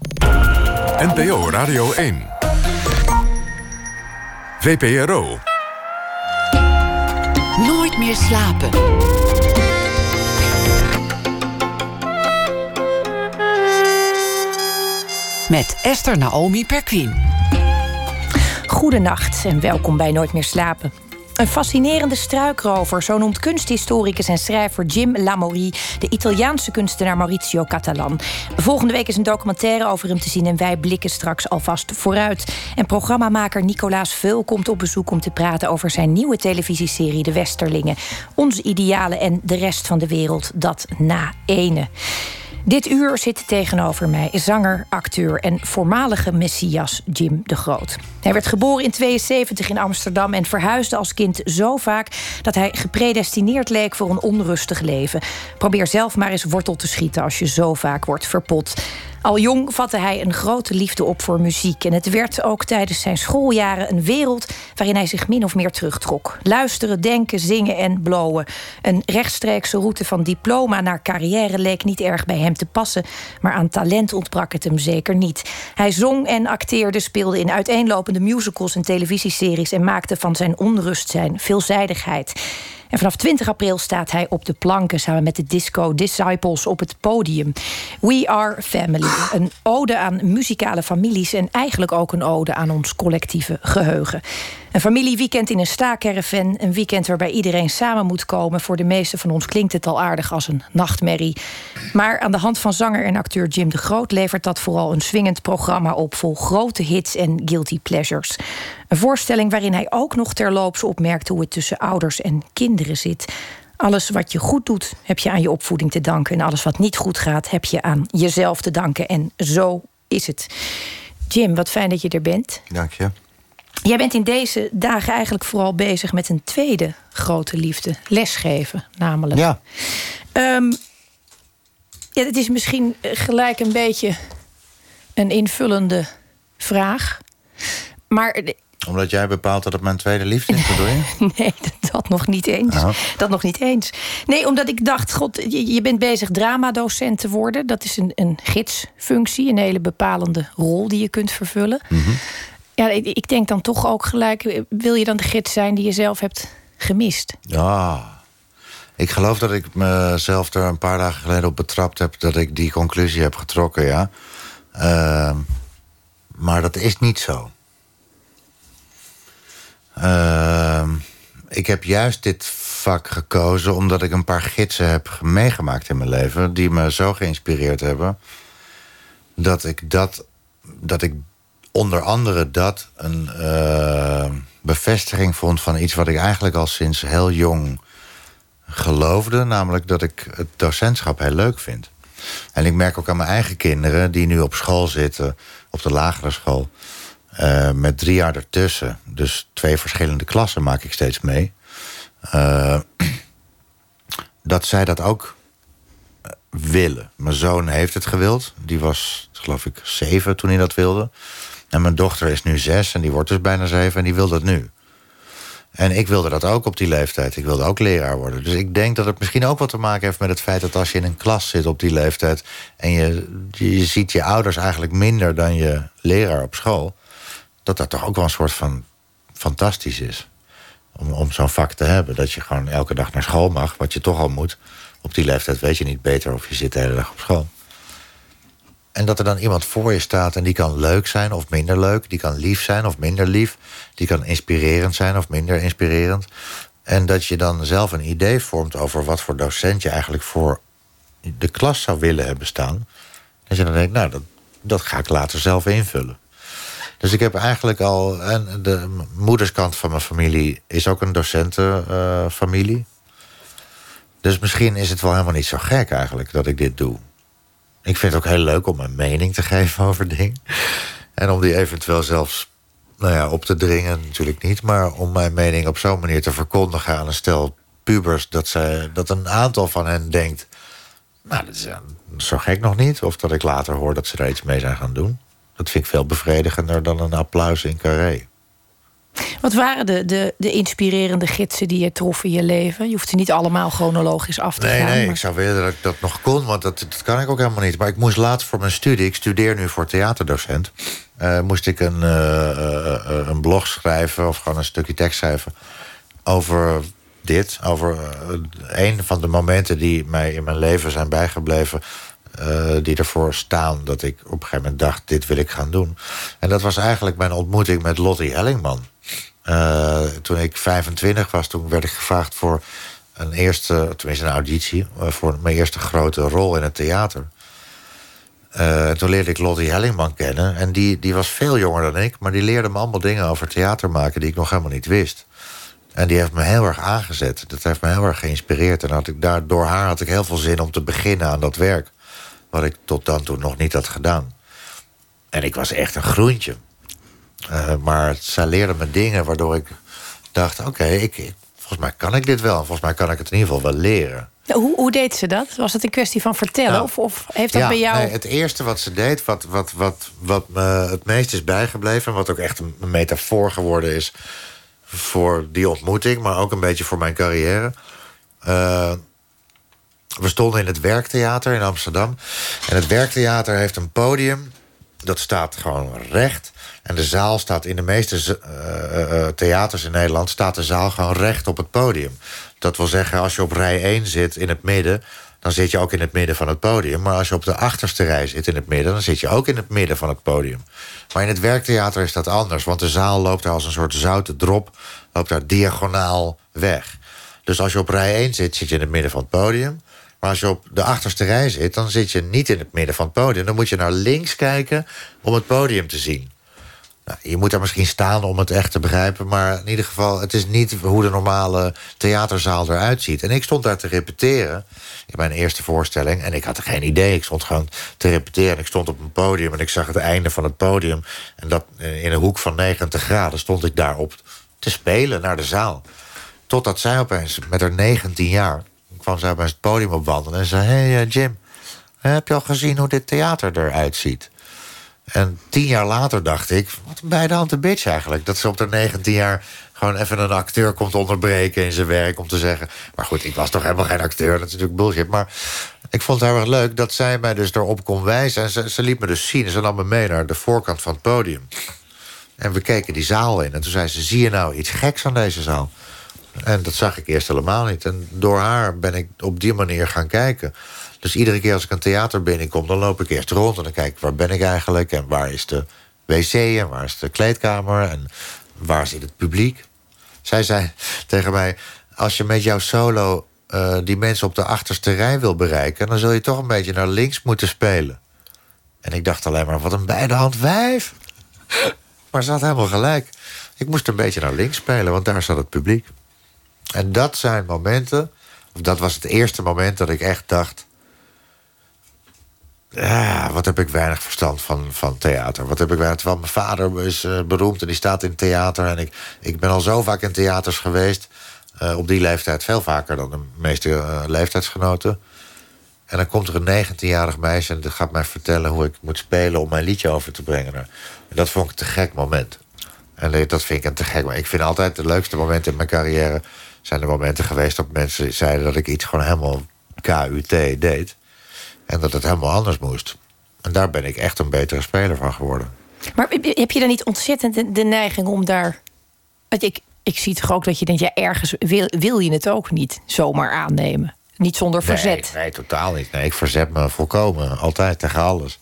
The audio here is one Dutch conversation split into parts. journaal. NPO Radio 1. VPRO. Nooit meer slapen. Met Esther Naomi Perquin. Goedenacht en welkom bij Nooit meer slapen. Een fascinerende struikrover, zo noemt kunsthistoricus en schrijver Jim Lamoree de Italiaanse kunstenaar Maurizio Cattelan. Volgende week is een documentaire over hem te zien en wij blikken straks alvast vooruit. En programmamaker Nicolaas Veul komt op bezoek om te praten over zijn nieuwe televisieserie De Westerlingen. Ons idealen en de rest van de wereld, dat na ene. Dit uur zit tegenover mij zanger, acteur en voormalige messias Jim de Groot. Hij werd geboren in 1972 in Amsterdam en verhuisde als kind zo vaak dat hij gepredestineerd leek voor een onrustig leven. Probeer zelf maar eens wortel te schieten als je zo vaak wordt verpot. Al jong vatte hij een grote liefde op voor muziek. En het werd ook tijdens zijn schooljaren een wereld waarin hij zich min of meer terugtrok. Luisteren, denken, zingen en blowen. Een rechtstreekse route van diploma naar carrière leek niet erg bij hem te passen. Maar aan talent ontbrak het hem zeker niet. Hij zong en acteerde, speelde in uiteenlopende musicals en televisieseries en maakte van zijn onrust zijn veelzijdigheid. En vanaf 20 april staat hij op de planken samen met de Disco Disciples op het podium. We Are Family, een ode aan muzikale families en eigenlijk ook een ode aan ons collectieve geheugen. Een familieweekend in een staakerven, een weekend waarbij iedereen samen moet komen. Voor de meesten van ons klinkt het al aardig als een nachtmerrie. Maar aan de hand van zanger en acteur Jim de Groot levert dat vooral een swingend programma op vol grote hits en guilty pleasures. Een voorstelling waarin hij ook nog terloops opmerkt hoe het tussen ouders en kinderen zit. Alles wat je goed doet, heb je aan je opvoeding te danken. En alles wat niet goed gaat, heb je aan jezelf te danken. En zo is het. Jim, wat fijn dat je er bent. Dank je. Jij bent in deze dagen eigenlijk vooral bezig met een tweede grote liefde. Lesgeven, namelijk. Ja. Ja, dat is misschien gelijk een beetje een invullende vraag. Maar... Omdat jij bepaalt dat het mijn tweede liefde is, bedoel je? Nee, dat nog niet eens. Oh. Dat nog niet eens. Nee, omdat ik dacht, god, je bent bezig dramadocent te worden. Dat is een gidsfunctie, een hele bepalende rol die je kunt vervullen. Mm-hmm. Ja, ik denk dan toch ook gelijk, wil je dan de gids zijn die je zelf hebt gemist? Ja, ik geloof dat ik mezelf er een paar dagen geleden op betrapt heb... dat ik die conclusie heb getrokken, ja. Maar dat is niet zo. Ik heb juist dit vak gekozen omdat ik een paar gidsen heb meegemaakt in mijn leven... die me zo geïnspireerd hebben dat ik onder andere dat een bevestiging vond van iets wat ik eigenlijk al sinds heel jong geloofde. Namelijk dat ik het docentschap heel leuk vind. En ik merk ook aan mijn eigen kinderen die nu op school zitten, op de lagere school, met 3 jaar ertussen. Dus 2 verschillende klassen maak ik steeds mee. Dat zij dat ook willen. Mijn zoon heeft het gewild. Die was, geloof ik, 7 toen hij dat wilde. En mijn dochter is nu 6 en die wordt dus bijna 7 en die wil dat nu. En ik wilde dat ook op die leeftijd. Ik wilde ook leraar worden. Dus ik denk dat het misschien ook wat te maken heeft met het feit... dat als je in een klas zit op die leeftijd... en je ziet je ouders eigenlijk minder dan je leraar op school... dat toch ook wel een soort van fantastisch is. Om zo'n vak te hebben. Dat je gewoon elke dag naar school mag, wat je toch al moet. Op die leeftijd weet je niet beter of je zit de hele dag op school. En dat er dan iemand voor je staat en die kan leuk zijn of minder leuk. Die kan lief zijn of minder lief. Die kan inspirerend zijn of minder inspirerend. En dat je dan zelf een idee vormt over wat voor docent je eigenlijk voor de klas zou willen hebben staan. Dat je dan denkt, nou, dat ga ik later zelf invullen. Dus ik heb eigenlijk al... En de moederskant van mijn familie is ook een docentenfamilie. Dus misschien is het wel helemaal niet zo gek eigenlijk dat ik dit doe. Ik vind het ook heel leuk om mijn mening te geven over dingen. En om die eventueel zelfs op te dringen, natuurlijk niet. Maar om mijn mening op zo'n manier te verkondigen aan een stel pubers... dat een aantal van hen denkt... nou, dat is zo gek nog niet. Of dat ik later hoor dat ze er iets mee zijn gaan doen. Dat vind ik veel bevredigender dan een applaus in Carré. Wat waren de inspirerende gidsen die je trof in je leven? Je hoeft ze niet allemaal chronologisch af te gaan. Nee, maar... ik zou willen dat ik dat nog kon, want dat kan ik ook helemaal niet. Maar ik moest laatst voor mijn studie, ik studeer nu voor theaterdocent... moest ik een blog schrijven, of gewoon een stukje tekst schrijven... over dit, over een van de momenten die mij in mijn leven zijn bijgebleven... die ervoor staan dat ik op een gegeven moment dacht... dit wil ik gaan doen. En dat was eigenlijk mijn ontmoeting met Lottie Hellingman... toen ik 25 was, toen werd ik gevraagd voor een eerste... tenminste een auditie, voor mijn eerste grote rol in het theater. En toen leerde ik Lottie Hellingman kennen. En die was veel jonger dan ik, maar die leerde me allemaal dingen over theater maken... die ik nog helemaal niet wist. En die heeft me heel erg aangezet. Dat heeft me heel erg geïnspireerd. En door haar had ik heel veel zin om te beginnen aan dat werk... wat ik tot dan toe nog niet had gedaan. En ik was echt een groentje... maar zij leerde me dingen waardoor ik dacht... oké, volgens mij kan ik dit wel. Volgens mij kan ik het in ieder geval wel leren. Hoe deed ze dat? Was het een kwestie van vertellen? Nou, of heeft dat bij jou... Nee, het eerste wat ze deed, wat me het meest is bijgebleven... en wat ook echt een metafoor geworden is voor die ontmoeting... maar ook een beetje voor mijn carrière... we stonden in het Werktheater in Amsterdam. En het Werktheater heeft een podium... dat staat gewoon recht... En de zaal staat in de meeste theaters in Nederland... staat de zaal gewoon recht op het podium. Dat wil zeggen, als je op rij 1 zit in het midden... dan zit je ook in het midden van het podium. Maar als je op de achterste rij zit in het midden... dan zit je ook in het midden van het podium. Maar in het Werktheater is dat anders. Want de zaal loopt daar als een soort zoute drop... loopt daar diagonaal weg. Dus als je op rij 1 zit, zit je in het midden van het podium... Maar als je op de achterste rij zit, dan zit je niet in het midden van het podium. Dan moet je naar links kijken om het podium te zien. Nou, je moet daar misschien staan om het echt te begrijpen... maar in ieder geval, het is niet hoe de normale theaterzaal eruit ziet. En ik stond daar te repeteren in mijn eerste voorstelling... en ik had er geen idee, ik stond gewoon te repeteren. Ik stond op een podium en ik zag het einde van het podium... en dat in een hoek van 90 graden stond ik daarop te spelen naar de zaal. Totdat zij opeens, met haar 19 jaar... kwam zij bij het podium op wandelen en zei... hey, Jim, heb je al gezien hoe dit theater eruit ziet? En 10 jaar later dacht ik... wat een bij de hand een bitch eigenlijk. Dat ze op de 19 jaar gewoon even een acteur komt onderbreken... in zijn werk om te zeggen... maar goed, ik was toch helemaal geen acteur, dat is natuurlijk bullshit. Maar ik vond het heel erg leuk dat zij mij dus erop kon wijzen. En ze liet me dus zien. Ze nam me mee naar de voorkant van het podium. En we keken die zaal in. En toen zei ze, zie je nou iets geks aan deze zaal? En dat zag ik eerst helemaal niet. En door haar ben ik op die manier gaan kijken. Dus iedere keer als ik een theater binnenkom... dan loop ik eerst rond en dan kijk ik waar ben ik eigenlijk... en waar is de wc en waar is de kleedkamer... en waar zit het publiek. Zij zei tegen mij... als je met jouw solo die mensen op de achterste rij wil bereiken... dan zul je toch een beetje naar links moeten spelen. En ik dacht alleen maar, wat een bij de hand wijf. Maar ze had helemaal gelijk. Ik moest een beetje naar links spelen, want daar zat het publiek. En dat zijn momenten... of dat was het eerste moment dat ik echt dacht... ja, wat heb ik weinig verstand van theater. Wat heb ik weinig... want mijn vader is beroemd en die staat in theater... en ik ben al zo vaak in theaters geweest... op die leeftijd veel vaker dan de meeste leeftijdsgenoten. En dan komt er een 19-jarig meisje... en die gaat mij vertellen hoe ik moet spelen... om mijn liedje over te brengen. En dat vond ik een te gek moment. En dat vind ik een te gek moment. Ik vind altijd de leukste momenten in mijn carrière... zijn er momenten geweest dat mensen zeiden... dat ik iets gewoon helemaal KUT deed... en dat het helemaal anders moest. En daar ben ik echt een betere speler van geworden. Maar heb je dan niet ontzettend de neiging om daar... want ik zie toch ook dat je denkt... ja, ergens wil je het ook niet zomaar aannemen. Niet zonder verzet. Nee, totaal niet. Nee, ik verzet me volkomen. Altijd tegen alles.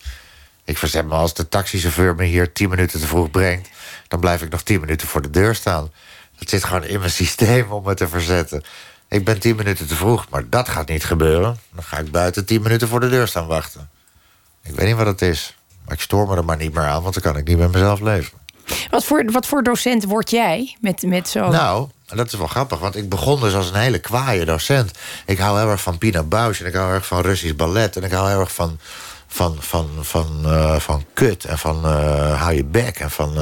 Ik verzet me als de taxichauffeur me hier 10 minuten te vroeg brengt... dan blijf ik nog 10 minuten voor de deur staan. Het zit gewoon in mijn systeem om me te verzetten. Ik ben 10 minuten te vroeg, maar dat gaat niet gebeuren. Dan ga ik buiten 10 minuten voor de deur staan wachten. Ik weet niet wat het is, maar ik stoor me er maar niet meer aan... want dan kan ik niet met mezelf leven. Wat voor docent word jij met zo'n... Nou, dat is wel grappig, want ik begon dus als een hele kwaaie docent. Ik hou heel erg van Pina Bausch en ik hou heel erg van Russisch ballet... en ik hou heel erg van kut en van hou je bek en van...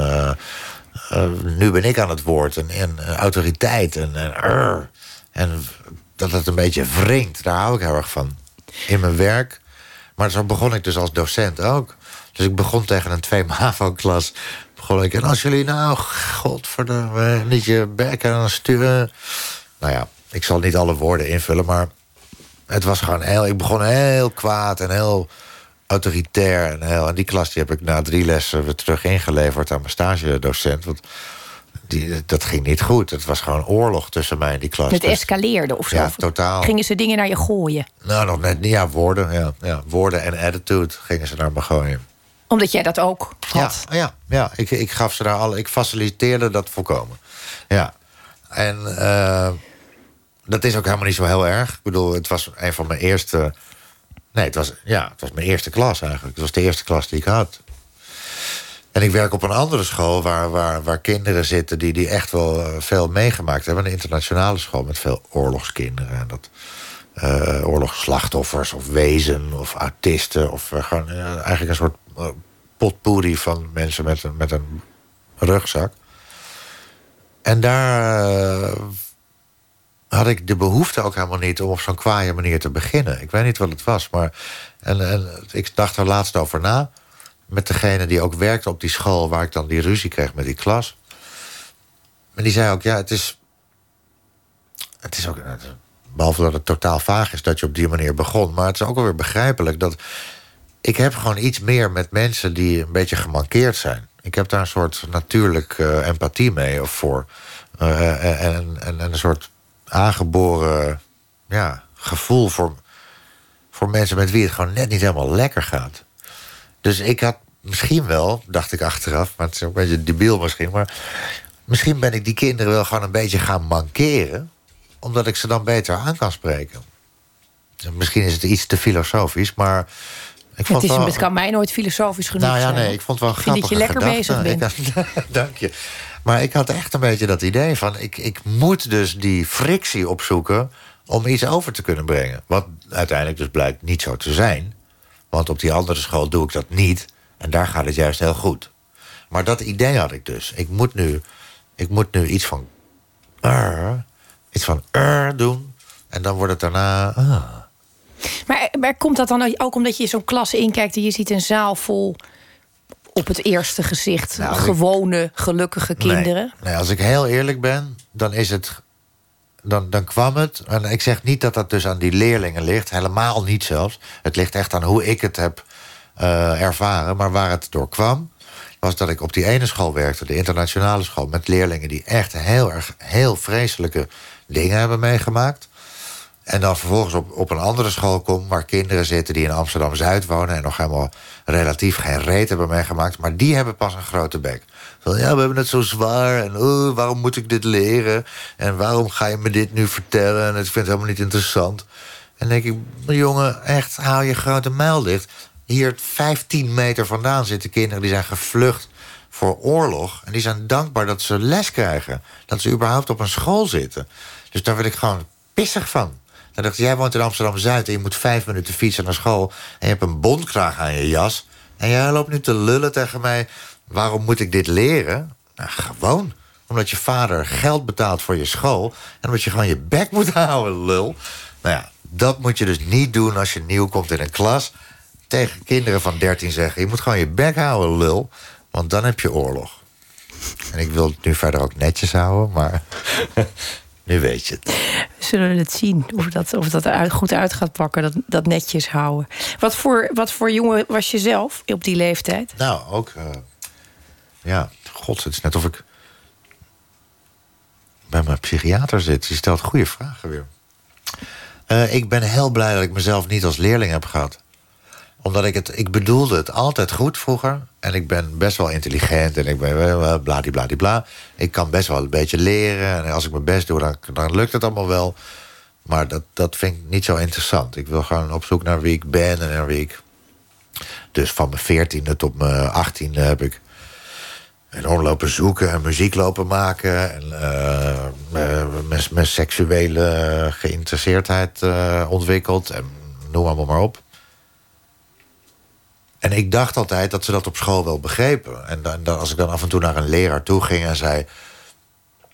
nu ben ik aan het woord en autoriteit en dat het een beetje wringt, daar hou ik heel erg van. In mijn werk. Maar zo begon ik dus als docent ook. Dus ik begon tegen een 2 MAVO-klas opgelekt. En als jullie nou, godverdomme, niet je bek aan sturen... Nou ja, ik zal niet alle woorden invullen, maar... Het was gewoon heel... Ik begon heel kwaad en heel autoritair. En die klas die heb ik na 3 lessen weer terug ingeleverd aan mijn stagedocent. Want dat ging niet goed. Het was gewoon oorlog tussen mij en die klas. Het escaleerde of zo? Ja, totaal. Gingen ze dingen naar je gooien? Nou, nog net niet. Ja, woorden. Ja. Woorden en attitude gingen ze naar me gooien. Omdat jij dat ook had? Ja. Ik gaf ze daar alle... Ik faciliteerde dat volkomen. Ja. En... dat is ook helemaal niet zo heel erg. Ik bedoel, het was een van mijn eerste... Nee, het was mijn eerste klas eigenlijk. Het was de eerste klas die ik had. En ik werk op een andere school waar kinderen zitten... die echt wel veel meegemaakt hebben. Een internationale school met veel oorlogskinderen. En dat, oorlogsslachtoffers of wezen of autisten. Of gewoon eigenlijk een soort potpourri van mensen met een rugzak. En daar... had ik de behoefte ook helemaal niet om op zo'n kwaaie manier te beginnen. Ik weet niet wat het was, maar... En ik dacht er laatst over na... met degene die ook werkte op die school... waar ik dan die ruzie kreeg met die klas. En die zei ook, ja, het is ook... behalve dat het totaal vaag is dat je op die manier begon... maar het is ook alweer begrijpelijk dat... ik heb gewoon iets meer met mensen die een beetje gemankeerd zijn. Ik heb daar een soort natuurlijk empathie mee of voor. En een soort... aangeboren gevoel voor mensen met wie het gewoon net niet helemaal lekker gaat. Dus ik had misschien wel, dacht ik achteraf... maar het is ook een beetje debiel misschien... maar misschien ben ik die kinderen wel gewoon een beetje gaan mankeren... omdat ik ze dan beter aan kan spreken. Misschien is het iets te filosofisch, maar... Het kan mij nooit filosofisch genoeg zijn. Nou ja, nee, ik vond het wel grappig. Ik vind dat je lekker bezig bent. Dank je. Maar ik had echt een beetje dat idee van... ik moet dus die frictie opzoeken om iets over te kunnen brengen. Wat uiteindelijk dus blijkt niet zo te zijn. Want op die andere school doe ik dat niet. En daar gaat het juist heel goed. Maar dat idee had ik dus. Ik moet nu iets van doen. En dan wordt het daarna... Maar komt dat dan ook omdat je zo'n klas inkijkt... en je ziet een zaal vol... op het eerste gezicht, nou, gewone, gelukkige kinderen? Nee, als ik heel eerlijk ben, dan is het... Dan kwam het... en ik zeg niet dat dat dus aan die leerlingen ligt. Helemaal niet zelfs. Het ligt echt aan hoe ik het heb ervaren. Maar waar het door kwam... was dat ik op die ene school werkte, de internationale school... met leerlingen die echt heel vreselijke dingen hebben meegemaakt... en dan vervolgens op een andere school kom... waar kinderen zitten die in Amsterdam-Zuid wonen... en nog helemaal relatief geen reet hebben meegemaakt... maar die hebben pas een grote bek. Van, ja, we hebben het zo zwaar... en waarom moet ik dit leren... en waarom ga je me dit nu vertellen... en ik vind het helemaal niet interessant. En dan denk ik, jongen, echt, hou je grote muil dicht. Hier 15 meter vandaan zitten kinderen... die zijn gevlucht voor oorlog... en die zijn dankbaar dat ze les krijgen. Dat ze überhaupt op een school zitten. Dus daar werd ik gewoon pissig van. En dacht, jij woont in Amsterdam-Zuid en je moet 5 minuten fietsen naar school... en je hebt een bondkraag aan je jas... en jij loopt nu te lullen tegen mij... waarom moet ik dit leren? Nou, gewoon. Omdat je vader geld betaalt voor je school... en omdat je gewoon je bek moet houden, lul. Nou ja, dat moet je dus niet doen als je nieuw komt in een klas... tegen kinderen van 13 zeggen... je moet gewoon je bek houden, lul, want dan heb je oorlog. En ik wil het nu verder ook netjes houden, maar... Nu weet je het. Zullen we het zien of dat goed uit gaat pakken, dat netjes houden. Wat voor jongen was je zelf op die leeftijd? Nou, ook... het is net of ik bij mijn psychiater zit. Die stelt goede vragen weer. Ik ben heel blij dat ik mezelf niet als leerling heb gehad. Omdat ik bedoelde het altijd goed vroeger. En ik ben best wel intelligent. En ik ben bladibladibla. Ik kan best wel een beetje leren. En als ik mijn best doe, dan lukt het allemaal wel. Maar dat vind ik niet zo interessant. Ik wil gewoon op zoek naar wie ik ben en naar wie ik... Dus van mijn 14e tot mijn 18e heb ik... enorm lopen zoeken en muziek lopen maken. En mijn seksuele geïnteresseerdheid ontwikkeld. En noem allemaal maar op. En ik dacht altijd dat ze dat op school wel begrepen. En dan, als ik dan af en toe naar een leraar toe ging en zei...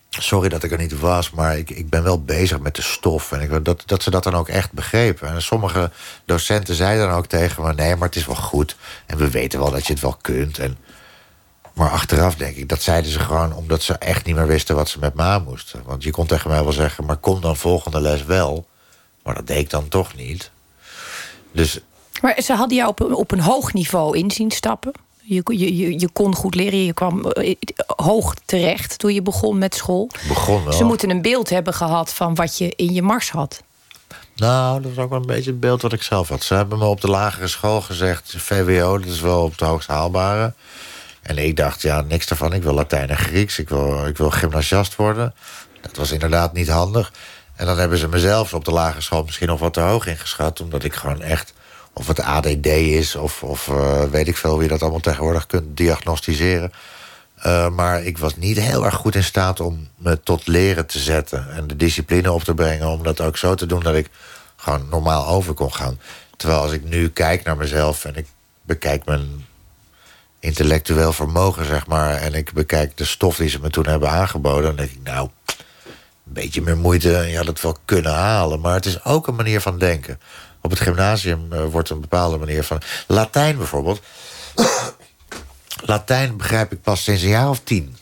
sorry dat ik er niet was, maar ik ben wel bezig met de stof. En dat ze dat dan ook echt begrepen. En sommige docenten zeiden dan ook tegen me... nee, maar het is wel goed. En we weten wel dat je het wel kunt. En Maar achteraf denk ik, dat zeiden ze gewoon omdat ze echt niet meer wisten wat ze met ma moesten. Want je kon tegen mij wel zeggen, maar kom dan volgende les wel. Maar dat deed ik dan toch niet. Dus... Maar ze hadden jou op een hoog niveau in zien stappen. Je kon goed leren, je kwam hoog terecht toen je begon met school. Begon wel. Ze moeten een beeld hebben gehad van wat je in je mars had. Nou, dat is ook wel een beetje het beeld wat ik zelf had. Ze hebben me op de lagere school gezegd, VWO, dat is wel op de hoogst haalbare. En ik dacht, ja, niks daarvan. Ik wil Latijn en Grieks, ik wil gymnasiast worden. Dat was inderdaad niet handig. En dan hebben ze mezelf op de lagere school misschien nog wat te hoog ingeschat, omdat ik gewoon echt... Of het ADD is, of weet ik veel hoe je dat allemaal tegenwoordig kunt diagnosticeren. Maar ik was niet heel erg goed in staat om me tot leren te zetten. En de discipline op te brengen om dat ook zo te doen dat ik gewoon normaal over kon gaan. Terwijl als ik nu kijk naar mezelf en ik bekijk mijn intellectueel vermogen, zeg maar. En ik bekijk de stof die ze me toen hebben aangeboden. Dan denk ik, nou, een beetje meer moeite en je had het wel kunnen halen. Maar het is ook een manier van denken. Op het gymnasium wordt een bepaalde manier van... Latijn bijvoorbeeld. Latijn begrijp ik pas sinds een jaar of 10.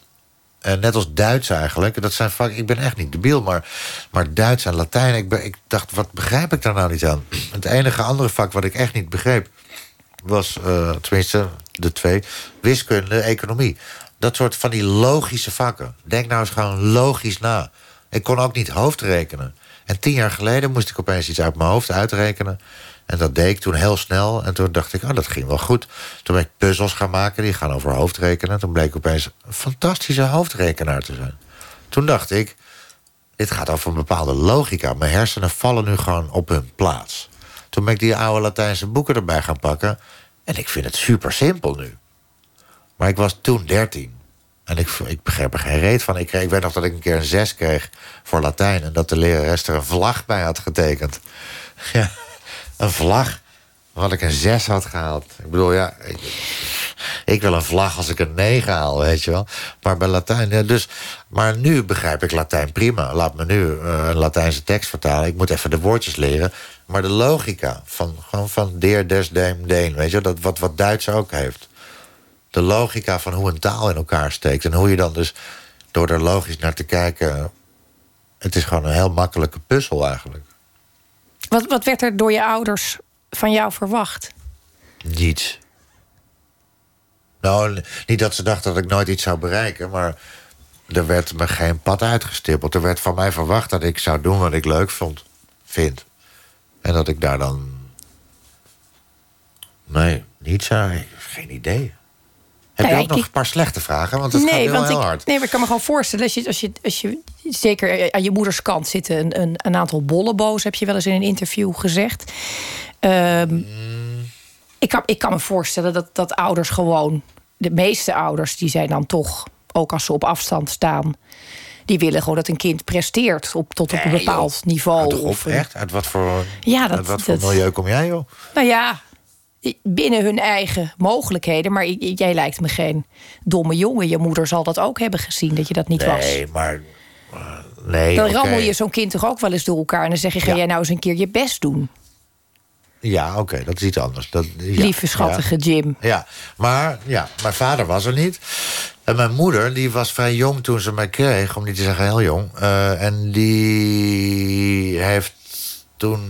Net als Duits eigenlijk. Dat zijn vaak, ik ben echt niet debiel, maar Duits en Latijn... Ik dacht, wat begrijp ik daar nou niet aan? Het enige andere vak wat ik echt niet begreep... was, tenminste, de twee... wiskunde, economie. Dat soort van die logische vakken. Denk nou eens gewoon logisch na. Ik kon ook niet hoofdrekenen. En 10 jaar geleden moest ik opeens iets uit mijn hoofd uitrekenen. En dat deed ik toen heel snel. En toen dacht ik, oh, dat ging wel goed. Toen ben ik puzzels gaan maken, die gaan over hoofdrekenen. Toen bleek opeens een fantastische hoofdrekenaar te zijn. Toen dacht ik, dit gaat over een bepaalde logica. Mijn hersenen vallen nu gewoon op hun plaats. Toen ben ik die oude Latijnse boeken erbij gaan pakken. En ik vind het super simpel nu. Maar ik was toen 13. En ik begreep er geen reet van. Ik weet nog dat ik een keer een 6 kreeg voor Latijn... en dat de lerares er een vlag bij had getekend. Ja, een vlag, wat ik een 6 had gehaald. Ik bedoel, ja, ik wil een vlag als ik een 9 haal, weet je wel. Maar bij Latijn, ja, dus... Maar nu begrijp ik Latijn prima. Laat me nu een Latijnse tekst vertalen. Ik moet even de woordjes leren. Maar de logica van deer, des, deem, deen, weet je wel... Wat Duits ook heeft... De logica van hoe een taal in elkaar steekt. En hoe je dan dus door er logisch naar te kijken... Het is gewoon een heel makkelijke puzzel eigenlijk. Wat werd er door je ouders van jou verwacht? Niets. Nou, niet dat ze dachten dat ik nooit iets zou bereiken... maar er werd me geen pad uitgestippeld. Er werd van mij verwacht dat ik zou doen wat ik leuk vind. En dat ik daar dan... Nee, niets aan. Geen idee. Heb je ook nog een paar slechte vragen? Want het gaat heel hard. Nee, maar ik kan me gewoon voorstellen... als je zeker aan je moeders kant zitten... een aantal bolleboos, heb je wel eens in een interview gezegd. Ik kan me voorstellen dat ouders gewoon... de meeste ouders, die zijn dan toch... ook als ze op afstand staan... die willen gewoon dat een kind presteert tot op een bepaald niveau. Toch op, echt? Uit wat voor, uit wat voor milieu kom jij, joh? Nou ja... binnen hun eigen mogelijkheden. Maar jij lijkt me geen domme jongen. Je moeder zal dat ook hebben gezien, dat je dat niet was. Nee, maar... dan rammel je zo'n kind toch ook wel eens door elkaar... en dan zeg je, ga jij nou eens een keer je best doen? Ja, oké, dat is iets anders. Lieve, schattige Jim. Ja, maar mijn vader was er niet. En mijn moeder, die was vrij jong toen ze mij kreeg... om niet te zeggen heel jong. En die heeft... toen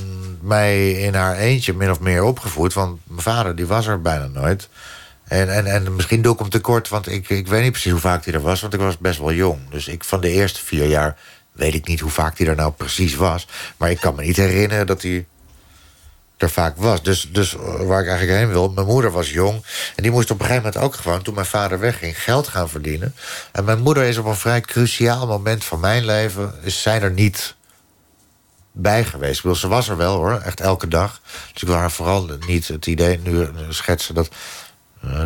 mij in haar eentje min of meer opgevoed... want mijn vader die was er bijna nooit. En misschien doe ik hem tekort... want ik weet niet precies hoe vaak hij er was... want ik was best wel jong. Dus van de eerste 4 jaar weet ik niet hoe vaak hij er nou precies was. Maar ik kan me niet herinneren dat hij er vaak was. Dus waar ik eigenlijk heen wil... mijn moeder was jong en die moest op een gegeven moment ook gewoon... toen mijn vader wegging geld gaan verdienen. En mijn moeder is op een vrij cruciaal moment van mijn leven... is zij er niet... bij geweest. Ik bedoel, ze was er wel, hoor. Echt elke dag. Dus ik wil haar vooral niet het idee nu schetsen...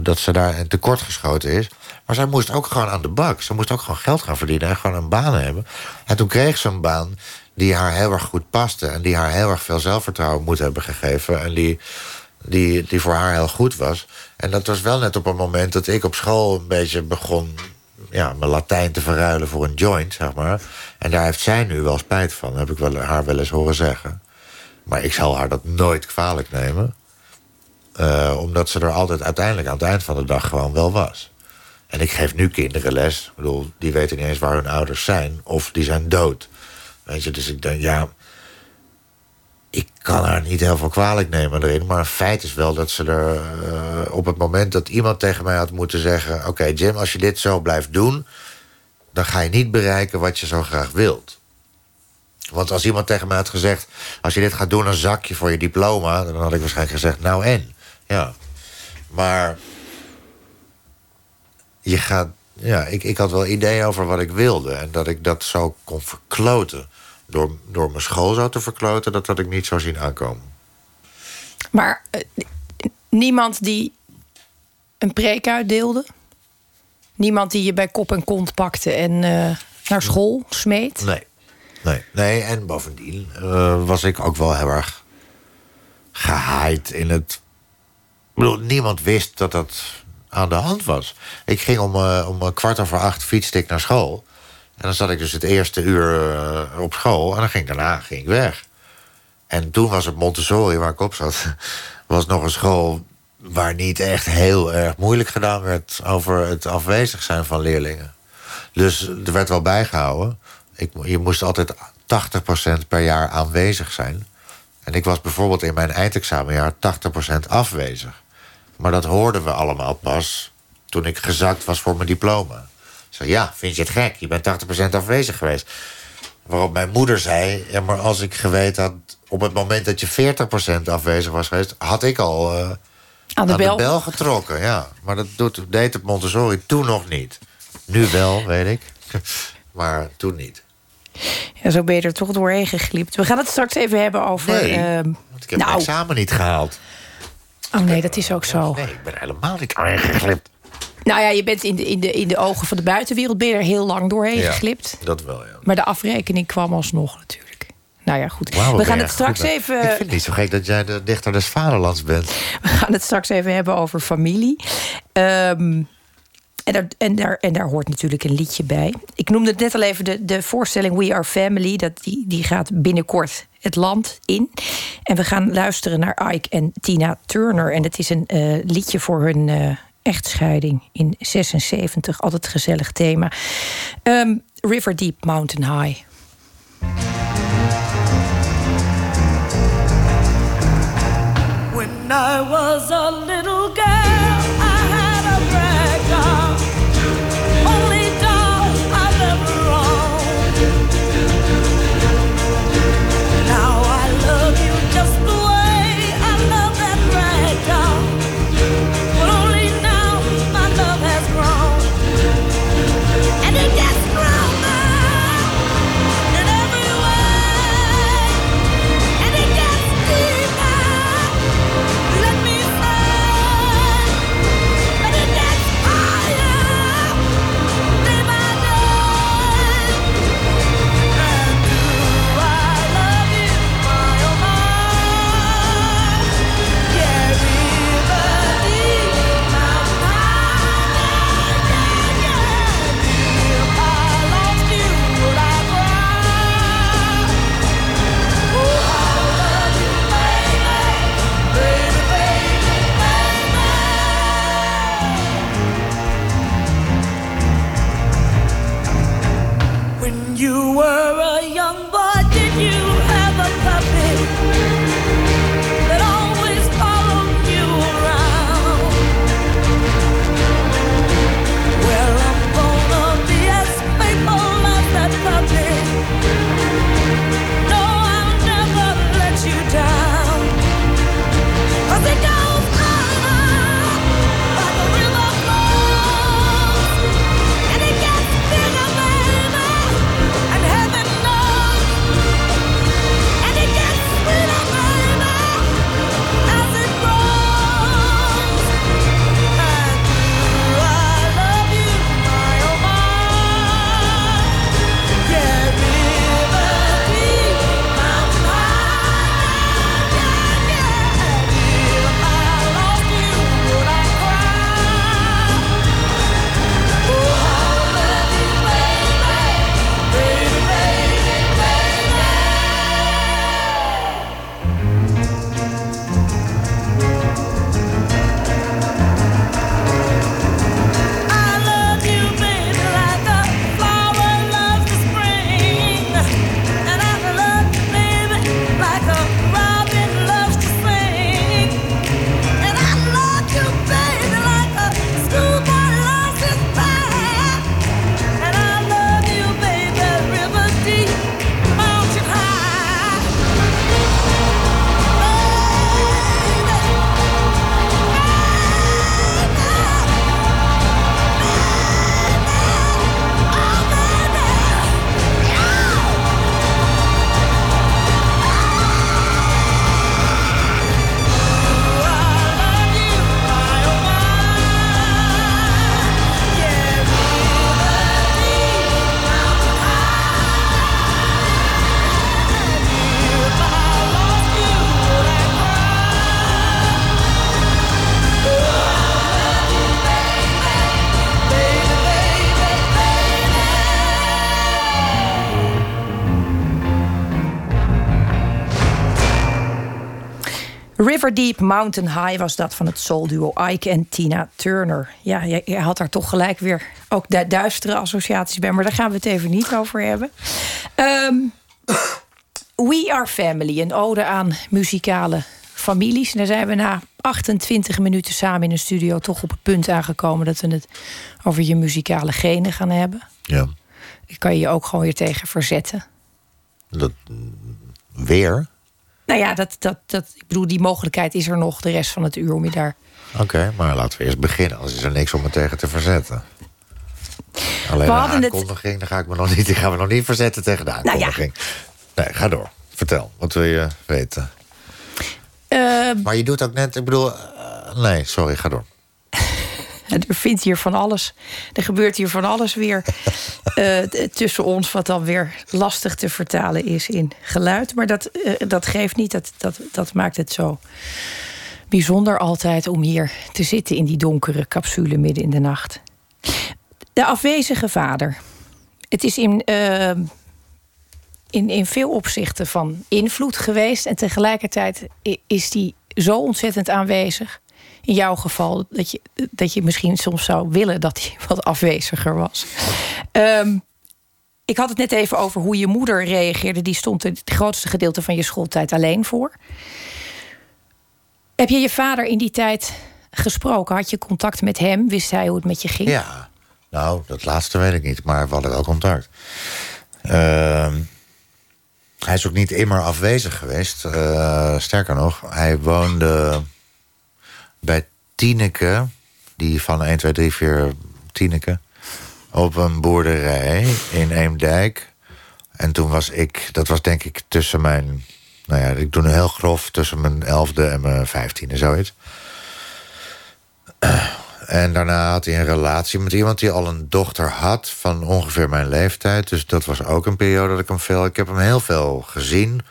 dat ze daar tekortgeschoten is. Maar zij moest ook gewoon aan de bak. Ze moest ook gewoon geld gaan verdienen en gewoon een baan hebben. En toen kreeg ze een baan die haar heel erg goed paste... en die haar heel erg veel zelfvertrouwen moet hebben gegeven... en die voor haar heel goed was. En dat was wel net op een moment dat ik op school een beetje begon... ja, mijn Latijn te verruilen voor een joint, zeg maar. En daar heeft zij nu wel spijt van, heb ik haar wel eens horen zeggen. Maar ik zal haar dat nooit kwalijk nemen. Omdat ze er altijd uiteindelijk aan het eind van de dag gewoon wel was. En ik geef nu kinderen les. Ik bedoel, die weten niet eens waar hun ouders zijn. Of die zijn dood. Weet je, dus ik denk, ja... Ik kan haar niet heel veel kwalijk nemen erin. Maar een feit is wel dat ze er... op het moment dat iemand tegen mij had moeten zeggen... Oké, Jim, als je dit zo blijft doen... dan ga je niet bereiken wat je zo graag wilt. Want als iemand tegen mij had gezegd... als je dit gaat doen, dan zak je voor je diploma... dan had ik waarschijnlijk gezegd, nou en? Ja. Maar... je gaat... ja, ik had wel ideeën over wat ik wilde. En dat ik dat zo kon verkloten... Door mijn school zo te verkloten, dat had ik niet zou zien aankomen. Maar niemand die een preek uitdeelde? Niemand die je bij kop en kont pakte en naar school smeet? Nee. En bovendien was ik ook wel heel erg gehaaid in het... Ik bedoel, niemand wist dat dat aan de hand was. Ik ging om 8:15 fietste ik naar school... En dan zat ik dus het eerste uur op school... en dan ging ik daarna weg. En toen was het Montessori, waar ik op zat... was nog een school waar niet echt heel erg moeilijk gedaan werd... over het afwezig zijn van leerlingen. Dus er werd wel bijgehouden. Je moest altijd 80% per jaar aanwezig zijn. En ik was bijvoorbeeld in mijn eindexamenjaar 80% afwezig. Maar dat hoorden we allemaal pas... toen ik gezakt was voor mijn diploma. Ja, vind je het gek? Je bent 80% afwezig geweest. Waarop mijn moeder zei... ja, maar als ik geweten had... op het moment dat je 40% afwezig was geweest... had ik al aan de bel getrokken. Ja. Maar dat deed het Montessori toen nog niet. Nu wel, weet ik. Maar toen niet. Ja, zo ben je er toch doorheen gegliept. We gaan het straks even hebben over... want ik heb mijn examen niet gehaald. Oh nee, dat is ook zo. Nee, ik ben helemaal niet doorheen geglipt. Nou ja, je bent in de ogen van de buitenwereld... ben je er heel lang doorheen geglipt. Dat wel, ja. Maar de afrekening kwam alsnog natuurlijk. Nou ja, goed. Wow, we gaan het straks even... Ik vind het niet zo gek dat jij de dichter des vaderlands bent. We gaan het straks even hebben over familie. En daar hoort natuurlijk een liedje bij. Ik noemde het net al even de voorstelling We Are Family. Die gaat binnenkort het land in. En we gaan luisteren naar Ike en Tina Turner. En dat is een liedje voor hun... echtscheiding in 76. Altijd een gezellig thema. River Deep, Mountain High. When I was a little girl, I had a rag doll. Only doll I've ever owned. Now I love you just the way I love that rag doll. River Deep, Mountain High was dat van het soulduo Ike en Tina Turner. Ja, je had daar toch gelijk weer ook duistere associaties bij. Maar daar gaan we het even niet over hebben. We Are Family, een ode aan muzikale families. En daar zijn we na 28 minuten samen in een studio toch op het punt aangekomen dat we het over je muzikale genen gaan hebben. Ja. Kan je je ook gewoon weer tegen verzetten? Dat weer? Nou ja, ik bedoel, die mogelijkheid is er nog de rest van het uur om je daar... Oké, maar laten we eerst beginnen. Anders is er niks om me tegen te verzetten. Alleen de aankondiging, daar gaan we nog niet verzetten tegen de aankondiging. Nou ja. Nee, ga door. Vertel, wat wil je weten? Maar je doet ook net, ik bedoel... nee, sorry, ga door. Er vindt hier van alles. Er gebeurt hier van alles weer tussen ons... wat dan weer lastig te vertalen is in geluid. Maar dat geeft niet. Dat maakt het zo bijzonder altijd om hier te zitten... in die donkere capsule midden in de nacht. De afwezige vader. Het is in veel opzichten van invloed geweest... en tegelijkertijd is die zo ontzettend aanwezig... in jouw geval, dat je misschien soms zou willen... dat hij wat afweziger was. Ik had het net even over hoe je moeder reageerde. Die stond het grootste gedeelte van je schooltijd alleen voor. Heb je je vader in die tijd gesproken? Had je contact met hem? Wist hij hoe het met je ging? Ja, nou, dat laatste weet ik niet. Maar we hadden wel contact. Hij is ook niet immer afwezig geweest. Sterker nog, hij woonde... bij Tieneke, die van 1, 2, 3, 4 Tieneke... op een boerderij in Eemdijk. En toen was ik, dat was denk ik tussen mijn... nou ja, ik doe nu heel grof tussen mijn 11e en mijn 15e, zoiets. En daarna had hij een relatie met iemand die al een dochter had... van ongeveer mijn leeftijd. Dus dat was ook een periode dat ik hem veel... Ik heb hem heel veel gezien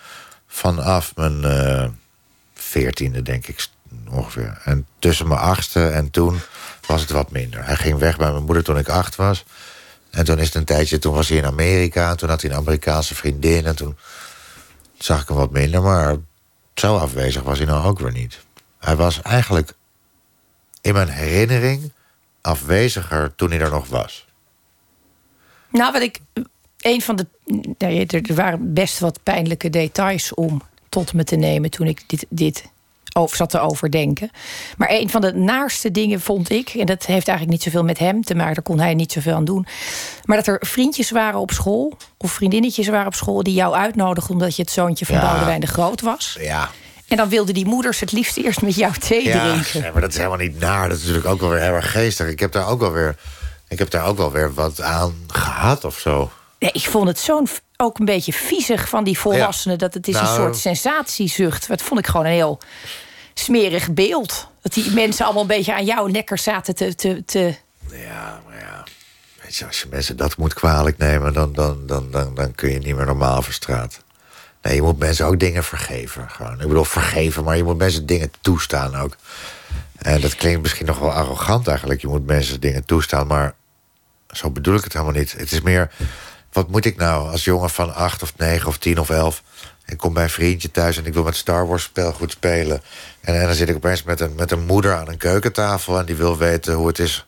vanaf mijn 14e, denk ik... ongeveer. En tussen mijn 8e en toen was het wat minder. Hij ging weg bij mijn moeder toen ik 8 was. En toen is het een tijdje, toen was hij in Amerika. Toen had hij een Amerikaanse vriendin. En toen zag ik hem wat minder. Maar zo afwezig was hij nou ook weer niet. Hij was eigenlijk in mijn herinnering afweziger toen hij er nog was. Nou, wat ik... Een van de... Nee, er waren best wat pijnlijke details om tot me te nemen toen ik dit zat te overdenken. Maar een van de naarste dingen vond ik... en dat heeft eigenlijk niet zoveel met hem te maken... daar kon hij niet zoveel aan doen... maar dat er vriendjes waren op school... of vriendinnetjes waren op school... die jou uitnodigden omdat je het zoontje van Boudewijn de Groot was. Ja. En dan wilden die moeders het liefst eerst met jou thee drinken. Ja, maar dat is helemaal niet naar. Dat is natuurlijk ook wel weer heel erg geestig. Ik heb daar ook wel weer wat aan gehad of zo. Nee, ik vond het zo'n... ook een beetje viezig van die volwassenen... dat het is een soort sensatiezucht. Dat vond ik gewoon een heel smerig beeld. Dat die mensen allemaal een beetje aan jouw nekker zaten te... Ja, maar ja. Weet je, als je mensen dat moet kwalijk nemen... dan kun je niet meer normaal over straat. Nee, je moet mensen ook dingen vergeven. Gewoon. Ik bedoel, vergeven, maar je moet mensen dingen toestaan ook. En dat klinkt misschien nog wel arrogant eigenlijk. Je moet mensen dingen toestaan, maar... zo bedoel ik het helemaal niet. Het is meer... wat moet ik nou als jongen van 8 of 9 of 10 of 11... ik kom bij een vriendje thuis en ik wil met Star Wars speelgoed spelen... en dan zit ik opeens met een moeder aan een keukentafel... en die wil weten hoe het is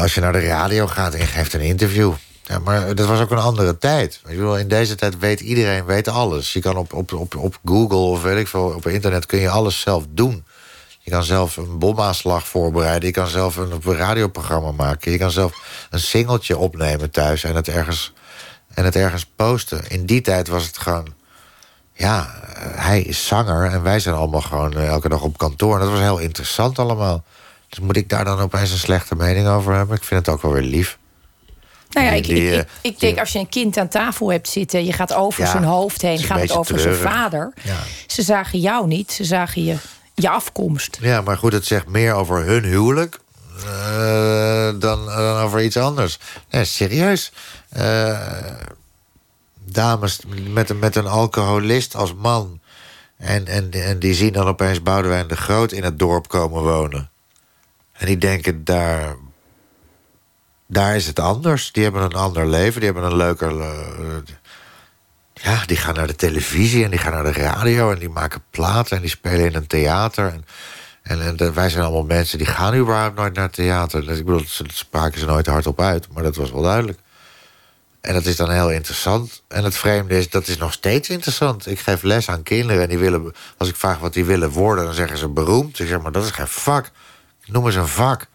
als je naar de radio gaat en je geeft een interview. Ja, maar dat was ook een andere tijd. In deze tijd weet iedereen alles. Je kan op Google of weet ik veel, op internet kun je alles zelf doen. Je kan zelf een bomaanslag voorbereiden. Je kan zelf een radioprogramma maken. Je kan zelf een singeltje opnemen thuis en het ergens posten. In die tijd was het gewoon... ja, hij is zanger en wij zijn allemaal gewoon elke dag op kantoor. En dat was heel interessant allemaal. Dus moet ik daar dan opeens een slechte mening over hebben? Ik vind het ook wel weer lief. Nou ja, ik denk als je een kind aan tafel hebt zitten... je gaat over zijn hoofd heen, gaat het over zijn vader. Ja. Ze zagen jou niet, ze zagen je afkomst. Ja, maar goed, het zegt meer over hun huwelijk... dan over iets anders. Nee, serieus. Dames met een alcoholist als man... en die zien dan opeens Boudewijn de Groot... in het dorp komen wonen. En die denken, daar is het anders. Die hebben een ander leven, die hebben een leuker... Ja, die gaan naar de televisie en die gaan naar de radio... en die maken platen en die spelen in een theater. En wij zijn allemaal mensen die gaan überhaupt nooit naar het theater. Dus ik bedoel, dat spraken ze nooit hardop uit, maar dat was wel duidelijk. En dat is dan heel interessant. En het vreemde is, dat is nog steeds interessant. Ik geef les aan kinderen en die willen... als ik vraag wat die willen worden, dan zeggen ze beroemd. Ik zeg, maar dat is geen vak. Ik noem eens een vak.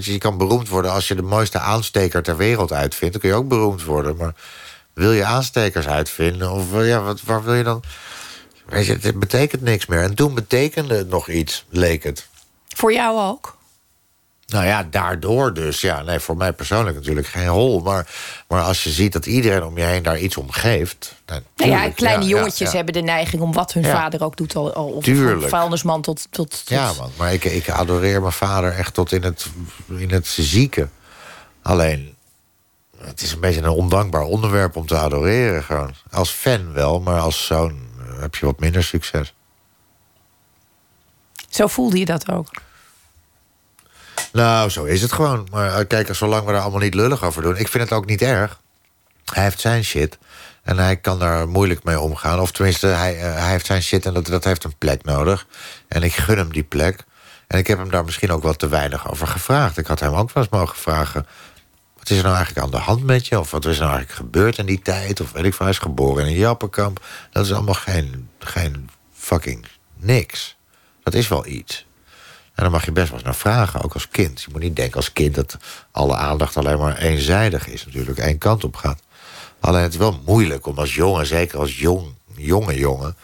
Je kan beroemd worden als je de mooiste aansteker ter wereld uitvindt. Dan kun je ook beroemd worden, maar... wil je aanstekers uitvinden? Of ja, waar wil je dan? Weet je, het betekent niks meer. En toen betekende het nog iets, leek het. Voor jou ook? Nou ja, daardoor dus. Ja, nee, voor mij persoonlijk natuurlijk geen hol. Maar als je ziet dat iedereen om je heen daar iets om geeft... Nou, tuurlijk, ja, kleine jongetjes hebben de neiging om wat hun vader ook doet... al of een vuilnisman tot... Ja, man, maar ik adoreer mijn vader echt tot in het zieke. Alleen... het is een beetje een ondankbaar onderwerp om te adoreren. Gewoon. Als fan wel, maar als zoon heb je wat minder succes. Zo voelde je dat ook? Nou, zo is het gewoon. Maar kijk, zolang we daar allemaal niet lullig over doen... ik vind het ook niet erg. Hij heeft zijn shit en hij kan daar moeilijk mee omgaan. Of tenminste, hij heeft zijn shit en dat heeft een plek nodig. En ik gun hem die plek. En ik heb hem daar misschien ook wel te weinig over gevraagd. Ik had hem ook wel eens mogen vragen... wat is er nou eigenlijk aan de hand met je? Of wat is er nou eigenlijk gebeurd in die tijd? Of weet ik van, hij is geboren in een jappenkamp. Dat is allemaal geen fucking niks. Dat is wel iets. En dan mag je best wel eens naar vragen, ook als kind. Je moet niet denken als kind dat alle aandacht alleen maar eenzijdig is. Natuurlijk één kant op gaat. Alleen het is wel moeilijk om als jongen, zeker als jongen...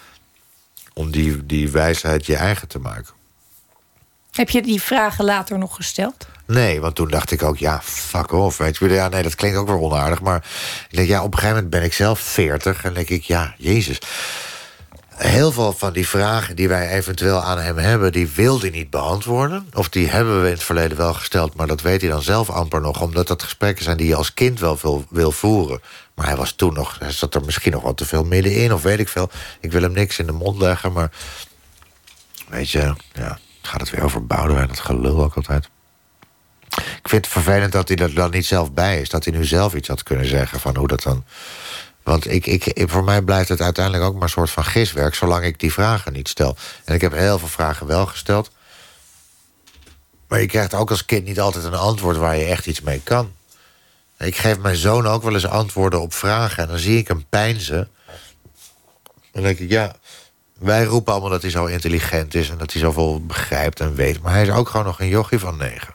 om die wijsheid je eigen te maken. Heb je die vragen later nog gesteld? Nee, want toen dacht ik ook, ja, fuck off. Weet je. Ja, nee, dat klinkt ook wel onaardig. Maar ik denk, ja, op een gegeven moment ben ik zelf 40. En denk ik, ja, jezus. Heel veel van die vragen die wij eventueel aan hem hebben... die wil hij niet beantwoorden. Of die hebben we in het verleden wel gesteld... maar dat weet hij dan zelf amper nog. Omdat dat gesprekken zijn die je als kind wel wil voeren. Maar hij was toen nog... hij zat er misschien nog wat te veel middenin, of weet ik veel. Ik wil hem niks in de mond leggen, maar... weet je, ja... gaat het weer over Boudewijn, dat gelul ook altijd. Ik vind het vervelend dat hij er dan niet zelf bij is. Dat hij nu zelf iets had kunnen zeggen van hoe dat dan... want voor mij blijft het uiteindelijk ook maar een soort van giswerk... zolang ik die vragen niet stel. En ik heb heel veel vragen wel gesteld. Maar je krijgt ook als kind niet altijd een antwoord... waar je echt iets mee kan. Ik geef mijn zoon ook wel eens antwoorden op vragen... en dan zie ik hem peinzen. Dan denk ik, ja... wij roepen allemaal dat hij zo intelligent is... en dat hij zoveel begrijpt en weet. Maar hij is ook gewoon nog een jochie van 9.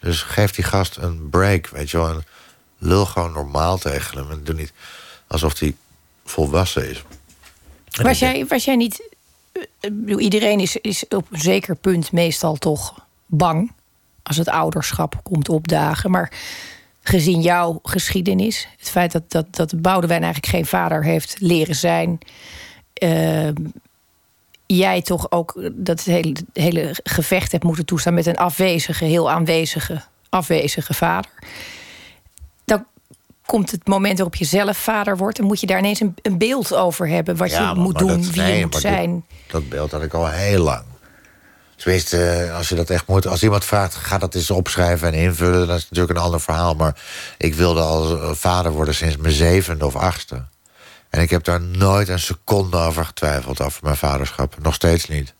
Dus geef die gast een break, weet je wel. En lul gewoon normaal tegen hem. En doe niet alsof hij volwassen is. Was jij niet... iedereen is op een zeker punt meestal toch bang... als het ouderschap komt opdagen. Maar gezien jouw geschiedenis... het feit dat Boudewijn eigenlijk geen vader heeft leren zijn... jij toch ook dat hele gevecht hebt moeten toestaan... met een heel aanwezige vader. Dan komt het moment waarop je zelf vader wordt... en moet je daar ineens een beeld over hebben... wat ja, je moet maar doen, wie je moet zijn. Dat beeld had ik al heel lang. Tenminste, als je dat echt moet... als iemand vraagt, ga dat eens opschrijven en invullen... dat is natuurlijk een ander verhaal. Maar ik wilde al vader worden sinds mijn 7e of 8e. En ik heb daar nooit een seconde over getwijfeld, over mijn vaderschap. Nog steeds niet.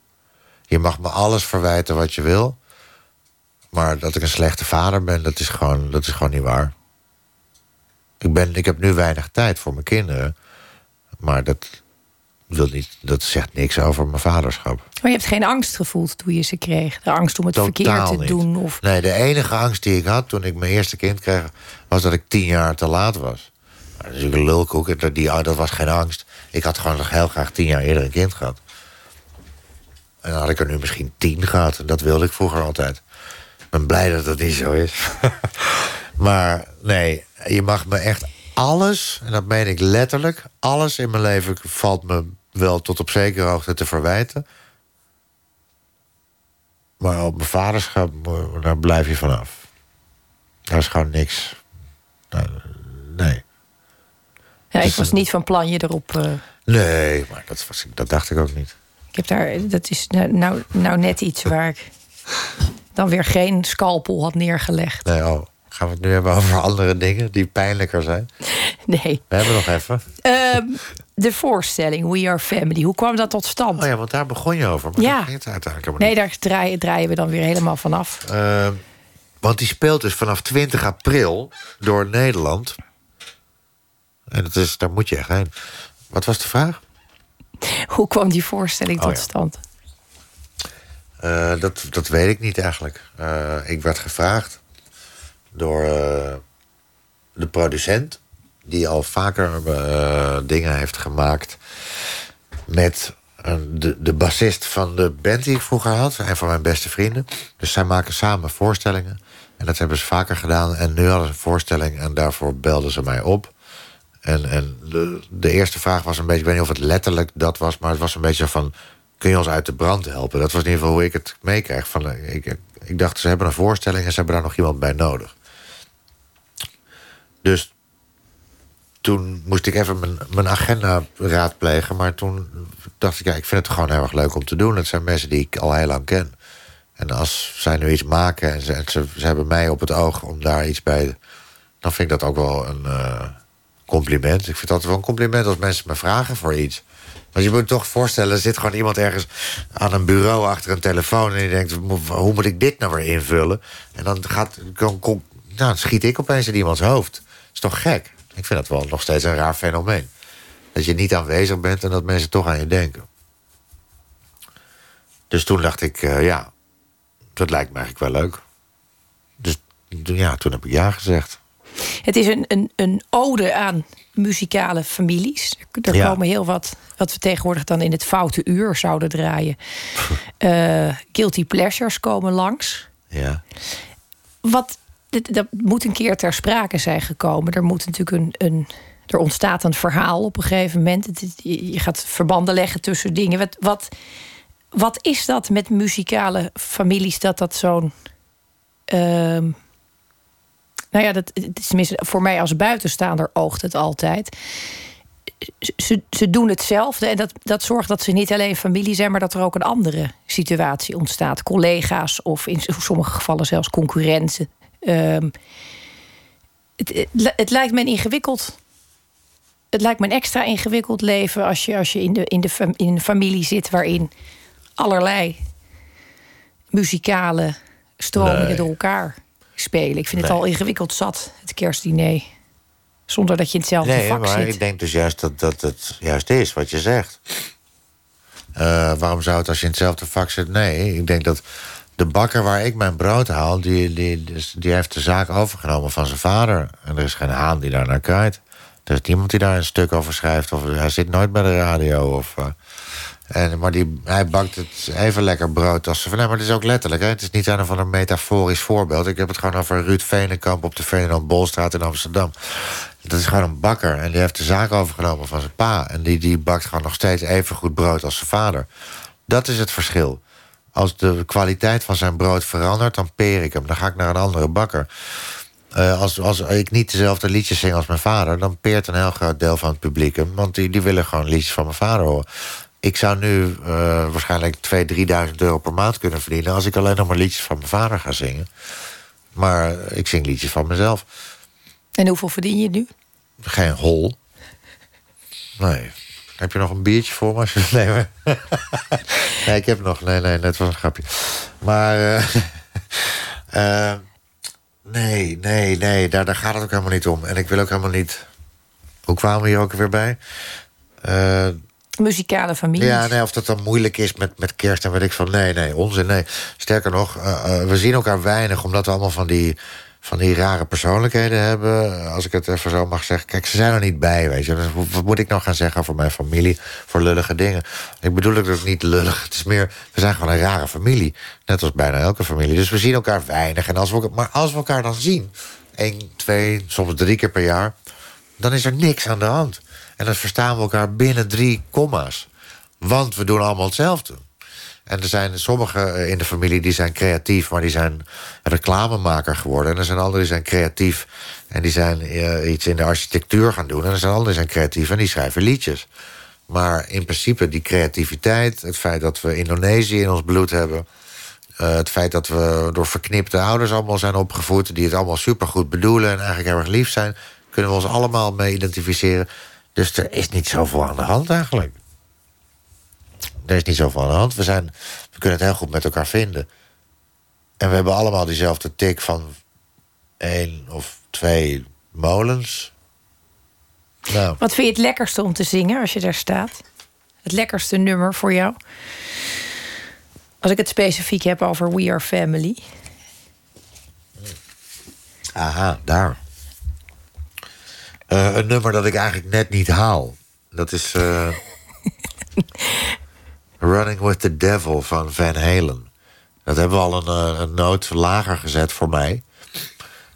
Je mag me alles verwijten wat je wil. Maar dat ik een slechte vader ben, dat is gewoon niet waar. Ik heb nu weinig tijd voor mijn kinderen. Maar dat zegt niks over mijn vaderschap. Maar je hebt geen angst gevoeld toen je ze kreeg? De angst om het verkeerd te doen? Of... nee, de enige angst die ik had toen ik mijn eerste kind kreeg... was dat ik 10 jaar te laat was. Dat is natuurlijk een lulkoek, dat was geen angst. Ik had gewoon nog heel graag 10 jaar eerder een kind gehad. En dan had ik er nu misschien 10 gehad. Dat wilde ik vroeger altijd. Ik ben blij dat dat niet zo is. Maar nee, je mag me echt alles... en dat meen ik letterlijk... alles in mijn leven valt me wel tot op zekere hoogte te verwijten. Maar op mijn vaderschap, daar blijf je vanaf. Daar is gewoon niks. Nee. Ja, ik was niet van plan je erop... Nee, maar dat dacht ik ook niet. Ik heb daar... dat is nou net iets waar ik dan weer geen scalpel had neergelegd. Nee, oh. Gaan we het nu hebben over andere dingen die pijnlijker zijn? Nee. We hebben nog even. De voorstelling We Are Family. Hoe kwam dat tot stand? Oh ja, want daar begon je over. Maar ja. Het uiteindelijk nee, daar draaien we dan weer helemaal vanaf. Want die speelt dus vanaf 20 april door Nederland. En dat is, daar moet je echt heen. Wat was de vraag? Hoe kwam die voorstelling tot stand? Dat weet ik niet eigenlijk. Ik werd gevraagd door de producent, die al vaker dingen heeft gemaakt met de bassist van de band die ik vroeger had. Een van mijn beste vrienden. Dus zij maken samen voorstellingen. En dat hebben ze vaker gedaan. En nu hadden ze een voorstelling en daarvoor belden ze mij op. En de eerste vraag was een beetje, ik weet niet of het letterlijk dat was, maar het was een beetje van, kun je ons uit de brand helpen? Dat was in ieder geval hoe ik het meekrijg. Ik dacht, ze hebben een voorstelling en ze hebben daar nog iemand bij nodig. Dus toen moest ik even mijn agenda raadplegen. Maar toen dacht ik, ja, ik vind het gewoon heel erg leuk om te doen. Het zijn mensen die ik al heel lang ken. En als zij nu iets maken en ze hebben mij op het oog om daar iets bij, dan vind ik dat ook wel een compliment. Ik vind het altijd wel een compliment als mensen me vragen voor iets. Want je moet je toch voorstellen, er zit gewoon iemand ergens aan een bureau achter een telefoon en die denkt, hoe moet ik dit nou weer invullen? En dan schiet ik opeens in iemands hoofd. Dat is toch gek? Ik vind dat wel nog steeds een raar fenomeen. Dat je niet aanwezig bent en dat mensen toch aan je denken. Dus toen dacht ik, dat lijkt me eigenlijk wel leuk. Dus ja, toen heb ik ja gezegd. Het is een ode aan muzikale families. Er komen heel wat we tegenwoordig dan in het foute uur zouden draaien. Guilty pleasures komen langs. Ja. Dat moet een keer ter sprake zijn gekomen. Er moet natuurlijk er ontstaat een verhaal op een gegeven moment. Je gaat verbanden leggen tussen dingen. Wat is dat met muzikale families dat zo'n tenminste, voor mij als buitenstaander oogt het altijd. Ze doen hetzelfde en dat zorgt dat ze niet alleen familie zijn, maar dat er ook een andere situatie ontstaat. Collega's of in sommige gevallen zelfs concurrenten. Het lijkt me ingewikkeld. Het lijkt me een extra ingewikkeld leven als je in een familie zit waarin allerlei muzikale stromingen door elkaar spelen. Ik vind het al ingewikkeld zat, het kerstdiner. Zonder dat je in hetzelfde vak zit. Maar ik denk dus juist dat het juist is wat je zegt. Waarom zou het als je in hetzelfde vak zit? Nee, ik denk dat de bakker waar ik mijn brood haal, die heeft de zaak overgenomen van zijn vader. En er is geen haan die daar naar kijkt. Er is niemand die daar een stuk over schrijft. Of hij zit nooit bij de radio. Hij bakt het even lekker brood als ze. Nee, maar het is ook letterlijk. Hè? Het is niet een of ander metaforisch voorbeeld. Ik heb het gewoon over Ruud Veenenkamp op de Ferdinand Bolstraat in Amsterdam. Dat is gewoon een bakker. En die heeft de zaak overgenomen van zijn pa. En die bakt gewoon nog steeds even goed brood als zijn vader. Dat is het verschil. Als de kwaliteit van zijn brood verandert, dan peer ik hem. Dan ga ik naar een andere bakker. Als ik niet dezelfde liedjes zing als mijn vader, dan peert een heel groot deel van het publiek hem. Want die willen gewoon liedjes van mijn vader horen. Ik zou nu waarschijnlijk 2.000-3.000 euro per maand kunnen verdienen als ik alleen nog maar liedjes van mijn vader ga zingen. Maar ik zing liedjes van mezelf. En hoeveel verdien je nu? Geen hol. Nee. Heb je nog een biertje voor me als je het neemt? Nee, ik heb nog. Nee, net was een grapje. Maar nee, daar gaat het ook helemaal niet om. En ik wil ook helemaal niet. Hoe kwamen we hier ook weer bij? Muzikale families. Ja, nee, of dat dan moeilijk is met kerst en weet ik van. Nee, onzin, nee. Sterker nog, we zien elkaar weinig, omdat we allemaal van die rare persoonlijkheden hebben. Als ik het even zo mag zeggen. Kijk, ze zijn er niet bij, weet je. Dus wat moet ik nou gaan zeggen over mijn familie? Voor lullige dingen. Ik bedoel dat het niet lullig. Het is meer, we zijn gewoon een rare familie. Net als bijna elke familie. Dus we zien elkaar weinig. En als we elkaar dan zien, 1, 2, soms 3 keer per jaar, dan is er niks aan de hand. En dan verstaan we elkaar binnen 3 komma's. Want we doen allemaal hetzelfde. En er zijn sommigen in de familie die zijn creatief, maar die zijn reclamemaker geworden. En er zijn anderen die zijn creatief en die zijn iets in de architectuur gaan doen. En er zijn anderen die zijn creatief en die schrijven liedjes. Maar in principe die creativiteit, het feit dat we Indonesië in ons bloed hebben, Het feit dat we door verknipte ouders allemaal zijn opgevoed, die het allemaal supergoed bedoelen en eigenlijk heel erg lief zijn, kunnen we ons allemaal mee identificeren. Dus er is niet zoveel aan de hand eigenlijk. Er is niet zoveel aan de hand. We kunnen het heel goed met elkaar vinden. En we hebben allemaal diezelfde tik van 1 of 2 molens. Nou. Wat vind je het lekkerste om te zingen als je daar staat? Het lekkerste nummer voor jou? Als ik het specifiek heb over We Are Family. Aha, daar. Een nummer dat ik eigenlijk net niet haal. Dat is Running with the Devil van Van Halen. Dat hebben we al een noot lager gezet voor mij.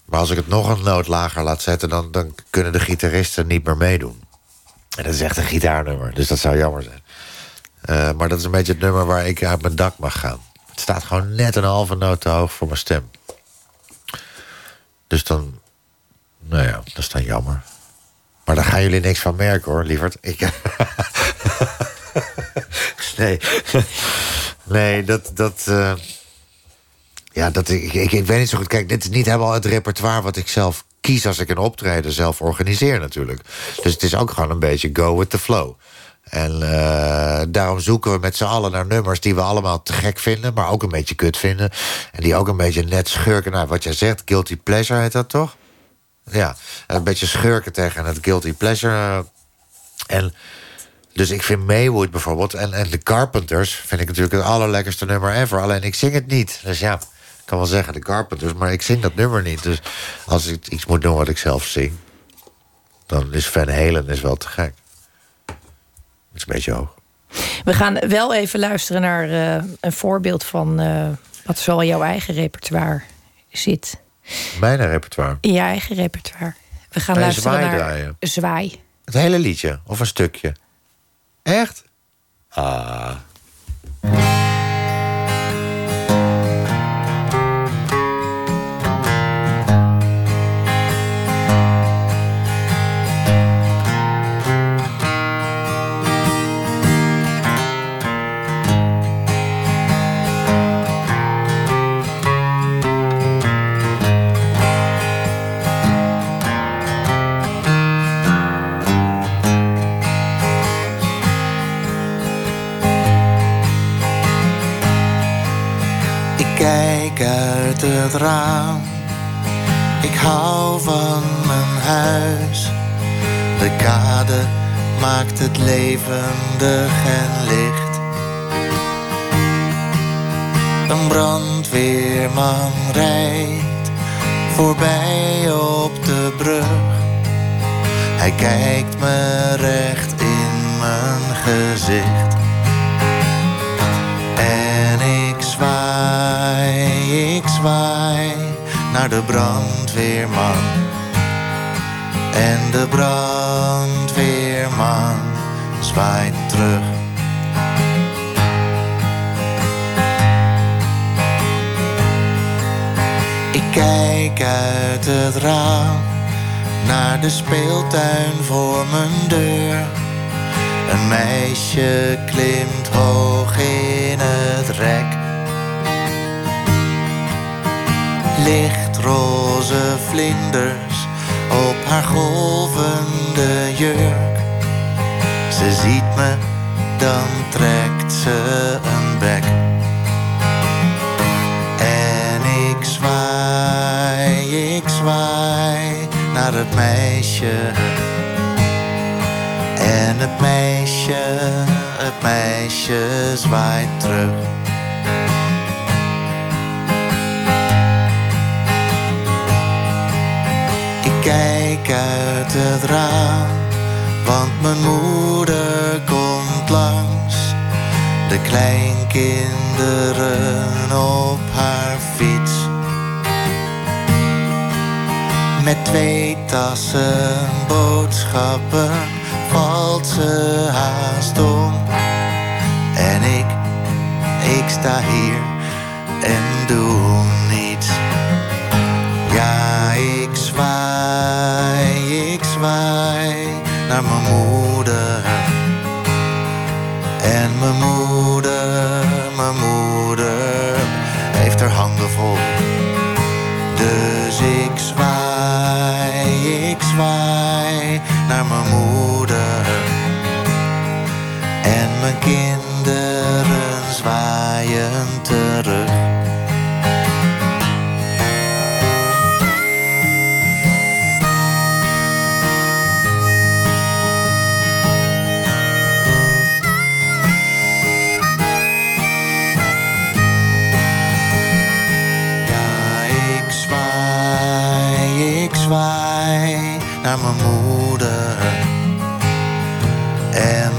Maar als ik het nog een noot lager laat zetten, dan kunnen de gitaristen niet meer meedoen. En dat is echt een gitaarnummer, dus dat zou jammer zijn. Maar dat is een beetje het nummer waar ik uit mijn dak mag gaan. Het staat gewoon net een halve noot te hoog voor mijn stem. Dus dan, nou ja, dat is dan jammer. Maar daar gaan jullie niks van merken hoor, lieverd. Nee, dat ja, dat, ik weet niet zo goed. Kijk, dit is niet helemaal het repertoire wat ik zelf kies als ik een optreden zelf organiseer natuurlijk. Dus het is ook gewoon een beetje go with the flow. En daarom zoeken we met z'n allen naar nummers die we allemaal te gek vinden, maar ook een beetje kut vinden. En die ook een beetje net schurken. Nou, wat jij zegt, guilty pleasure heet dat toch? Ja, een beetje schurken tegen het guilty pleasure. En dus ik vind Maywood bijvoorbeeld en The Carpenters vind ik natuurlijk het allerlekkerste nummer ever. Alleen ik zing het niet. Dus ja, ik kan wel zeggen The Carpenters, maar ik zing dat nummer niet. Dus als ik iets moet doen wat ik zelf zing, dan is Van Halen is wel te gek. Dat is een beetje hoog. We gaan wel even luisteren naar een voorbeeld van wat zo in jouw eigen repertoire zit. Mijn repertoire? In je eigen repertoire. We gaan luisteren naar draaien. Zwaai. Het hele liedje of een stukje? Echt? Ah. Het raam. Ik hou van mijn huis. De kade maakt het levendig en licht. Een brandweerman rijdt voorbij op de brug. Hij kijkt me recht in mijn gezicht. En ik zwaai. Ik zwaai naar de brandweerman. En de brandweerman zwaait terug. Ik kijk uit het raam naar de speeltuin voor mijn deur. Een meisje klimt hoog in het rek. Lichtroze vlinders op haar golvende jurk. Ze ziet me, dan trekt ze een bek. En ik zwaai naar het meisje. En het meisje zwaait terug. Kijk uit het raam, want mijn moeder komt langs. De kleinkinderen op haar fiets. Met 2 tassen boodschappen valt ze haast om. En ik sta hier en doe niets. Ja, ik zwaai. Ik zwaai naar mijn moeder. En mijn moeder Dus ik zwaai naar mijn moeder. En mijn kinderen zwaaien terug. Naar mijn moeder. En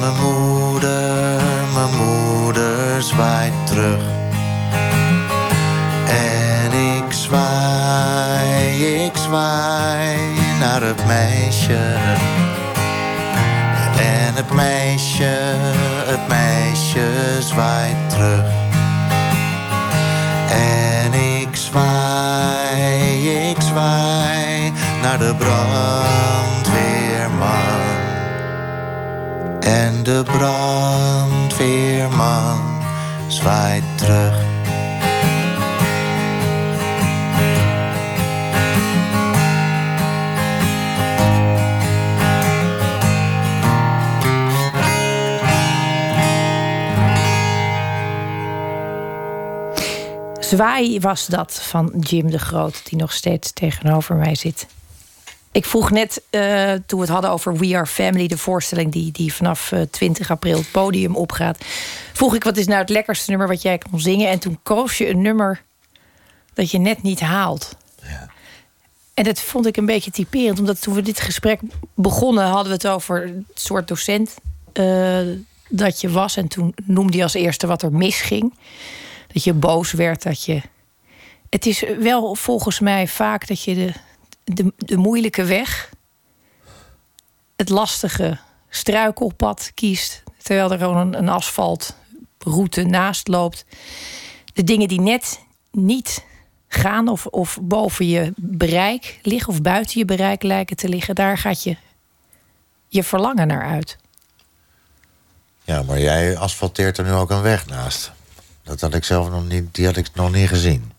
mijn moeder zwaait terug. En ik zwaai naar het meisje. En het meisje zwaait terug. En ik zwaai naar de brandweerman. En de brandweerman zwaait terug. Zwaai was dat van Jim de Groot, die nog steeds tegenover mij zit. Ik vroeg net, toen we het hadden over We Are Family, de voorstelling die vanaf 20 april het podium opgaat, vroeg ik, wat is nou het lekkerste nummer wat jij kon zingen? En toen koos je een nummer dat je net niet haalt. Ja. En dat vond ik een beetje typerend, omdat toen we dit gesprek begonnen, hadden we het over het soort docent dat je was. En toen noemde je als eerste wat er misging. Dat je boos werd, dat je... Het is wel volgens mij vaak dat je de moeilijke weg, het lastige struikelpad kiest, terwijl er gewoon een asfaltroute naast loopt. De dingen die net niet gaan of boven je bereik liggen of buiten je bereik lijken te liggen, daar gaat je verlangen naar uit. Ja, maar jij asfalteert er nu ook een weg naast. Dat had ik zelf nog niet, die had ik nog niet gezien.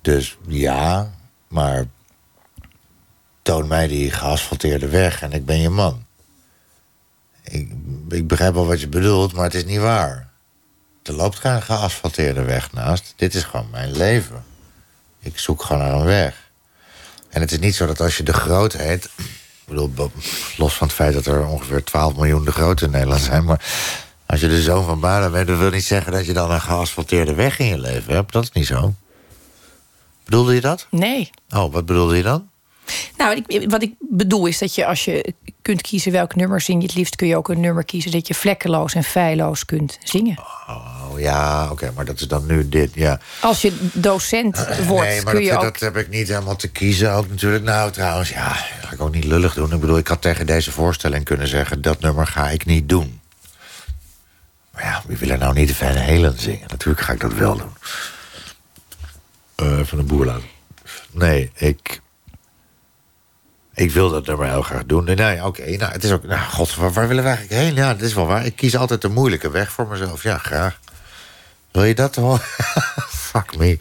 Dus ja, maar toon mij die geasfalteerde weg en ik ben je man. Ik begrijp wel wat je bedoelt, maar het is niet waar. Er loopt geen geasfalteerde weg naast. Dit is gewoon mijn leven. Ik zoek gewoon naar een weg. En het is niet zo dat als je de Groot heet... Ik bedoel, los van het feit dat er ongeveer 12 miljoen de Groot in Nederland zijn... maar als je de zoon van Baden bent, dat wil niet zeggen dat je dan een geasfalteerde weg in je leven hebt. Dat is niet zo. Bedoelde je dat? Nee. Oh, wat bedoelde je dan? Nou, wat ik bedoel is dat je, als je kunt kiezen welk nummer zing je het liefst, kun je ook een nummer kiezen dat je vlekkeloos en feilloos kunt zingen. Oh ja, oké, maar dat is dan nu dit, ja. Als je docent wordt, nee, maar kun je ook... dat heb ik niet helemaal te kiezen ook natuurlijk. Nou, trouwens, ja, dat ga ik ook niet lullig doen. Ik bedoel, ik had tegen deze voorstelling kunnen zeggen, dat nummer ga ik niet doen. Maar ja, wie wil er nou niet de Van Halen zingen? Natuurlijk ga ik dat wel doen. Van de boer laten. Nee, ik wil dat nummer heel graag doen. Nee, oké. Nou, het is ook... Nou, god, waar willen we eigenlijk heen? Ja, dat is wel waar. Ik kies altijd de moeilijke weg voor mezelf. Ja, graag. Wil je dat hoor? Fuck me.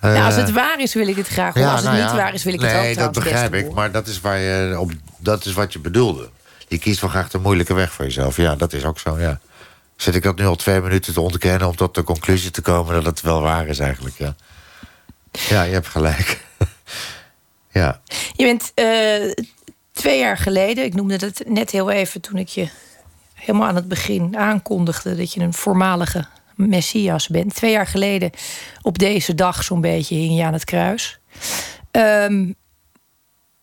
Nou, als het waar is, wil ik het graag. Ja, als het niet waar is, wil ik het ook graag. Nee, dat begrijp ik. Maar dat is waar je op, dat is wat je bedoelde. Je kiest wel graag de moeilijke weg voor jezelf. Ja, dat is ook zo, ja. Zit ik dat nu al 2 minuten te ontkennen... om tot de conclusie te komen dat het wel waar is eigenlijk, ja. Ja, je hebt gelijk. Ja. Je bent 2 jaar geleden, ik noemde het net heel even... toen ik je helemaal aan het begin aankondigde... dat je een voormalige Messias bent. 2 jaar geleden op deze dag zo'n beetje hing je aan het kruis.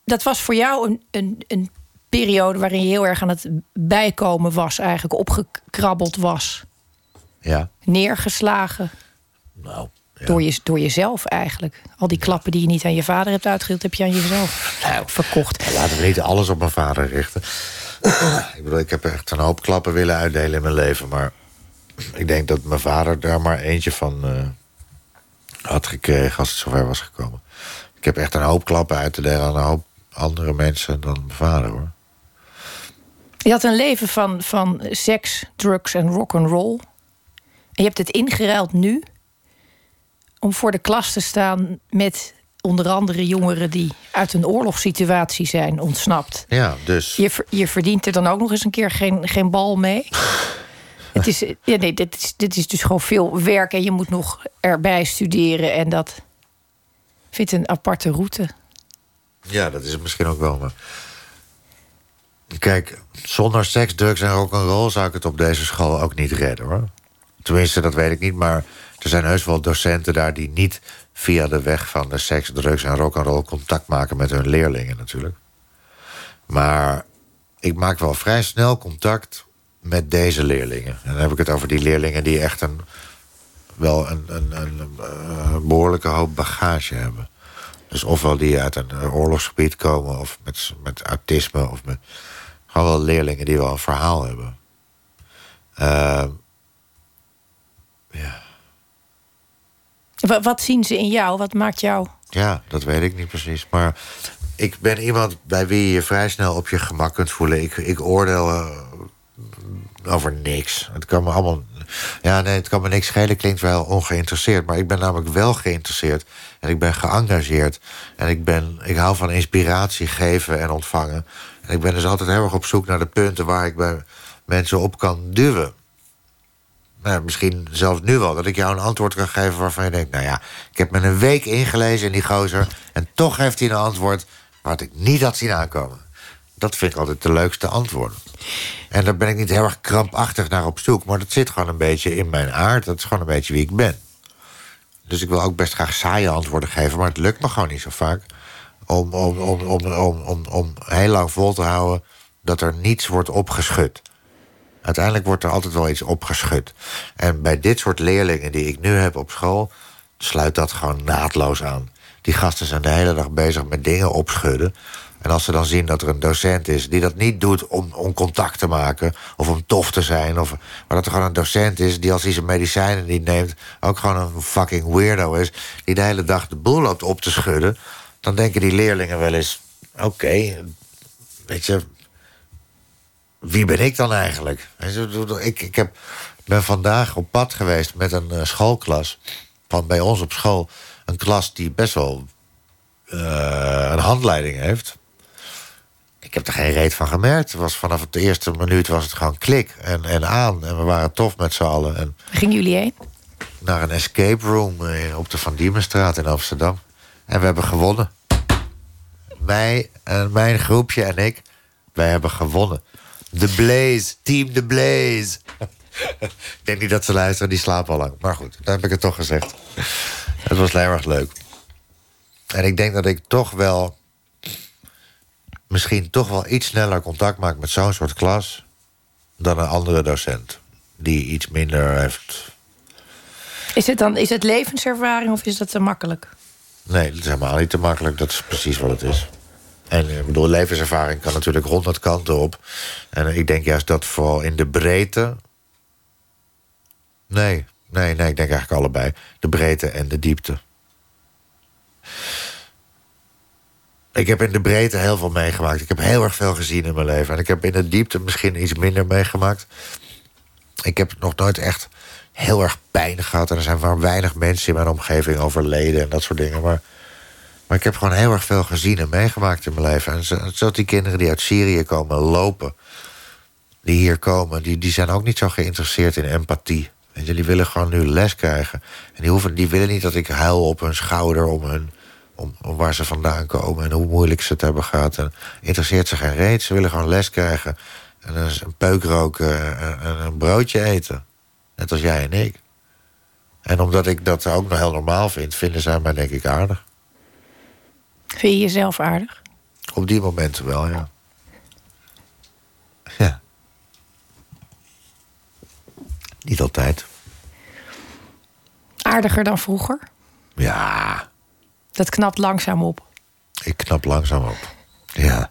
Dat was voor jou een periode waarin je heel erg aan het bijkomen was... eigenlijk opgekrabbeld was. Ja. Neergeslagen. Nou... Ja. Door jezelf eigenlijk. Al die klappen die je niet aan je vader hebt uitgedeeld... heb je aan jezelf verkocht. Nou, laten we niet alles op mijn vader richten. Ik bedoel, ik heb echt een hoop klappen willen uitdelen in mijn leven. Maar ik denk dat mijn vader daar maar eentje van had gekregen... als het zover was gekomen. Ik heb echt een hoop klappen uit te delen aan een hoop andere mensen dan mijn vader, hoor. Je had een leven van seks, drugs en rock'n'roll. En je hebt het ingeruild nu... om voor de klas te staan met onder andere jongeren die uit een oorlogssituatie zijn ontsnapt. Ja, dus. Je verdient er dan ook nog eens een keer geen bal mee. Het is, ja, nee, dit is dus gewoon veel werk en je moet nog erbij studeren. En dat vindt een aparte route. Ja, dat is het misschien ook wel. Maar kijk, zonder seks, drugs en rock'n'roll zou ik het op deze school ook niet redden, hoor. Tenminste, dat weet ik niet, maar er zijn heus wel docenten daar die niet via de weg van de seks, drugs en rock'n'roll contact maken met hun leerlingen natuurlijk. Maar ik maak wel vrij snel contact met deze leerlingen. En dan heb ik het over die leerlingen die echt een behoorlijke hoop bagage hebben. Dus ofwel die uit een oorlogsgebied komen, of met autisme, of met gewoon wel leerlingen die wel een verhaal hebben. Ja. Wat zien ze in jou? Wat maakt jou? Ja, dat weet ik niet precies. Maar ik ben iemand bij wie je je vrij snel op je gemak kunt voelen. Ik oordeel over niks. Het kan me allemaal... Ja, nee, het kan me niks schelen. Klinkt wel ongeïnteresseerd. Maar ik ben namelijk wel geïnteresseerd. En ik ben geëngageerd. En ik hou van inspiratie geven en ontvangen. En ik ben dus altijd heel erg op zoek naar de punten waar ik bij mensen op kan duwen. Nou, misschien zelfs nu wel, dat ik jou een antwoord kan geven waarvan je denkt, nou ja, ik heb me een week ingelezen in die gozer en toch heeft hij een antwoord wat ik niet had zien aankomen. Dat vind ik altijd de leukste antwoorden. En daar ben ik niet heel erg krampachtig naar op zoek, maar dat zit gewoon een beetje in mijn aard. Dat is gewoon een beetje wie ik ben. Dus ik wil ook best graag saaie antwoorden geven, maar het lukt me gewoon niet zo vaak om heel lang vol te houden dat er niets wordt opgeschud. Uiteindelijk wordt er altijd wel iets opgeschud. En bij dit soort leerlingen die ik nu heb op school, sluit dat gewoon naadloos aan. Die gasten zijn de hele dag bezig met dingen opschudden. En als ze dan zien dat er een docent is die dat niet doet om contact te maken, of om tof te zijn, of, maar dat er gewoon een docent is die als hij zijn medicijnen niet neemt ook gewoon een fucking weirdo is, die de hele dag de boel loopt op te schudden, dan denken die leerlingen wel eens, oké, weet je, wie ben ik dan eigenlijk? Ik ben vandaag op pad geweest met een schoolklas van bij ons op school. Een klas die best wel een handleiding heeft. Ik heb er geen reet van gemerkt. Vanaf de eerste minuut was het gewoon klik en aan. En we waren tof met z'n allen. En gingen jullie heen? Naar een escape room op de Van Diemenstraat in Amsterdam. En we hebben gewonnen. Mijn groepje en ik, wij hebben gewonnen. The Blaze, team The Blaze. Ik denk niet dat ze luisteren, die slapen al lang. Maar goed, dan heb ik het toch gezegd. Het was heel erg leuk. En ik denk dat ik toch wel... misschien toch wel iets sneller contact maak met zo'n soort klas dan een andere docent, die iets minder heeft. Is het levenservaring of is dat te makkelijk? Nee, dat is helemaal niet te makkelijk. Dat is precies wat het is. En ik bedoel, levenservaring kan natuurlijk 100 kanten op. En ik denk juist dat vooral in de breedte... Nee, ik denk eigenlijk allebei. De breedte en de diepte. Ik heb in de breedte heel veel meegemaakt. Ik heb heel erg veel gezien in mijn leven. En ik heb in de diepte misschien iets minder meegemaakt. Ik heb nog nooit echt heel erg pijn gehad. En er zijn maar weinig mensen in mijn omgeving overleden en dat soort dingen. Maar ik heb gewoon heel erg veel gezien en meegemaakt in mijn leven. En zoals die kinderen die uit Syrië komen lopen, die hier komen, die zijn ook niet zo geïnteresseerd in empathie. Weet je, die willen gewoon nu les krijgen. En die willen niet dat ik huil op hun schouder om waar ze vandaan komen en hoe moeilijk ze het hebben gehad. En interesseert ze geen reet. Ze willen gewoon les krijgen. En een peuk roken en een broodje eten. Net als jij en ik. En omdat ik dat ook nog heel normaal vind, vinden zij mij denk ik aardig. Vind je jezelf aardig? Op die momenten wel, ja. Ja. Niet altijd. Aardiger dan vroeger? Ja. Dat knapt langzaam op. Ik knap langzaam op, ja.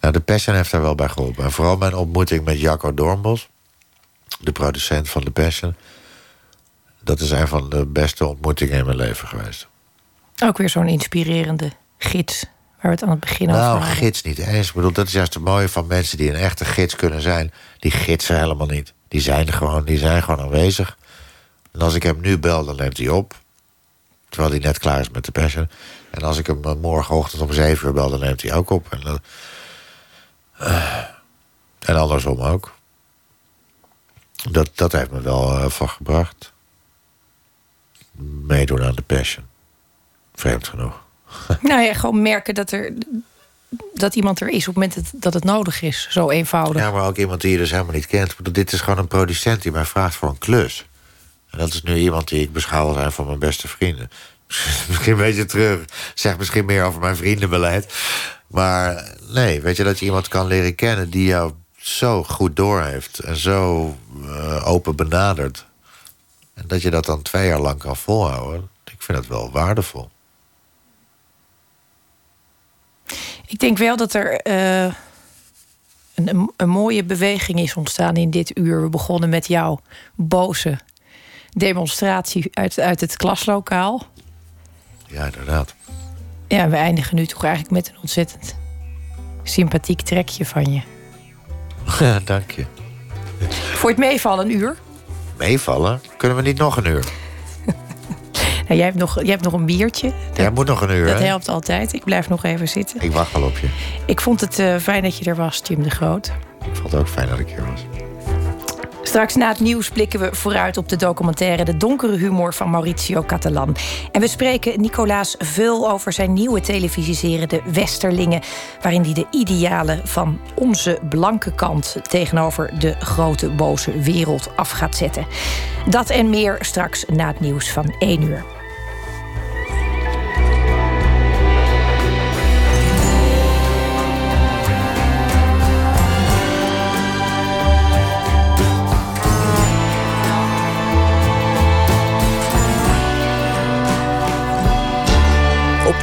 Nou, de Passion heeft daar wel bij geholpen. En vooral mijn ontmoeting met Jacco Doornbos, de producent van de Passion. Dat is een van de beste ontmoetingen in mijn leven geweest. Ook weer zo'n inspirerende gids, waar we het aan het begin over hadden. Nou, gids niet eens. Ik bedoel, dat is juist het mooie van mensen die een echte gids kunnen zijn. Die gidsen helemaal niet. Die zijn gewoon aanwezig. En als ik hem nu bel, dan neemt hij op. terwijl hij net klaar is met de Passion. En als ik hem morgenochtend om 7 uur bel, dan neemt hij ook op. En andersom ook. Dat heeft me wel van gebracht. Meedoen aan de Passion. Vreemd genoeg. Nou ja, gewoon merken dat iemand er is op het moment dat het nodig is. Zo eenvoudig. Ja, maar ook iemand die je dus helemaal niet kent. Dit is gewoon een producent die mij vraagt voor een klus. En dat is nu iemand die ik beschouw als een van mijn beste vrienden. Misschien een beetje terug. Zeg misschien meer over mijn vriendenbeleid. Maar nee, weet je, dat je iemand kan leren kennen die jou zo goed doorheeft en zo open benadert. En dat je dat dan 2 jaar lang kan volhouden. Ik vind dat wel waardevol. Ik denk wel dat er een mooie beweging is ontstaan in dit uur. We begonnen met jouw boze demonstratie uit het klaslokaal. Ja, inderdaad. Ja, we eindigen nu toch eigenlijk met een ontzettend sympathiek trekje van je. Ja, dank je. Voor het meevallen een uur? Meevallen? Kunnen we niet nog een uur? Nou, jij hebt nog een biertje. Jij moet nog een uur, dat helpt altijd. Ik blijf nog even zitten. Ik wacht wel op je. Ik vond het fijn dat je er was, Jim de Groot. Ik vond het ook fijn dat ik hier was. Straks na het nieuws blikken we vooruit op de documentaire De Donkere Humor van Maurizio Cattelan. En we spreken Nicolaas Veul over zijn nieuwe televisieserie De Westerlingen, waarin hij de idealen van onze blanke kant tegenover de grote boze wereld af gaat zetten. Dat en meer straks na het nieuws van 1 uur.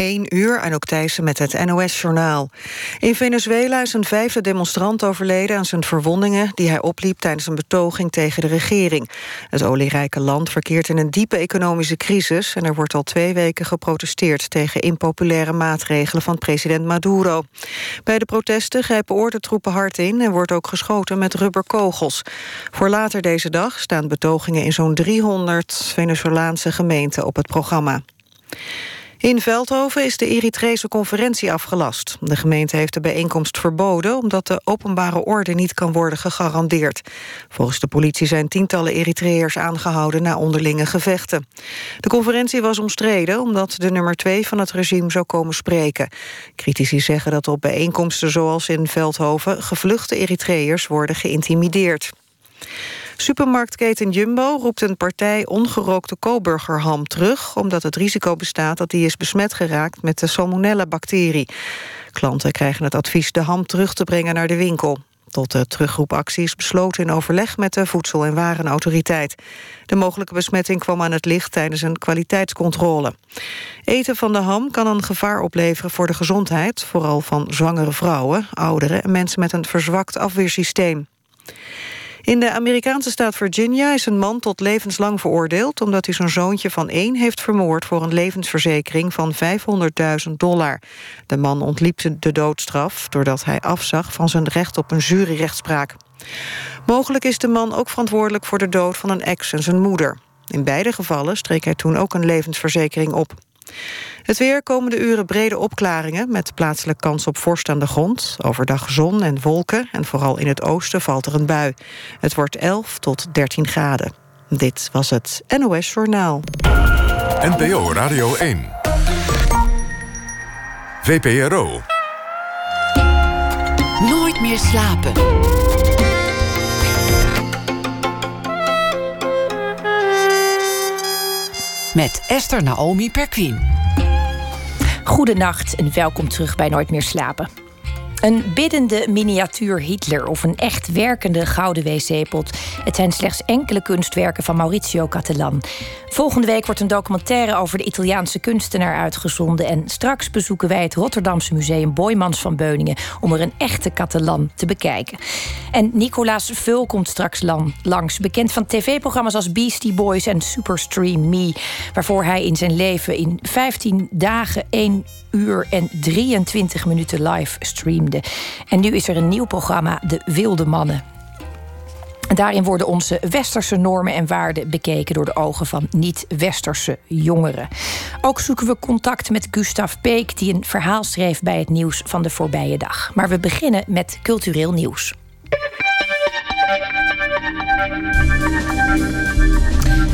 Eén uur, Anouk Thijssen met het NOS-journaal. In Venezuela is een 5e demonstrant overleden aan zijn verwondingen die hij opliep tijdens een betoging tegen de regering. Het olierijke land verkeert in een diepe economische crisis en er wordt al 2 weken geprotesteerd tegen impopulaire maatregelen van president Maduro. Bij de protesten grijpen ordentroepen hard in en wordt ook geschoten met rubberkogels. Voor later deze dag staan betogingen in zo'n 300 Venezolaanse gemeenten op het programma. In Veldhoven is de Eritrese conferentie afgelast. De gemeente heeft de bijeenkomst verboden omdat de openbare orde niet kan worden gegarandeerd. Volgens de politie zijn tientallen Eritreërs aangehouden na onderlinge gevechten. De conferentie was omstreden omdat de nummer 2 van het regime zou komen spreken. Critici zeggen dat op bijeenkomsten zoals in Veldhoven gevluchte Eritreërs worden geïntimideerd. Supermarktketen Jumbo roept een partij ongerookte Coburgerham terug, omdat het risico bestaat dat die is besmet geraakt met de salmonella-bacterie. Klanten krijgen het advies de ham terug te brengen naar de winkel. Tot de terugroepactie is besloten in overleg met de Voedsel- en Warenautoriteit. De mogelijke besmetting kwam aan het licht tijdens een kwaliteitscontrole. Eten van de ham kan een gevaar opleveren voor de gezondheid, vooral van zwangere vrouwen, ouderen en mensen met een verzwakt afweersysteem. In de Amerikaanse staat Virginia is een man tot levenslang veroordeeld omdat hij zijn zoontje van 1 heeft vermoord voor een levensverzekering van $500.000. De man ontliep de doodstraf doordat hij afzag van zijn recht op een juryrechtspraak. Mogelijk is de man ook verantwoordelijk voor de dood van een ex en zijn moeder. In beide gevallen streek hij toen ook een levensverzekering op. Het weer: komende uren brede opklaringen met plaatselijk kans op vorst aan de grond. Overdag zon en wolken en vooral in het oosten valt er een bui. Het wordt 11 tot 13 graden. Dit was het NOS Journaal. NPO Radio 1. VPRO. Nooit meer slapen. Met Esther Naomi Perquin. Goedenacht en welkom terug bij Nooit meer slapen. Een biddende miniatuur Hitler of een echt werkende gouden wc-pot. Het zijn slechts enkele kunstwerken van Maurizio Cattelan. Volgende week wordt een documentaire over de Italiaanse kunstenaar uitgezonden. En straks bezoeken wij het Rotterdamse museum Boijmans van Beuningen om er een echte Cattelan te bekijken. En Nicolaas Veul komt straks langs. Bekend van tv-programma's als Beastie Boys en Superstream Me. Waarvoor hij in zijn leven in 15 dagen 1 uur en 23 minuten live streamde. vreemden. En nu is er een nieuw programma, De Wilde Mannen. Daarin worden onze westerse normen en waarden bekeken door de ogen van niet-westerse jongeren. Ook zoeken we contact met Gustav Peek, die een verhaal schreef bij het nieuws van de voorbije dag. Maar we beginnen met cultureel nieuws.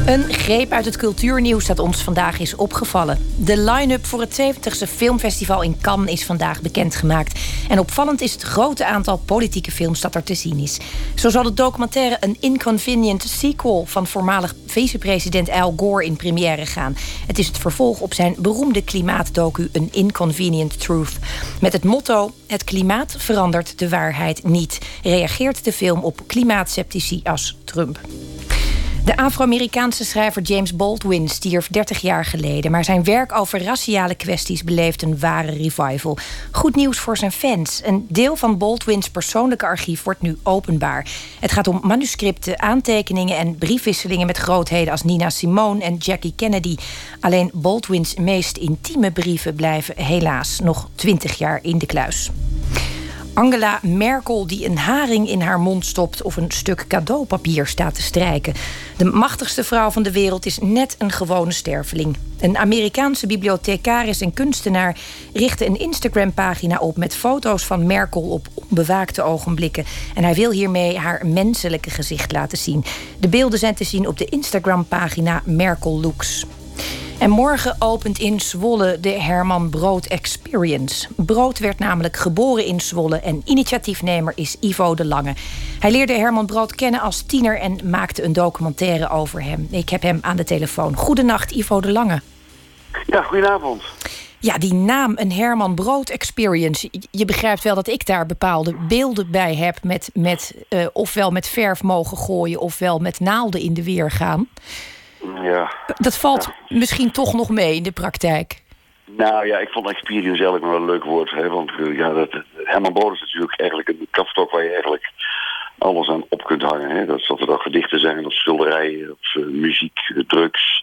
Een greep uit het cultuurnieuws dat ons vandaag is opgevallen. De line-up voor het 70e filmfestival in Cannes is vandaag bekendgemaakt. En opvallend is het grote aantal politieke films dat er te zien is. Zo zal de documentaire An Inconvenient Sequel van voormalig vicepresident Al Gore in première gaan. Het is het vervolg op zijn beroemde klimaatdocu An Inconvenient Truth. Met het motto: het klimaat verandert de waarheid niet. Reageert de film op klimaatsceptici als Trump. De Afro-Amerikaanse schrijver James Baldwin stierf 30 jaar geleden, maar zijn werk over raciale kwesties beleeft een ware revival. Goed nieuws voor zijn fans. Een deel van Baldwins persoonlijke archief wordt nu openbaar. Het gaat om manuscripten, aantekeningen en briefwisselingen met grootheden als Nina Simone en Jackie Kennedy. Alleen Baldwins meest intieme brieven blijven helaas nog 20 jaar in de kluis. Angela Merkel die een haring in haar mond stopt of een stuk cadeaupapier staat te strijken. De machtigste vrouw van de wereld is net een gewone sterveling. Een Amerikaanse bibliothecaris en kunstenaar richtte een Instagram-pagina op met foto's van Merkel op onbewaakte ogenblikken. En hij wil hiermee haar menselijke gezicht laten zien. De beelden zijn te zien op de Instagram-pagina Merkel Looks. En morgen opent in Zwolle de Herman Brood Experience. Brood werd namelijk geboren in Zwolle en initiatiefnemer is Ivo de Lange. Hij leerde Herman Brood kennen als tiener en maakte een documentaire over hem. Ik heb hem aan de telefoon. Goedenacht, Ivo de Lange. Ja, goedenavond. Ja, die naam, een Herman Brood Experience. Je begrijpt wel dat ik daar bepaalde beelden bij heb met ofwel met verf mogen gooien ofwel met naalden in de weer gaan. Ja. Dat valt misschien toch nog mee in de praktijk. Nou ja, ik vond experience eigenlijk wel een leuk woord. Hè? Want Herman Brood is natuurlijk eigenlijk een kapstok waar je eigenlijk alles aan op kunt hangen. Hè? Dat er dan gedichten zijn, of schilderijen, of muziek, drugs.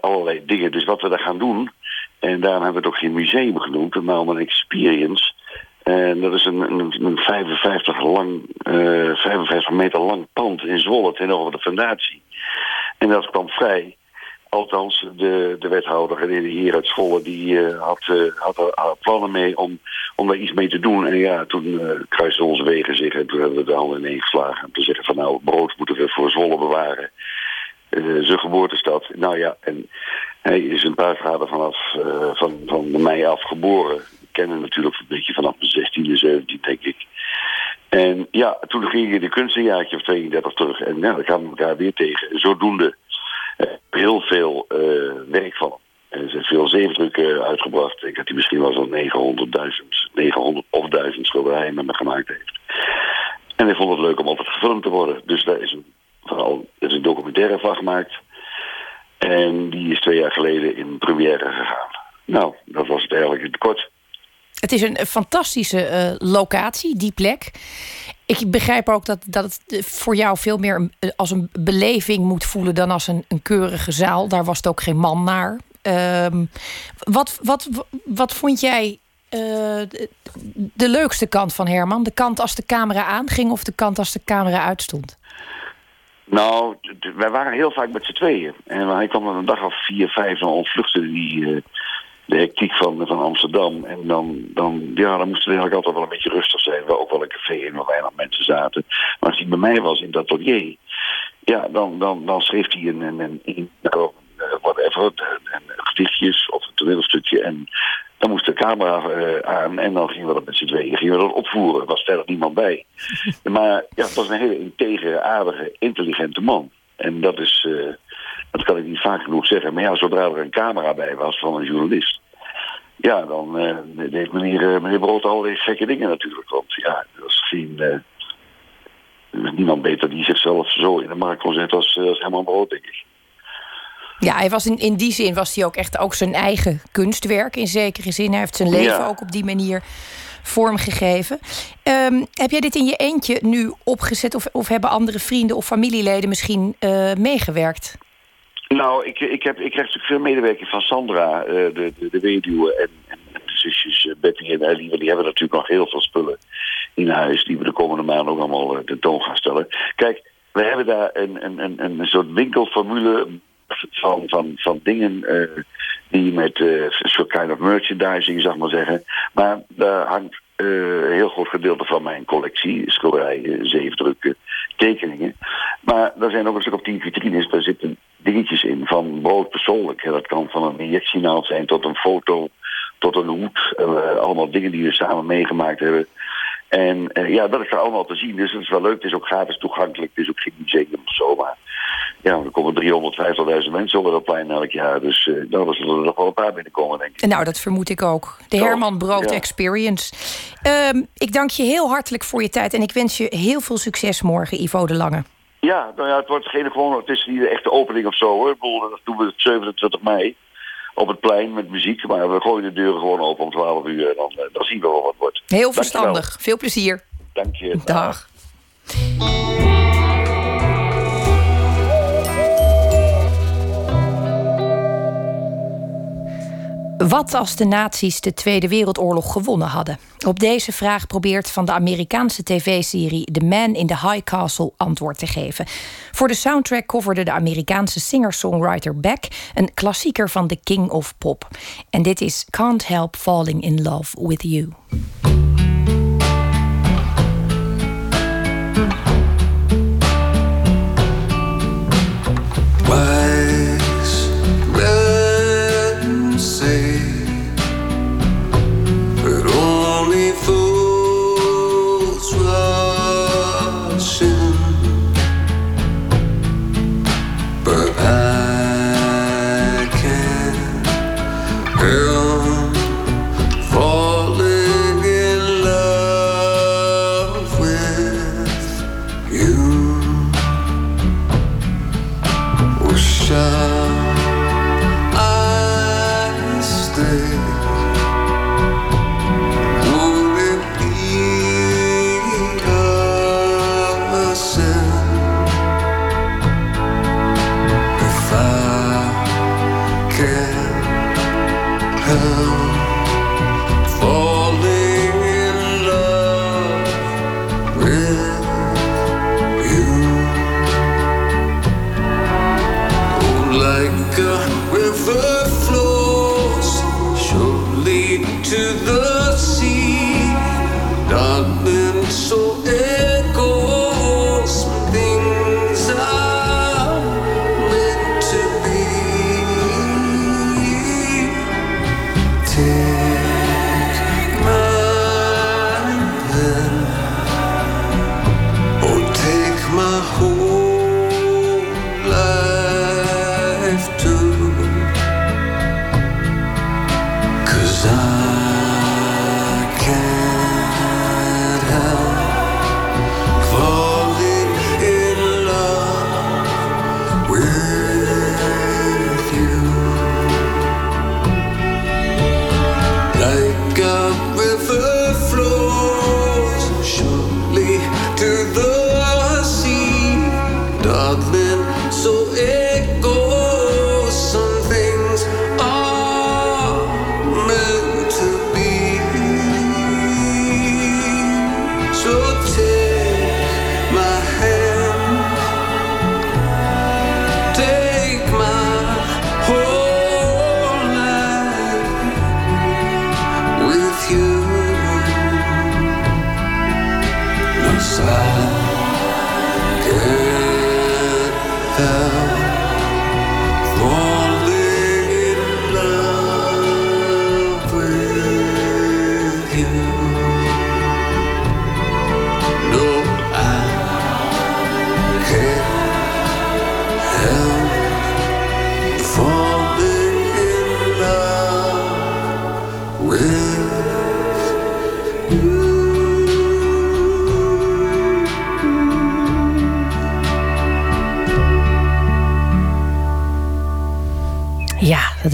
Allerlei dingen. Dus wat we daar gaan doen, en daarom hebben we het ook geen museum genoemd, maar om een experience. En dat is een 55 meter lang pand in Zwolle tegenover de fundatie. En dat kwam vrij. Althans, de wethouder en de heer uit Zwolle had plannen mee om daar iets mee te doen. En ja, toen kruisten onze wegen zich en toen hebben we de handen ineen geslagen. En toen zeggen van nou, brood moeten we voor Zwolle bewaren. Zijn geboortestad. Nou ja, en hij is een paar graden van mei af geboren. Kennen natuurlijk een beetje vanaf de 16e, 17e, denk ik. En ja, toen ging je de kunst een jaartje of 32 terug. En ja, dan gaan we elkaar weer tegen. Zodoende heel veel werk van hem. Er zijn veel zeefdrukken uitgebracht. Ik had die misschien wel zo'n 900 of 1000 schilderijen met me gemaakt heeft. En hij vond het leuk om altijd gefilmd te worden. Dus daar is een documentaire van gemaakt. En die is 2 jaar geleden in première gegaan. Nou, dat was het eigenlijk in het kort. Het is een fantastische locatie, die plek. Ik begrijp ook dat het voor jou veel meer als een beleving moet voelen dan als een keurige zaal. Daar was het ook geen man naar. Wat vond jij de leukste kant van Herman? De kant als de camera aanging of de kant als de camera uitstond? Nou, wij waren heel vaak met z'n tweeën. En hij kwam dan een dag of 4, 5 en ontvluchtte die... de hectiek van Amsterdam. En dan moesten we eigenlijk altijd wel een beetje rustig zijn. We ook wel een café in waar weinig mensen zaten. Maar als hij bij mij was in dat atelier, ja, dan schreef hij gedichtjes of een toneelstukje. En dan moest de camera aan en dan gingen we dat met z'n tweeën opvoeren. Er was verder niemand bij. Maar ja, het was een hele integere, aardige, intelligente man. En dat is... dat kan ik niet vaak genoeg zeggen. Maar ja, zodra er een camera bij was van een journalist... ja, dan deed meneer Brood allerlei gekke dingen natuurlijk. Want ja, er was niemand beter die zichzelf zo in de markt kon zetten als Herman Brood, denk ik. Ja, hij was in die zin was hij ook echt ook zijn eigen kunstwerk in zekere zin. Hij heeft zijn leven ook op die manier vormgegeven. Heb jij dit in je eentje nu opgezet... of hebben andere vrienden of familieleden misschien meegewerkt? Nou, ik kreeg natuurlijk veel medewerking van Sandra, de weduwe en de zusjes Betty en Ellie, want die hebben natuurlijk nog heel veel spullen in huis die we de komende maanden ook allemaal tentoon gaan stellen. Kijk, we hebben daar een soort winkelformule van dingen die met soort kind of merchandising, zeg maar zeggen. Maar daar hangt een heel groot gedeelte van mijn collectie, schilderijen, zeefdrukken, tekeningen. Maar daar zijn ook een stuk op 10 vitrines, daar zitten dingetjes in van Brood persoonlijk. Hè. Dat kan van een injectienaald zijn tot een foto, tot een hoed. Allemaal dingen die we samen meegemaakt hebben. En ja, dat is er allemaal te zien. Dus dat is wel leuk. Het is ook gratis toegankelijk. Het is ook geen museum of zo. Maar ja, er komen 350.000 mensen over dat plein elk jaar. Dus daar zullen er nog wel een paar binnenkomen, denk ik. Nou, dat vermoed ik ook. De Herman Brood Experience. Ik dank je heel hartelijk voor je tijd. En ik wens je heel veel succes morgen, Ivo de Lange. Ja, nou ja, het wordt geen gewoon... Het is niet de echte opening of zo, hoor. Ik bedoel, dat doen we 27 mei op het plein met muziek. Maar we gooien de deuren gewoon open om 12 uur. En dan zien we wel wat het wordt. Heel verstandig. Dankjewel. Veel plezier. Dank je. Dag. Wat als de nazi's de Tweede Wereldoorlog gewonnen hadden? Op deze vraag probeert van de Amerikaanse tv-serie The Man in the High Castle antwoord te geven. Voor de soundtrack coverde de Amerikaanse singer-songwriter Beck een klassieker van The King of Pop. En dit is Can't Help Falling in Love with You.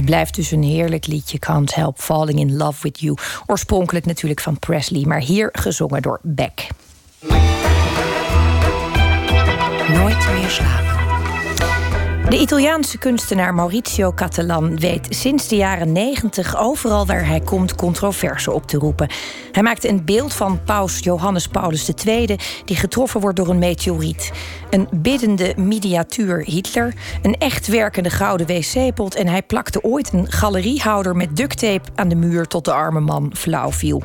Blijft dus een heerlijk liedje, Can't Help Falling in Love with You. Oorspronkelijk natuurlijk van Presley, maar hier gezongen door Beck. Nooit meer slapen. De Italiaanse kunstenaar Maurizio Cattelan weet sinds de jaren 90 overal waar hij komt controverse op te roepen. Hij maakte een beeld van paus Johannes Paulus II... die getroffen wordt door een meteoriet. Een biddende miniatuur Hitler, een echt werkende gouden wc-pot... en hij plakte ooit een galeriehouder met ducttape aan de muur... tot de arme man flauw viel.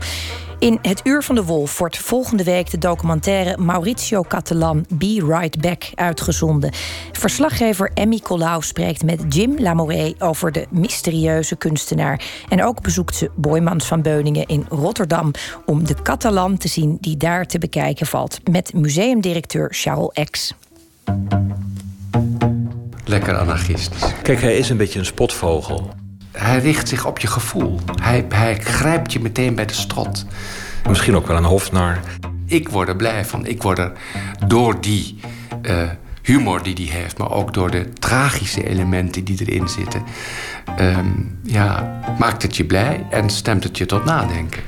In Het Uur van de Wolf wordt volgende week de documentaire... Maurizio Cattelan, Be Right Back, uitgezonden. Verslaggever Emmy Collau spreekt met Jim Lamoree... over de mysterieuze kunstenaar. En ook bezoekt ze Boijmans van Beuningen in Rotterdam... om de Cattelan te zien die daar te bekijken valt. Met museumdirecteur Charles X. Lekker anarchistisch. Kijk, hij is een beetje een spotvogel. Hij richt zich op je gevoel. Hij grijpt je meteen bij de strot. Misschien ook wel een hofnar. Ik word er blij van. Ik word er door die humor die hij heeft... maar ook door de tragische elementen die erin zitten... maakt het je blij en stemt het je tot nadenken.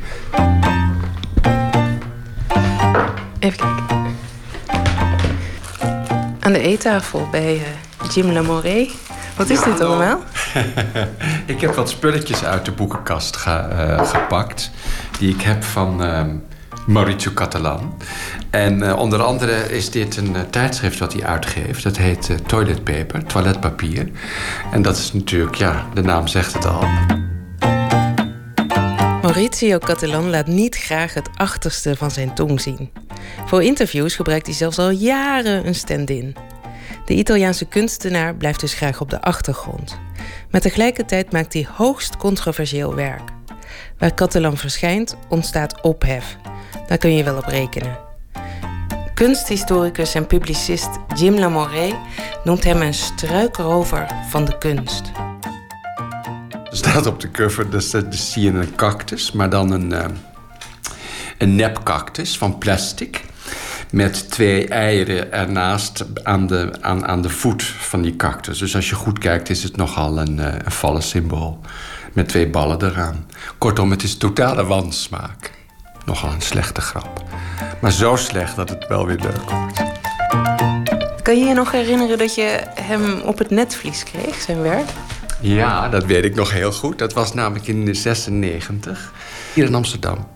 Even kijken. Aan de eettafel bij Jim Lamoree... Wat is dit allemaal? Ik heb wat spulletjes uit de boekenkast gepakt. Die ik heb van Maurizio Cattelan. En onder andere is dit een tijdschrift wat hij uitgeeft. Dat heet Toilet Paper, toiletpapier. En dat is natuurlijk, de naam zegt het al. Maurizio Cattelan laat niet graag het achterste van zijn tong zien. Voor interviews gebruikt hij zelfs al jaren een stand-in. De Italiaanse kunstenaar blijft dus graag op de achtergrond. Maar tegelijkertijd maakt hij hoogst controversieel werk. Waar Cattelan verschijnt, ontstaat ophef. Daar kun je wel op rekenen. Kunsthistoricus en publicist Jim Lamoree noemt hem een struikrover van de kunst. Er staat op de cover, dus zie je een cactus, maar dan een nepcactus van plastic... met 2 eieren ernaast aan de voet van die cactus. Dus als je goed kijkt is het nogal een vallensymbool. Met 2 ballen eraan. Kortom, het is totale wansmaak. Nogal een slechte grap. Maar zo slecht dat het wel weer leuk wordt. Kan je je nog herinneren dat je hem op het netvlies kreeg, zijn werk? Ja, dat weet ik nog heel goed. Dat was namelijk in 1996, hier in Amsterdam.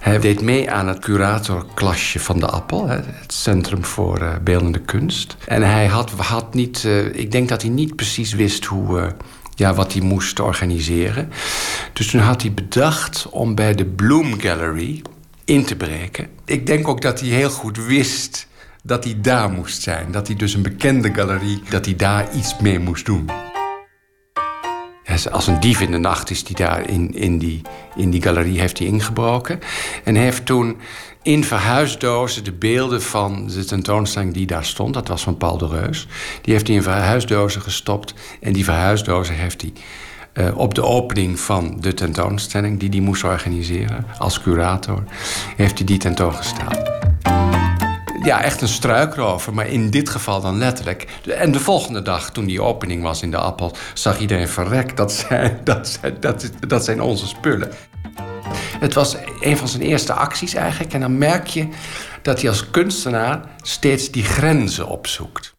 Hij deed mee aan het curatorklasje van de Appel, het Centrum voor Beeldende Kunst. En hij had niet, ik denk dat hij niet precies wist wat hij moest organiseren. Dus toen had hij bedacht om bij de Bloom Gallery in te breken. Ik denk ook dat hij heel goed wist dat hij daar moest zijn. Dat hij dus een bekende galerie, dat hij daar iets mee moest doen. Als een dief in de nacht is die daar in die galerie heeft hij ingebroken. En heeft toen in verhuisdozen de beelden van de tentoonstelling die daar stond... dat was van Paul de Reus, die heeft hij in verhuisdozen gestopt. En die verhuisdozen heeft hij op de opening van de tentoonstelling... die hij moest organiseren als curator, heeft hij die tentoongesteld. Ja, echt een struikrover, maar in dit geval dan letterlijk. En de volgende dag, toen die opening was in de Appel... zag iedereen verrek, dat zijn onze spullen. Het was een van zijn eerste acties eigenlijk. En dan merk je dat hij als kunstenaar steeds die grenzen opzoekt.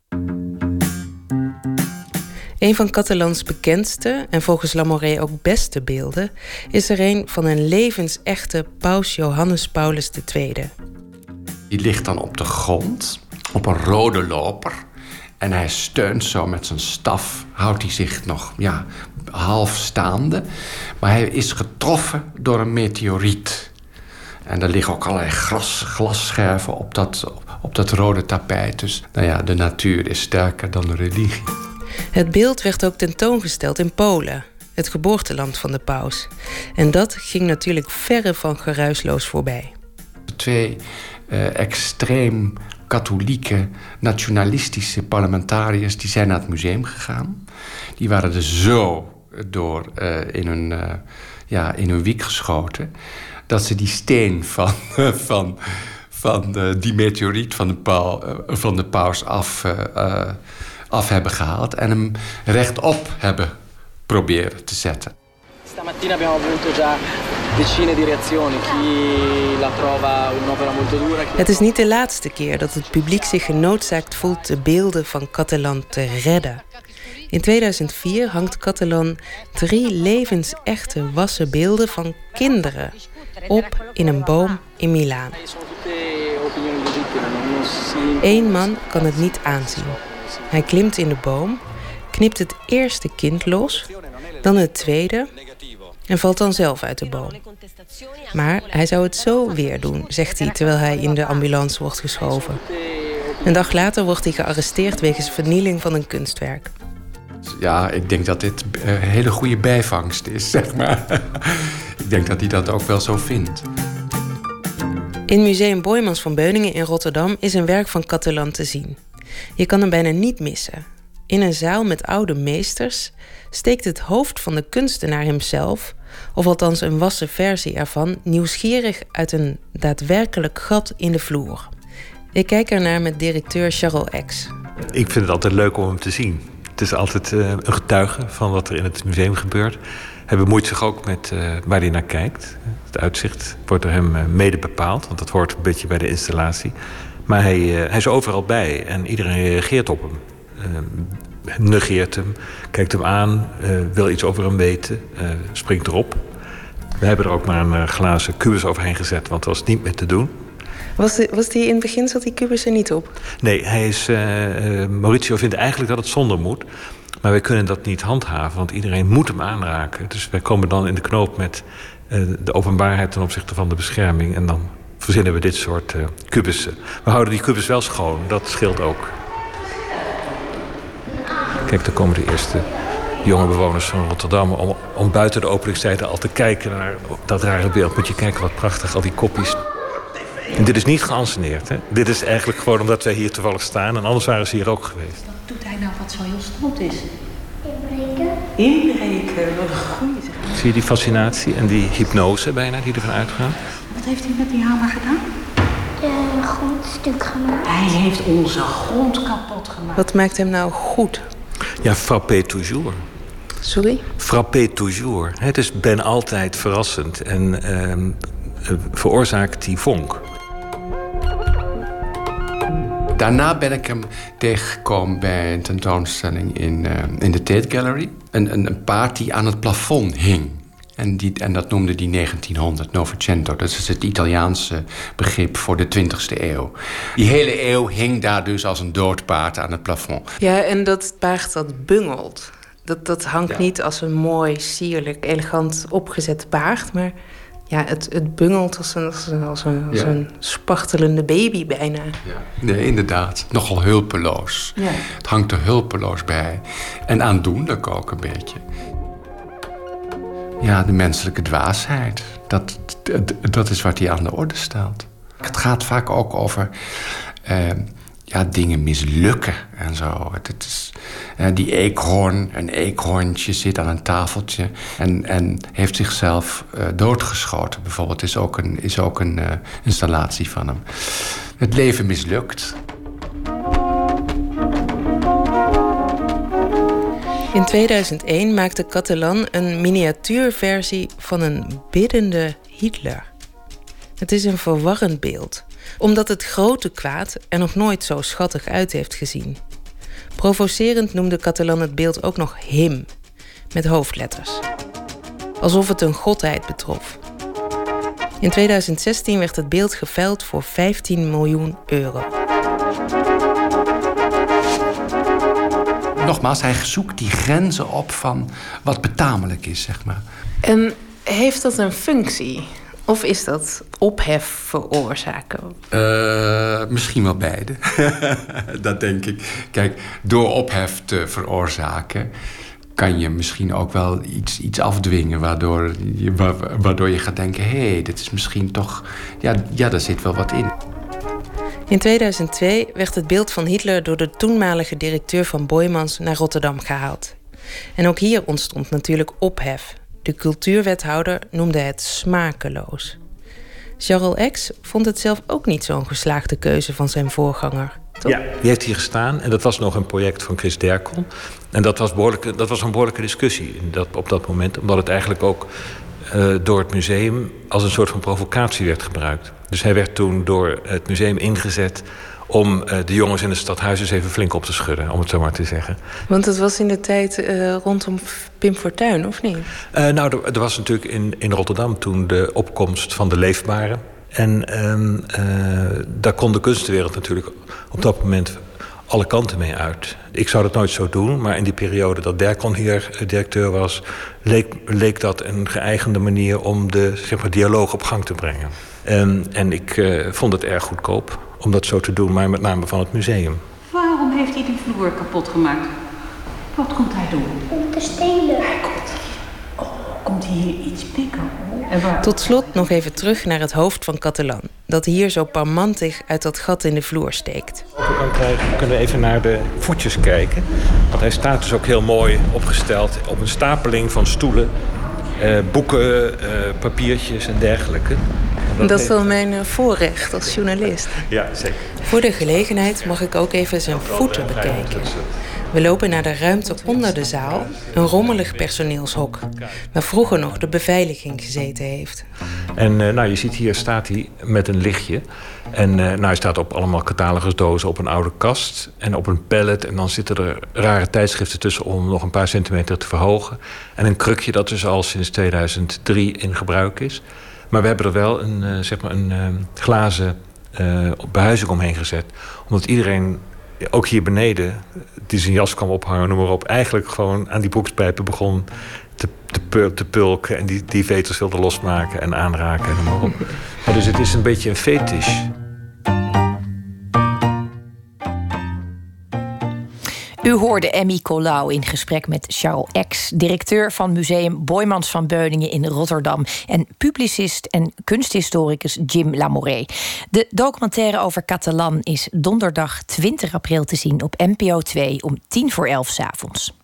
Een van Cattelans bekendste en volgens Lamoree ook beste beelden... is er een van een levensechte paus Johannes Paulus II... Die ligt dan op de grond, op een rode loper. En hij steunt zo met zijn staf, houdt hij zich nog half staande. Maar hij is getroffen door een meteoriet. En er liggen ook allerlei glasscherven op dat rode tapijt. Dus de natuur is sterker dan de religie. Het beeld werd ook tentoongesteld in Polen, het geboorteland van de paus. En dat ging natuurlijk verre van geruisloos voorbij. 2 extreem katholieke, nationalistische parlementariërs... die zijn naar het museum gegaan. Die waren er zo door in hun wiek geschoten... dat ze die steen van die meteoriet van de paus af hebben gehaald... en hem rechtop hebben proberen te zetten. Stamattina abbiamo avuto già decine di reazioni. Chi la trova un'opera molto dura. Het is niet de laatste keer dat het publiek zich genoodzaakt voelt de beelden van Cattelan te redden. In 2004 hangt Cattelan 3 levensechte wassen beelden van kinderen op in een boom in Milaan. 1 man kan het niet aanzien. Hij klimt in de boom, knipt het eerste kind los, dan het tweede en valt dan zelf uit de boom. Maar hij zou het zo weer doen, zegt hij terwijl hij in de ambulance wordt geschoven. Een dag later wordt hij gearresteerd wegens vernieling van een kunstwerk. Ja, ik denk dat dit een hele goede bijvangst is, zeg maar. Ik denk dat hij dat ook wel zo vindt. In museum Boijmans van Beuningen in Rotterdam is een werk van Cattelan te zien. Je kan hem bijna niet missen. In een zaal met oude meesters steekt het hoofd van de kunstenaar hemzelf, of althans een wassen versie ervan, nieuwsgierig uit een daadwerkelijk gat in de vloer. Ik kijk ernaar met directeur Charles X. Ik vind het altijd leuk om hem te zien. Het is altijd een getuige van wat er in het museum gebeurt. Hij bemoeit zich ook met waar hij naar kijkt. Het uitzicht wordt door hem mede bepaald, want dat hoort een beetje bij de installatie. Maar hij is overal bij en iedereen reageert op hem. Negeert hem, kijkt hem aan, wil iets over hem weten, springt erop. We hebben er ook maar een glazen kubus overheen gezet, want dat was niet meer te doen. Was die in het begin, zat die kubus er niet op? Nee, hij is, Maurizio vindt eigenlijk dat het zonder moet. Maar wij kunnen dat niet handhaven, want iedereen moet hem aanraken. Dus wij komen dan in de knoop met de openbaarheid ten opzichte van de bescherming. En dan verzinnen we dit soort kubussen. We houden die kubus wel schoon, dat scheelt ook. Kijk, daar komen de eerste jonge bewoners van Rotterdam. Om buiten de openingstijden al te kijken naar dat rare beeld. Moet je kijken wat prachtig, al die kopjes. En dit is niet geanceneerd, hè? Dit is eigenlijk gewoon omdat wij hier toevallig staan. En anders waren ze hier ook geweest. Wat doet hij nou wat zo heel stom is? Inbreken. Inbreken, wat een goeie zeg. Zie je die fascinatie en die hypnose bijna die ervan uitgaan? Wat heeft hij met die hamer gedaan? Een grondstuk gemaakt. Hij heeft onze grond kapot gemaakt. Wat maakt hem nou goed? Ja, frappé toujours. Sorry? Frappé toujours. Het is ben altijd verrassend en veroorzaakt die vonk. Daarna ben ik hem tegengekomen bij een tentoonstelling in de Tate Gallery. Een paard die aan het plafond hing. En dat noemde die 1900, Novecento. Dat is het Italiaanse begrip voor de 20e eeuw. Die hele eeuw hing daar dus als een dood paard aan het plafond. Ja, en dat paard dat bungelt. Dat hangt niet als een mooi, sierlijk, elegant opgezet paard, maar ja, het bungelt als een spartelende baby bijna. Ja. Nee, inderdaad. Nogal hulpeloos. Ja. Het hangt er hulpeloos bij. En aandoenlijk ook een beetje. Ja, de menselijke dwaasheid. Dat is wat hier aan de orde staat. Het gaat vaak ook over dingen mislukken en zo. Het is, die eekhoorn, een eekhoorntje zit aan een tafeltje en heeft zichzelf doodgeschoten. Bijvoorbeeld is ook een installatie van hem. Het leven mislukt. In 2001 maakte Cattelan een miniatuurversie van een biddende Hitler. Het is een verwarrend beeld, omdat het grote kwaad er nog nooit zo schattig uit heeft gezien. Provocerend noemde Cattelan het beeld ook nog him, met hoofdletters. Alsof het een godheid betrof. In 2016 werd het beeld geveild voor 15 miljoen euro. Nogmaals, hij zoekt die grenzen op van wat betamelijk is, zeg maar. En heeft dat een functie? Of is dat ophef veroorzaken? Misschien wel beide. Dat denk ik. Kijk, door ophef te veroorzaken kan je misschien ook wel iets afdwingen, waardoor je gaat denken, hé, dit is misschien toch, ja, daar zit wel wat in. In 2002 werd het beeld van Hitler door de toenmalige directeur van Boijmans naar Rotterdam gehaald. En ook hier ontstond natuurlijk ophef. De cultuurwethouder noemde het smakeloos. Charles X vond het zelf ook niet zo'n geslaagde keuze van zijn voorganger. Toch? Ja, die heeft hier gestaan en dat was nog een project van Chris Derkel. En dat was een behoorlijke discussie op dat moment, omdat het eigenlijk ook door het museum als een soort van provocatie werd gebruikt. Dus hij werd toen door het museum ingezet om de jongens in het stadhuis eens even flink op te schudden, om het zo maar te zeggen. Want dat was in de tijd rondom Pim Fortuyn, of niet? Nou, er was natuurlijk in Rotterdam toen de opkomst van de leefbaren. En daar kon de kunstwereld natuurlijk op dat moment alle kanten mee uit. Ik zou dat nooit zo doen, maar in die periode dat Derkon hier directeur was, leek dat een geëigende manier om de dialoog op gang te brengen. En ik vond het erg goedkoop om dat zo te doen, maar met name van het museum. Waarom heeft hij die vloer kapot gemaakt? Wat komt hij doen? Om te stelen. Hij komt hij hier iets pikken? Tot slot nog even terug naar het hoofd van Cattelan, dat hier zo parmantig uit dat gat in de vloer steekt. Kunnen we even naar de voetjes kijken. Want hij staat dus ook heel mooi opgesteld op een stapeling van stoelen, boeken, papiertjes en dergelijke. Dat is wel mijn voorrecht als journalist. Ja, zeker. Voor de gelegenheid mag ik ook even zijn voeten bekijken. We lopen naar de ruimte onder de zaal, een rommelig personeelshok, waar vroeger nog de beveiliging gezeten heeft. En nou, je ziet hier staat hij met een lichtje. En nou, hij staat op allemaal catalogusdozen op een oude kast en op een pallet. En dan zitten er rare tijdschriften tussen om nog een paar centimeter te verhogen. En een krukje dat dus al sinds 2003 in gebruik is. Maar we hebben er wel een glazen behuizing omheen gezet. Omdat iedereen, ook hier beneden, die zijn jas kwam ophangen, noem maar op, eigenlijk gewoon aan die broekspijpen begon te pulken. En die veters wilde losmaken en aanraken en noem maar op. Maar dus het is een beetje een fetish. U hoorde Emmy Collau in gesprek met Charles X, directeur van museum Boijmans van Beuningen in Rotterdam, en publicist en kunsthistoricus Jim Lamoree. De documentaire over Cattelan is donderdag 20 april te zien op NPO 2 om 10:45 s'avonds.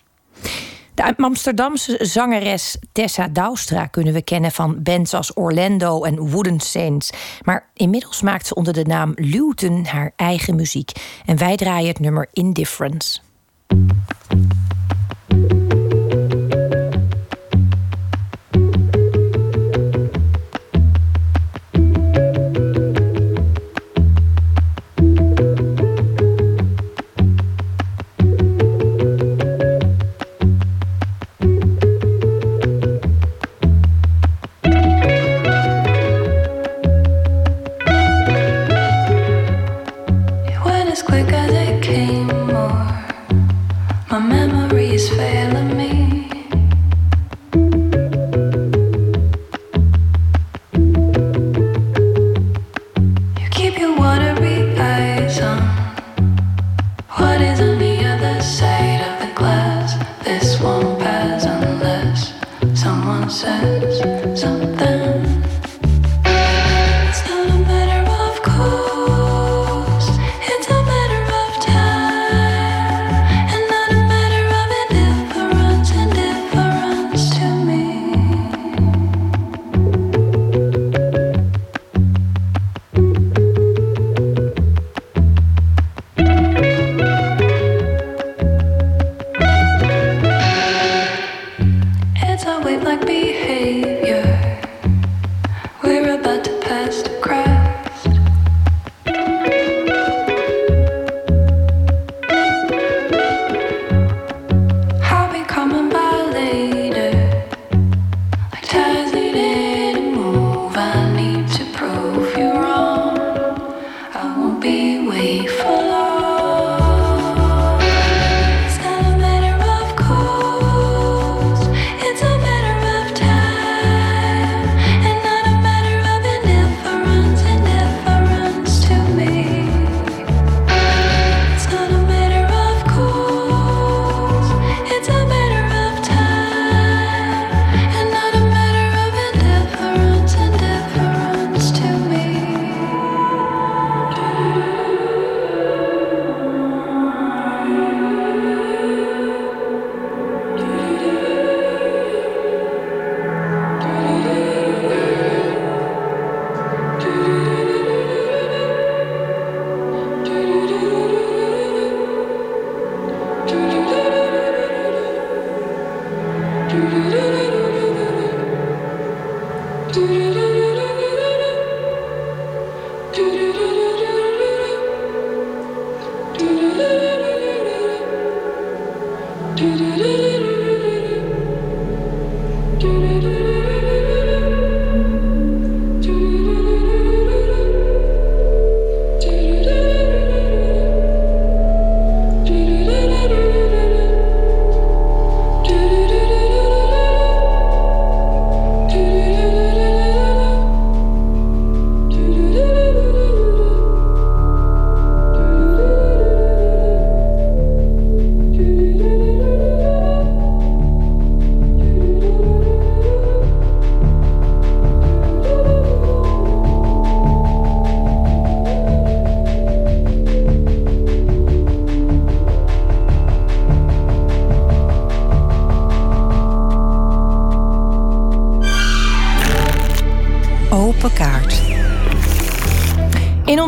De Amsterdamse zangeres Tessa Douwstra kunnen we kennen van bands als Orlando en Wooden Saints. Maar inmiddels maakt ze onder de naam Luwten haar eigen muziek. En wij draaien het nummer Indifference.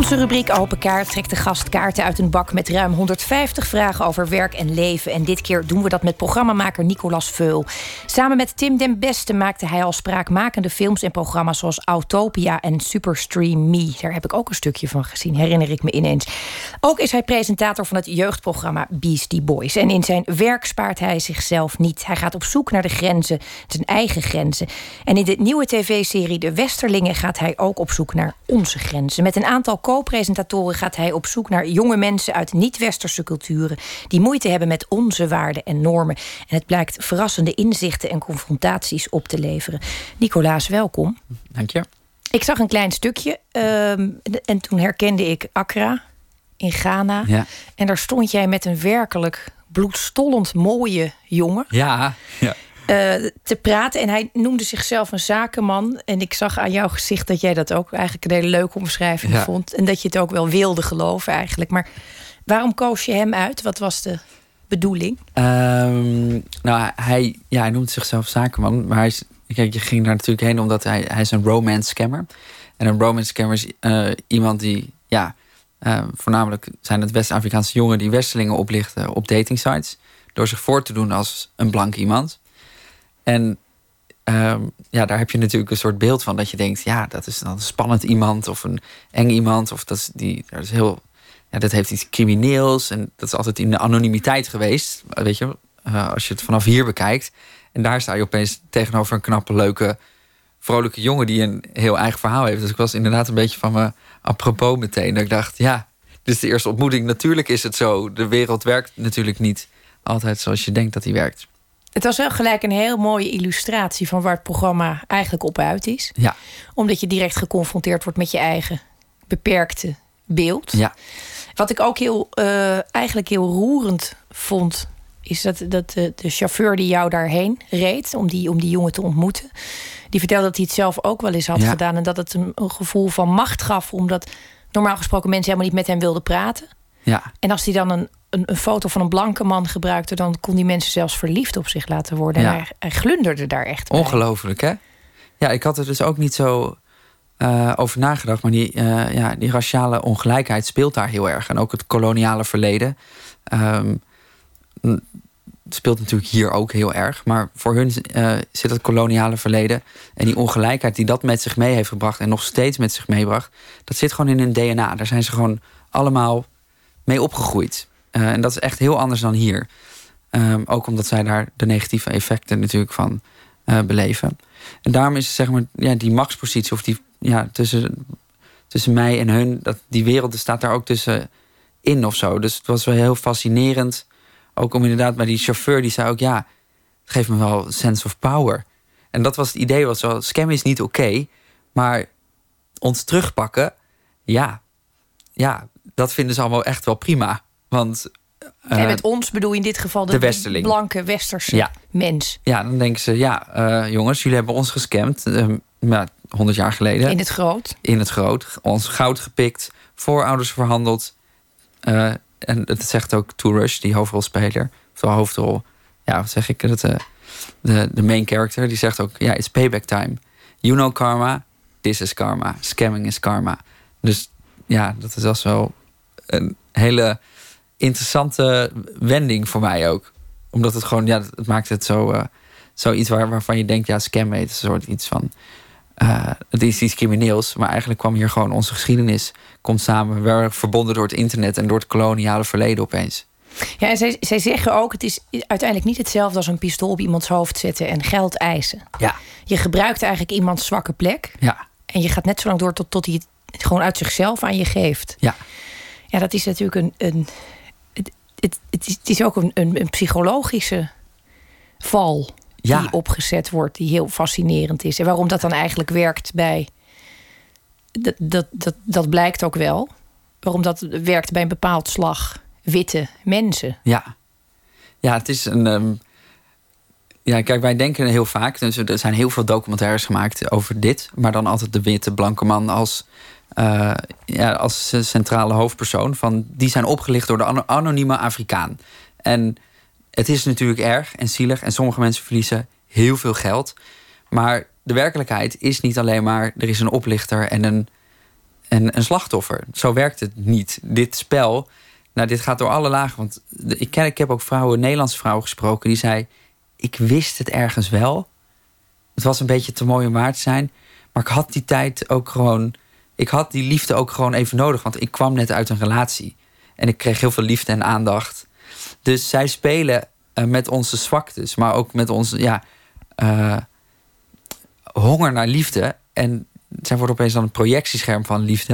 De rubriek Open Kaart trekt de gast kaarten uit een bak met ruim 150 vragen over werk en leven. En dit keer doen we dat met programmamaker Nicolaas Veul. Samen met Tim den Beste maakte hij al spraakmakende films en programma's zoals Autopia en Superstream Me. Daar heb ik ook een stukje van gezien, herinner ik me ineens. Ook is hij presentator van het jeugdprogramma Beastie Boys. En in zijn werk spaart hij zichzelf niet. Hij gaat op zoek naar de grenzen, zijn eigen grenzen. En in de nieuwe tv-serie De Westerlingen gaat hij ook op zoek naar onze grenzen. Met een aantal co-presentatoren gaat hij op zoek naar jonge mensen uit niet-westerse culturen die moeite hebben met onze waarden en normen. En het blijkt verrassende inzichten en confrontaties op te leveren. Nicolaas, welkom. Dank je. Ik zag een klein stukje en toen herkende ik Accra in Ghana. Ja. En daar stond jij met een werkelijk bloedstollend mooie jongen. Ja, ja. Te praten. En hij noemde zichzelf een zakenman. En ik zag aan jouw gezicht dat jij dat ook eigenlijk een hele leuke omschrijving vond. En dat je het ook wel wilde geloven eigenlijk. Maar waarom koos je hem uit? Wat was de bedoeling? Hij noemt zichzelf zakenman. Maar hij is, kijk, je ging daar natuurlijk heen omdat hij is een romance scammer. En een romance scammer is iemand die, voornamelijk zijn het West-Afrikaanse jongeren die westerlingen oplichten op datingsites. Door zich voor te doen als een blank iemand. En daar heb je natuurlijk een soort beeld van. Dat je denkt, ja, dat is dan een spannend iemand of een eng iemand. Of dat heeft iets crimineels. En dat is altijd in de anonimiteit geweest. Weet je, als je het vanaf hier bekijkt. En daar sta je opeens tegenover een knappe, leuke, vrolijke jongen die een heel eigen verhaal heeft. Dus ik was inderdaad een beetje van me apropos meteen. Dat ik dacht, ja, dit is de eerste ontmoeting. Natuurlijk is het zo. De wereld werkt natuurlijk niet altijd zoals je denkt dat hij werkt. Het was wel gelijk een heel mooie illustratie van waar het programma eigenlijk op uit is. Ja. Omdat je direct geconfronteerd wordt met je eigen beperkte beeld. Ja. Wat ik ook eigenlijk heel roerend vond, is dat de chauffeur die jou daarheen reed om die jongen te ontmoeten, die vertelde dat hij het zelf ook wel eens had gedaan. En dat het hem een gevoel van macht gaf, omdat normaal gesproken mensen helemaal niet met hem wilden praten. Ja. En als hij dan een foto van een blanke man gebruikte, dan kon die mensen zelfs verliefd op zich laten worden. Ja. En hij glunderde daar echt bij. Ongelooflijk, hè? Ja, ik had er dus ook niet zo over nagedacht. Maar die raciale ongelijkheid speelt daar heel erg. En ook het koloniale verleden speelt natuurlijk hier ook heel erg. Maar voor hun zit het koloniale verleden en die ongelijkheid die dat met zich mee heeft gebracht en nog steeds met zich meebracht, dat zit gewoon in hun DNA. Daar zijn ze gewoon allemaal mee opgegroeid. En dat is echt heel anders dan hier. Ook omdat zij daar de negatieve effecten natuurlijk van beleven. En daarom is zeg maar, die machtspositie of tussen mij en hun, die wereld staat daar ook tussenin of zo. Dus het was wel heel fascinerend. Ook om inderdaad bij die chauffeur, die zei ook, ja, het geeft me wel een sense of power. En dat was het idee, was wel, scam is niet oké, maar ons terugpakken, ja, dat vinden ze allemaal echt wel prima. Want en met ons bedoel je in dit geval de blanke westerse mens. Ja, dan denken ze, jongens, jullie hebben ons gescamd. 100 jaar geleden. In het groot. Ons goud gepikt, voorouders verhandeld. En dat zegt ook Tourush, die hoofdrolspeler. Of de hoofdrol, de main character. Die zegt ook, it's payback time. You know karma, this is karma. Scamming is karma. Dus ja, dat is als wel een hele interessante wending voor mij ook. Omdat het gewoon, het maakt het zo zoiets waarvan je denkt, scam heet. Een soort iets van Het is iets crimineels, maar eigenlijk kwam hier gewoon onze geschiedenis komt samen. We werden verbonden door het internet en door het koloniale verleden opeens. Ja, en zij zeggen ook, het is uiteindelijk niet hetzelfde als een pistool op iemands hoofd zetten en geld eisen. Ja. Je gebruikt eigenlijk iemands zwakke plek. Ja. En je gaat net zo lang door tot hij het gewoon uit zichzelf aan je geeft. Ja. Ja, dat is natuurlijk het is ook een psychologische val. Ja. Die opgezet wordt, die heel fascinerend is. En waarom dat dan eigenlijk werkt bij... Dat blijkt ook wel. Waarom dat werkt bij een bepaald slag witte mensen. Ja, ja, het is een... Ja, kijk, wij denken heel vaak... Dus er zijn heel veel documentaires gemaakt over dit... maar dan altijd de witte blanke man als... als centrale hoofdpersoon. Van, die zijn opgelicht door de anonieme Afrikaan. En... Het is natuurlijk erg en zielig en sommige mensen verliezen heel veel geld. Maar de werkelijkheid is niet alleen maar... er is een oplichter en een slachtoffer. Zo werkt het niet. Dit spel, nou, dit gaat door alle lagen. Want ik heb ook Nederlandse vrouwen gesproken... die zei, ik wist het ergens wel. Het was een beetje te mooi om waar te zijn. Maar ik had die tijd ook gewoon... ik had die liefde ook gewoon even nodig. Want ik kwam net uit een relatie. En ik kreeg heel veel liefde en aandacht... Dus zij spelen met onze zwaktes, maar ook met onze honger naar liefde. En zij worden opeens dan een projectiescherm van liefde.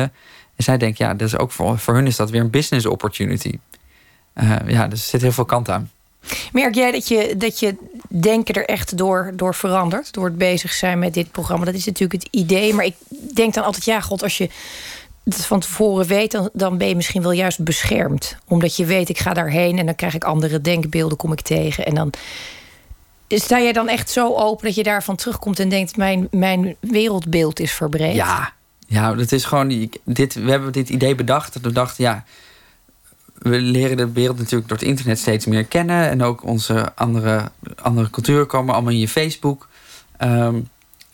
En zij denken, ja, dat is ook voor hun is dat weer een business opportunity. Dus er zit heel veel kant aan. Merk jij dat je denken er echt door verandert? Door het bezig zijn met dit programma? Dat is natuurlijk het idee, maar ik denk dan altijd, ja, god, als je... dat van tevoren weet, dan ben je misschien wel juist beschermd. Omdat je weet, ik ga daarheen en dan krijg ik andere denkbeelden, kom ik tegen. En dan sta jij dan echt zo open dat je daarvan terugkomt en denkt... mijn wereldbeeld is verbreed. Ja, dat is gewoon... we hebben dit idee bedacht. Dat we dachten, ja, we leren de wereld natuurlijk door het internet steeds meer kennen. En ook onze andere culturen komen allemaal in je Facebook...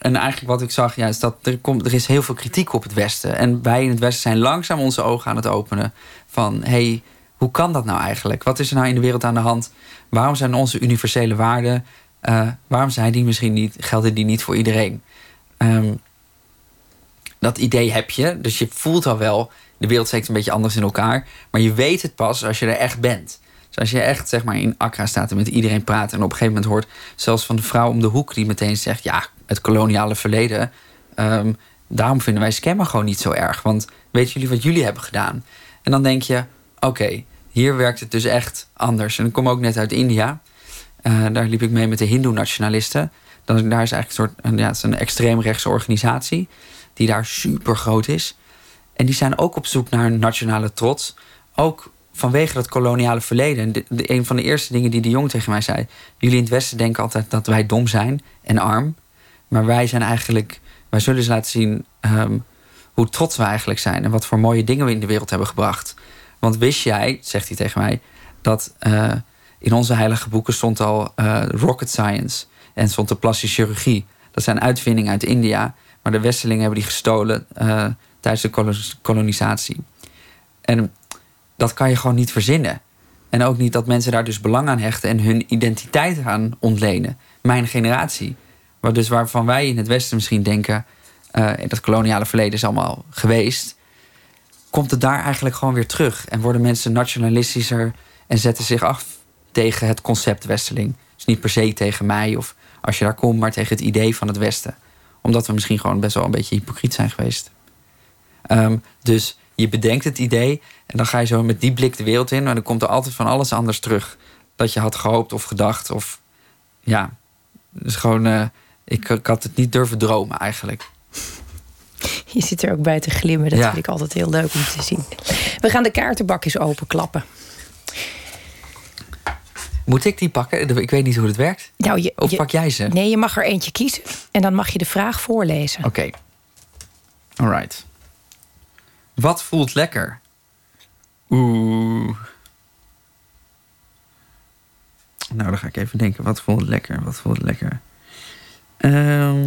En eigenlijk wat ik zag, ja, is dat er is heel veel kritiek op het Westen. En wij in het Westen zijn langzaam onze ogen aan het openen. Van, hey, hoe kan dat nou eigenlijk? Wat is er nou in de wereld aan de hand? Waarom zijn onze universele waarden... waarom zijn die misschien niet, gelden die niet voor iedereen? Dat idee heb je. Dus je voelt al wel, de wereld steekt een beetje anders in elkaar. Maar je weet het pas als je er echt bent. Dus als je echt, zeg maar, in Accra staat en met iedereen praat... en op een gegeven moment hoort zelfs van de vrouw om de hoek... die meteen zegt, ja... het koloniale verleden. Daarom vinden wij scammen gewoon niet zo erg. Want weten jullie wat jullie hebben gedaan? En dan denk je, oké, hier werkt het dus echt anders. En ik kom ook net uit India. Daar liep ik mee met de hindoe-nationalisten. Daar is eigenlijk een extreemrechtse organisatie... die daar super groot is. En die zijn ook op zoek naar een nationale trots. Ook vanwege dat koloniale verleden. Een van de eerste dingen die de jong tegen mij zei... jullie in het Westen denken altijd dat wij dom zijn en arm... maar wij zijn eigenlijk... wij zullen eens laten zien hoe trots we eigenlijk zijn... en wat voor mooie dingen we in de wereld hebben gebracht. Want wist jij, zegt hij tegen mij... dat in onze heilige boeken stond al rocket science... en stond de plastische chirurgie. Dat zijn uitvindingen uit India... maar de Westerlingen hebben die gestolen tijdens de kolonisatie. En dat kan je gewoon niet verzinnen. En ook niet dat mensen daar dus belang aan hechten... en hun identiteit aan ontlenen. Mijn generatie... maar dus waarvan wij in het Westen misschien denken... dat koloniale verleden is allemaal geweest... komt het daar eigenlijk gewoon weer terug. En worden mensen nationalistischer... en zetten zich af tegen het concept Westerling. Dus niet per se tegen mij of als je daar komt... maar tegen het idee van het Westen. Omdat we misschien gewoon best wel een beetje hypocriet zijn geweest. Dus je bedenkt het idee... en dan ga je zo met die blik de wereld in... en dan komt er altijd van alles anders terug... dat je had gehoopt of gedacht of... ja, dus gewoon... Ik had het niet durven dromen eigenlijk. Je zit er ook bij te glimmen. Dat vind ik altijd heel leuk om te zien. We gaan de kaartenbak eens openklappen. Moet ik die pakken? Ik weet niet hoe het werkt. Nou, of pak jij ze? Nee, je mag er eentje kiezen. En dan mag je de vraag voorlezen. Oké. Alright. Wat voelt lekker? Oeh. Nou, dan ga ik even denken. Wat voelt lekker? Wat voelt lekker?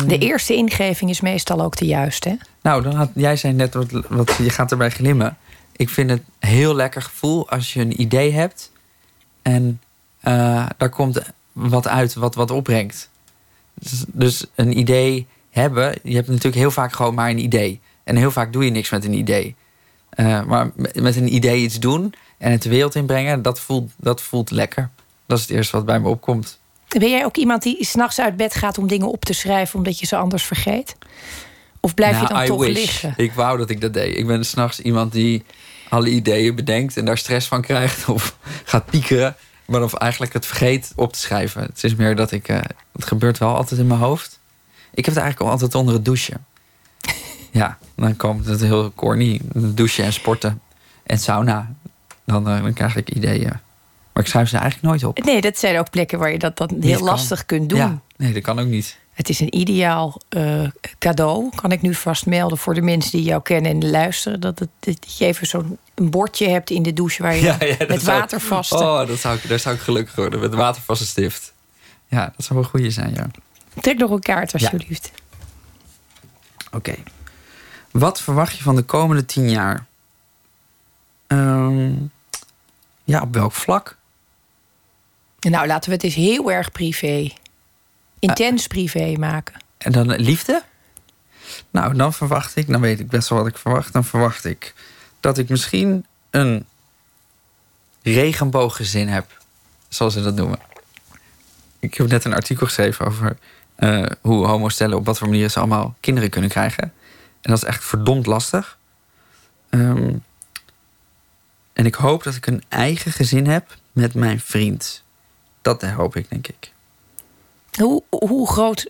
De eerste ingeving is meestal ook de juiste, hè? Nou, dan jij zei net, wat je gaat erbij glimmen. Ik vind het een heel lekker gevoel als je een idee hebt... en daar komt wat uit wat opbrengt. Dus een idee hebben... je hebt natuurlijk heel vaak gewoon maar een idee. En heel vaak doe je niks met een idee. Maar met een idee iets doen en het de wereld inbrengen... dat voelt lekker. Dat is het eerste wat bij me opkomt. Ben jij ook iemand die 's nachts uit bed gaat om dingen op te schrijven... omdat je ze anders vergeet? Of blijf je dan toch liggen? Ik wou dat ik dat deed. Ik ben 's nachts iemand die alle ideeën bedenkt... en daar stress van krijgt of gaat piekeren... maar of eigenlijk het vergeet op te schrijven. Het is meer dat ik... het gebeurt wel altijd in mijn hoofd. Ik heb het eigenlijk al altijd onder het douchen. Ja, dan komt het heel corny. Douchen en sporten en sauna. Dan krijg ik ideeën. Maar ik schrijf ze eigenlijk nooit op. Nee, dat zijn ook plekken waar je dat dan heel lastig kunt doen. Ja, nee, dat kan ook niet. Het is een ideaal cadeau. Kan ik nu vast melden voor de mensen die jou kennen en luisteren. Dat je even zo'n bordje hebt in de douche waar je met watervaste... Oh, daar zou ik gelukkig worden. Met watervaste stift. Ja, dat zou wel goeie zijn, ja. Trek nog een kaart, alsjeblieft. Ja. Oké. Wat verwacht je van de komende 10 jaar? Ja, op welk vlak? Nou, laten we het eens heel erg privé... intens privé maken. En dan liefde? Nou, dan weet ik best wel wat ik verwacht. Dan verwacht ik dat ik misschien een regenbooggezin heb. Zoals ze dat noemen. Ik heb net een artikel geschreven over hoe homostellen... op wat voor manieren ze allemaal kinderen kunnen krijgen. En dat is echt verdomd lastig. En ik hoop dat ik een eigen gezin heb met mijn vriend. Dat hoop ik, denk ik. Hoe groot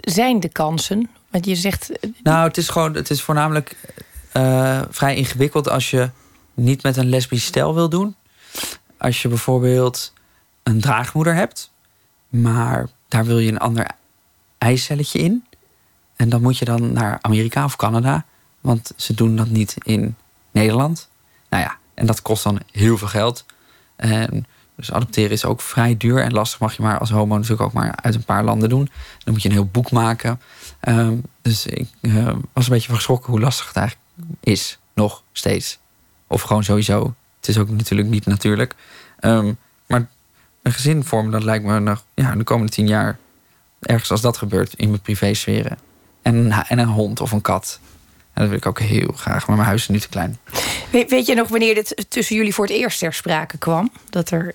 zijn de kansen? Want je zegt... Nou, het is voornamelijk vrij ingewikkeld... als je niet met een lesbisch stel wil doen. Als je bijvoorbeeld een draagmoeder hebt... maar daar wil je een ander eicelletje in. En dan moet je dan naar Amerika of Canada. Want ze doen dat niet in Nederland. Nou ja, en dat kost dan heel veel geld... Dus adopteren is ook vrij duur en lastig. Mag je maar als homo natuurlijk ook maar uit een paar landen doen. Dan moet je een heel boek maken. Dus ik was een beetje van geschrokken hoe lastig het eigenlijk is. Nog steeds. Of gewoon sowieso. Het is ook natuurlijk niet natuurlijk. Maar een gezin vormen, dat lijkt me nog, de komende 10 jaar... ergens als dat gebeurt in mijn privésferen. En een hond of een kat. En dat wil ik ook heel graag, maar mijn huis is nu te klein. Weet je nog wanneer dit tussen jullie voor het eerst ter sprake kwam? Dat er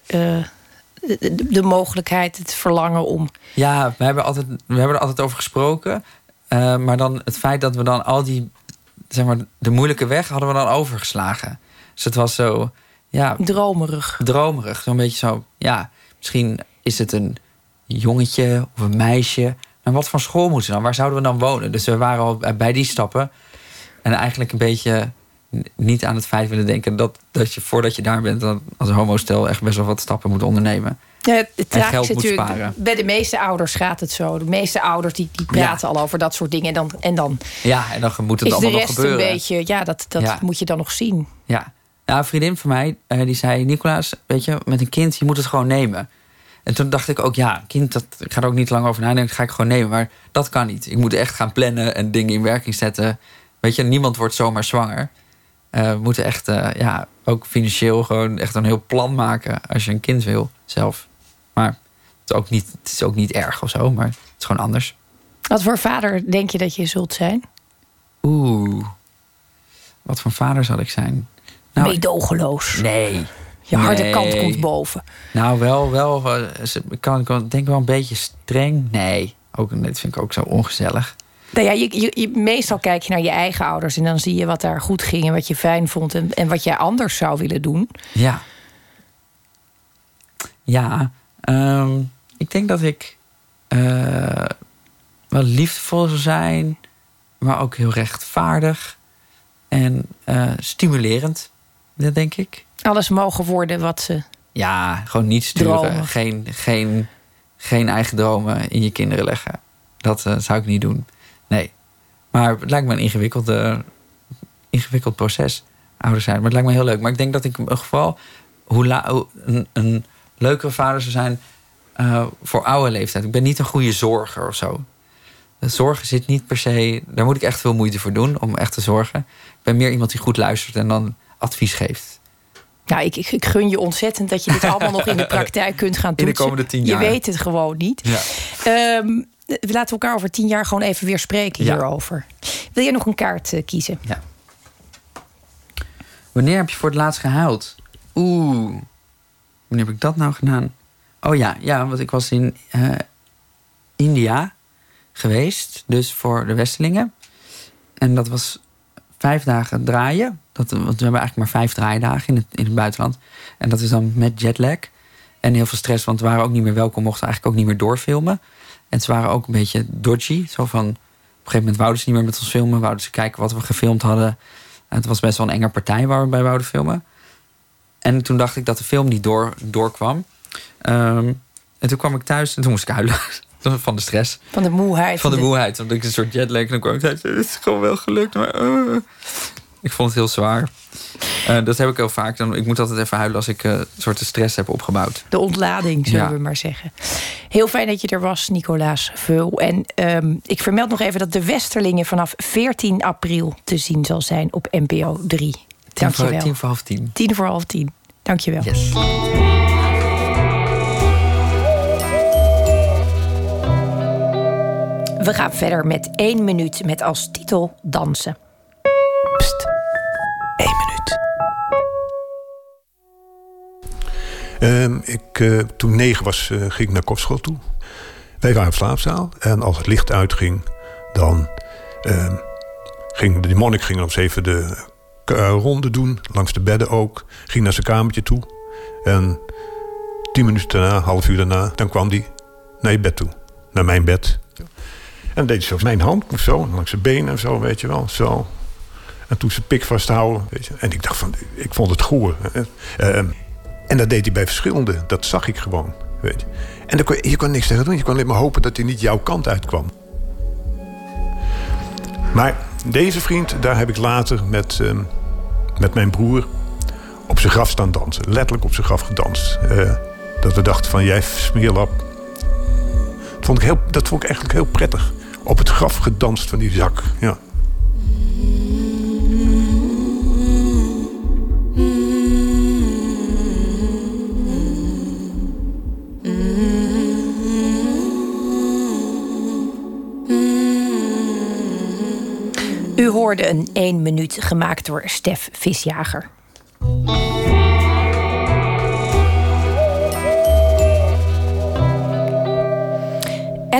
de mogelijkheid, het verlangen om... Ja, we hebben er altijd over gesproken. Maar dan het feit dat we dan al die... zeg maar, de moeilijke weg hadden we dan overgeslagen. Dus het was zo... Ja, dromerig. Zo'n beetje zo... Ja, misschien is het een jongetje of een meisje. Maar wat voor school moeten ze dan? Waar zouden we dan wonen? Dus we waren al bij die stappen. En eigenlijk een beetje... niet aan het feit willen denken dat je voordat je daar bent... dan als homostel echt best wel wat stappen moet ondernemen. Ja, en geld moet sparen. Bij de meeste ouders gaat het zo. De meeste ouders die praten al over dat soort dingen. En dan ja, en dan moet het allemaal nog gebeuren. Is de rest een beetje... Ja, dat moet je dan nog zien. Ja, nou, een vriendin van mij die zei... Nicolaas, weet je, met een kind, je moet het gewoon nemen. En toen dacht ik ook, kind, ik ga er ook niet lang over nadenken. Dat ga ik gewoon nemen, maar dat kan niet. Ik moet echt gaan plannen en dingen in werking zetten. Weet je, niemand wordt zomaar zwanger. We moeten echt ook financieel gewoon echt een heel plan maken... als je een kind wil, zelf. Maar het is ook niet erg of zo, maar het is gewoon anders. Wat voor vader denk je dat je zult zijn? Wat voor vader zal ik zijn? Nou, meedogenloos. Nee. Je harde kant komt boven. Nou, wel. Ik kan denk wel een beetje streng. Nee, dat vind ik ook zo ongezellig. Nou ja, meestal kijk je naar je eigen ouders... en dan zie je wat daar goed ging en wat je fijn vond... en wat jij anders zou willen doen. Ja. Ja. Ik denk dat ik wel liefdevol zou zijn... maar ook heel rechtvaardig en stimulerend, dat denk ik. Alles mogen worden wat ze... Ja, gewoon niet sturen. Dromen. Geen eigen dromen in je kinderen leggen. Dat zou ik niet doen. Nee, maar het lijkt me een ingewikkeld proces, ouder zijn. Maar het lijkt me heel leuk. Maar ik denk dat ik in ieder geval een leukere vader zou zijn voor oude leeftijd. Ik ben niet een goede zorger of zo. De zorgen zit niet per se... Daar moet ik echt veel moeite voor doen, om echt te zorgen. Ik ben meer iemand die goed luistert en dan advies geeft. Nou, ik gun je ontzettend dat je dit allemaal nog in de praktijk kunt gaan toetsen. In de komende 10 jaar. Je weet het gewoon niet. Ja. laten we elkaar over 10 jaar gewoon even weer spreken hierover. Wil jij nog een kaart kiezen? Ja. Wanneer heb je voor het laatst gehuild? Wanneer heb ik dat nou gedaan? Oh ja, want ik was in India geweest. Dus voor de Westerlingen. En dat was 5 dagen draaien. Want we hebben eigenlijk maar 5 draaidagen in het buitenland. En dat is dan met jetlag. En heel veel stress, want we waren ook niet meer welkom. Mochten eigenlijk ook niet meer doorfilmen. En ze waren ook een beetje dodgy. Zo van, op een gegeven moment wouden ze niet meer met ons filmen. Wouden ze kijken wat we gefilmd hadden. Het was best wel een enge partij waar we bij wouden filmen. En toen dacht ik dat de film niet doorkwam. En toen kwam ik thuis en toen moest ik huilen. Van de stress. Van de moeheid. Van de moeheid. Omdat ik een soort jetlag en dan kwam ik thuis. Het is gewoon wel gelukt, maar... Ik vond het heel zwaar. Dat heb ik heel vaak. Ik moet altijd even huilen als ik soorten stress heb opgebouwd. De ontlading, zullen we maar zeggen. Heel fijn dat je er was, Nicolaas Veul. En ik vermeld nog even dat De Westerlingen vanaf 14 april te zien zal zijn op NPO 3. Dank je wel. 10 voor half 10. 10 voor half 10. Dank je wel. Yes. We gaan verder met 1 minuut met als titel dansen. 1 minuut. Toen 9 was, ging ik naar kopschool toe. Wij waren op slaapzaal. En als het licht uitging, dan ging de monnik dan even de ronde doen. Langs de bedden ook. Ging naar zijn kamertje toe. En 10 minuten daarna, half uur daarna, dan kwam hij naar je bed toe. Naar mijn bed. En dan deed hij zo mijn hand of zo. Langs zijn benen en zo, weet je wel. Zo. En toen ze pik vasthouden. Weet je. En ik dacht van, ik vond het goor. En dat deed hij bij verschillende. Dat zag ik gewoon. Weet je. En dan je kon niks tegen doen. Je kon alleen maar hopen dat hij niet jouw kant uitkwam. Maar deze vriend, daar heb ik later met mijn broer op zijn graf staan dansen. Letterlijk op zijn graf gedanst. Dat we dachten van, jij smeerlap. Dat vond ik eigenlijk heel prettig. Op het graf gedanst van die zak. Ja. U hoorde een 1 minuut gemaakt door Stef Visjager.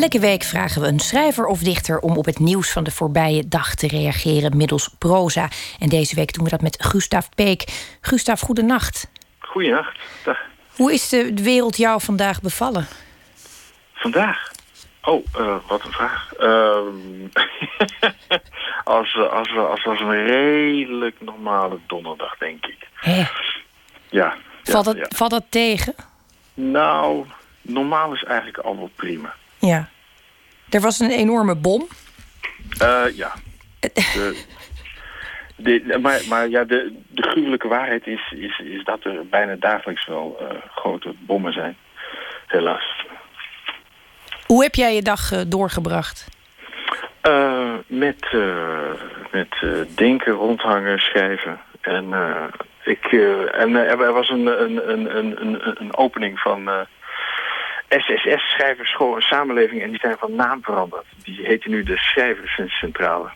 Elke week vragen we een schrijver of dichter om op het nieuws van de voorbije dag te reageren middels proza. En deze week doen we dat met Gustav Peek. Gustav, goedenacht. Goedenacht. Dag. Hoe is de wereld jou vandaag bevallen? Vandaag? Wat een vraag. Als een redelijk normale donderdag, denk ik. Hé. Ja. Valt dat tegen? Nou, normaal is eigenlijk allemaal prima. Ja. Er was een enorme bom. Ja. De gruwelijke waarheid is dat er bijna dagelijks wel grote bommen zijn. Helaas. Hoe heb jij je dag doorgebracht? Met denken, rondhangen, schrijven. Er was een opening van SSS, Schrijverschool en Samenleving. En die zijn van naam veranderd. Die heette nu de Schrijverscentrale.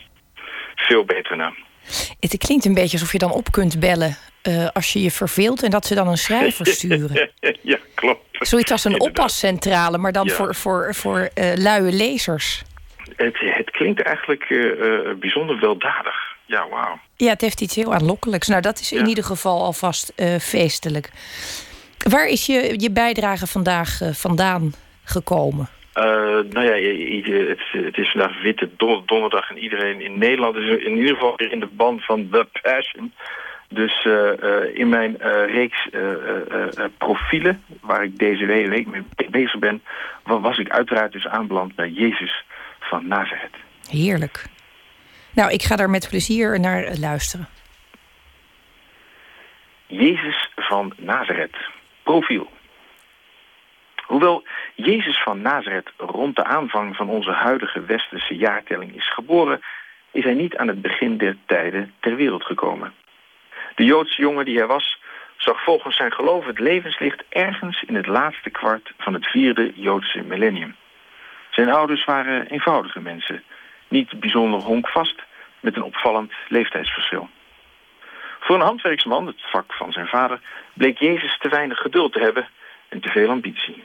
Veel betere naam. Het klinkt een beetje alsof je dan op kunt bellen als je je verveelt en dat ze dan een schrijver sturen. Ja, klopt. Zoiets als een oppascentrale, maar dan voor luie lezers. Het klinkt eigenlijk bijzonder weldadig. Ja, wauw. Ja, het heeft iets heel aanlokkelijks. Nou, dat is in ieder geval alvast feestelijk. Waar is je bijdrage vandaag vandaan gekomen? Het is vandaag Witte Donderdag en iedereen in Nederland is in ieder geval in de band van The Passion. Dus in mijn reeks profielen, waar ik deze week mee bezig ben, was ik uiteraard dus aanbeland bij Jezus van Nazareth. Heerlijk. Nou, ik ga daar met plezier naar luisteren. Jezus van Nazareth. Profiel. Hoewel Jezus van Nazareth rond de aanvang van onze huidige westerse jaartelling is geboren, is hij niet aan het begin der tijden ter wereld gekomen. De Joodse jongen die hij was, zag volgens zijn geloof het levenslicht ergens in het laatste kwart van het 4e Joodse millennium. Zijn ouders waren eenvoudige mensen, niet bijzonder honkvast, met een opvallend leeftijdsverschil. Voor een handwerksman, het vak van zijn vader, bleek Jezus te weinig geduld te hebben en te veel ambitie.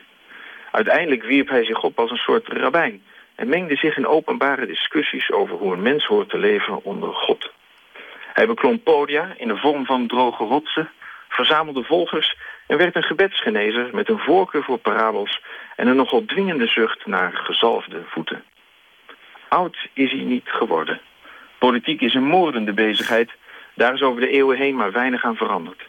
Uiteindelijk wierp hij zich op als een soort rabbijn en mengde zich in openbare discussies over hoe een mens hoort te leven onder God. Hij beklom podia in de vorm van droge rotsen, verzamelde volgers en werd een gebedsgenezer met een voorkeur voor parabels en een nogal dwingende zucht naar gezalfde voeten. Oud is hij niet geworden. Politiek is een moordende bezigheid, daar is over de eeuwen heen maar weinig aan veranderd.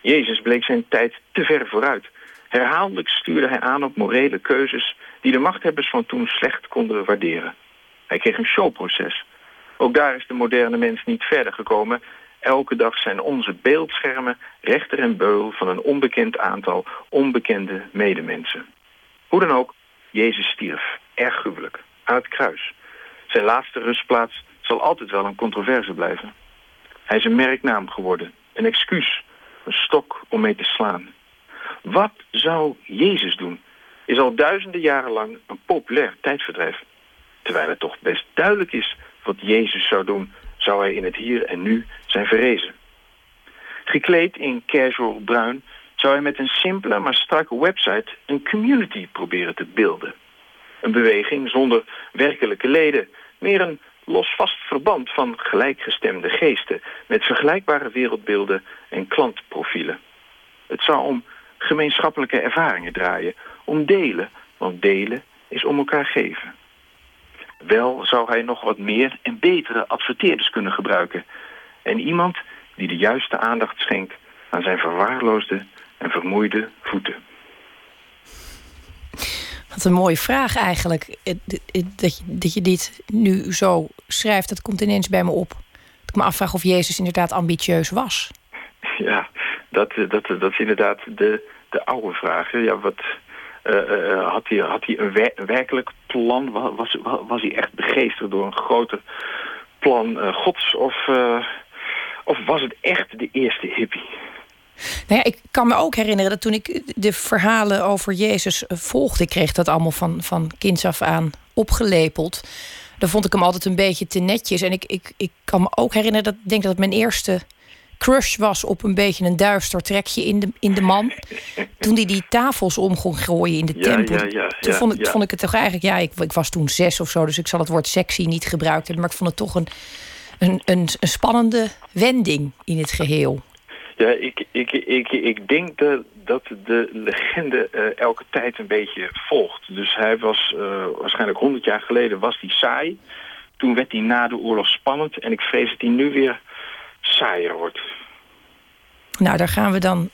Jezus bleek zijn tijd te ver vooruit. Herhaaldelijk stuurde hij aan op morele keuzes die de machthebbers van toen slecht konden waarderen. Hij kreeg een showproces. Ook daar is de moderne mens niet verder gekomen. Elke dag zijn onze beeldschermen rechter en beul van een onbekend aantal onbekende medemensen. Hoe dan ook, Jezus stierf, erg gruwelijk, aan het kruis. Zijn laatste rustplaats zal altijd wel een controverse blijven. Hij is een merknaam geworden, een excuus, een stok om mee te slaan. Wat zou Jezus doen? Is al duizenden jaren lang een populair tijdverdrijf. Terwijl het toch best duidelijk is wat Jezus zou doen, zou hij in het hier en nu zijn verrezen. Gekleed in casual bruin zou hij met een simpele maar strakke website een community proberen te beelden. Een beweging zonder werkelijke leden, meer een losvast verband van gelijkgestemde geesten met vergelijkbare wereldbeelden en klantprofielen. Het zou om gemeenschappelijke ervaringen draaien, om delen, want delen is om elkaar geven. Wel zou hij nog wat meer en betere adverteerders kunnen gebruiken. En iemand die de juiste aandacht schenkt aan zijn verwaarloosde en vermoeide voeten. Wat een mooie vraag eigenlijk. Dat je dit nu zo schrijft, dat komt ineens bij me op. Dat ik me afvraag of Jezus inderdaad ambitieus was. Ja, dat is inderdaad de oude vraag. Ja, wat... Had hij een werkelijk plan? Was hij echt begeesterd door een groter plan gods? Of was het echt de eerste hippie? Nou ja, ik kan me ook herinneren dat toen ik de verhalen over Jezus volgde... ik kreeg dat allemaal van kinds af aan opgelepeld. Dan vond ik hem altijd een beetje te netjes. En ik kan me ook herinneren dat ik denk dat het mijn eerste... crush was op een beetje een duister trekje in de man. Toen hij die tafels omging gooien in de tempel. Ja, toen vond ik het toch eigenlijk... Ja, ik was toen 6 of zo, dus ik zal het woord sexy niet gebruikt hebben. Maar ik vond het toch een spannende wending in het geheel. Ja, ik denk dat de legende elke tijd een beetje volgt. Dus hij was waarschijnlijk 100 jaar geleden was hij saai. Toen werd hij na de oorlog spannend. En ik vrees dat hij nu weer... saaier wordt. Nou, daar gaan we dan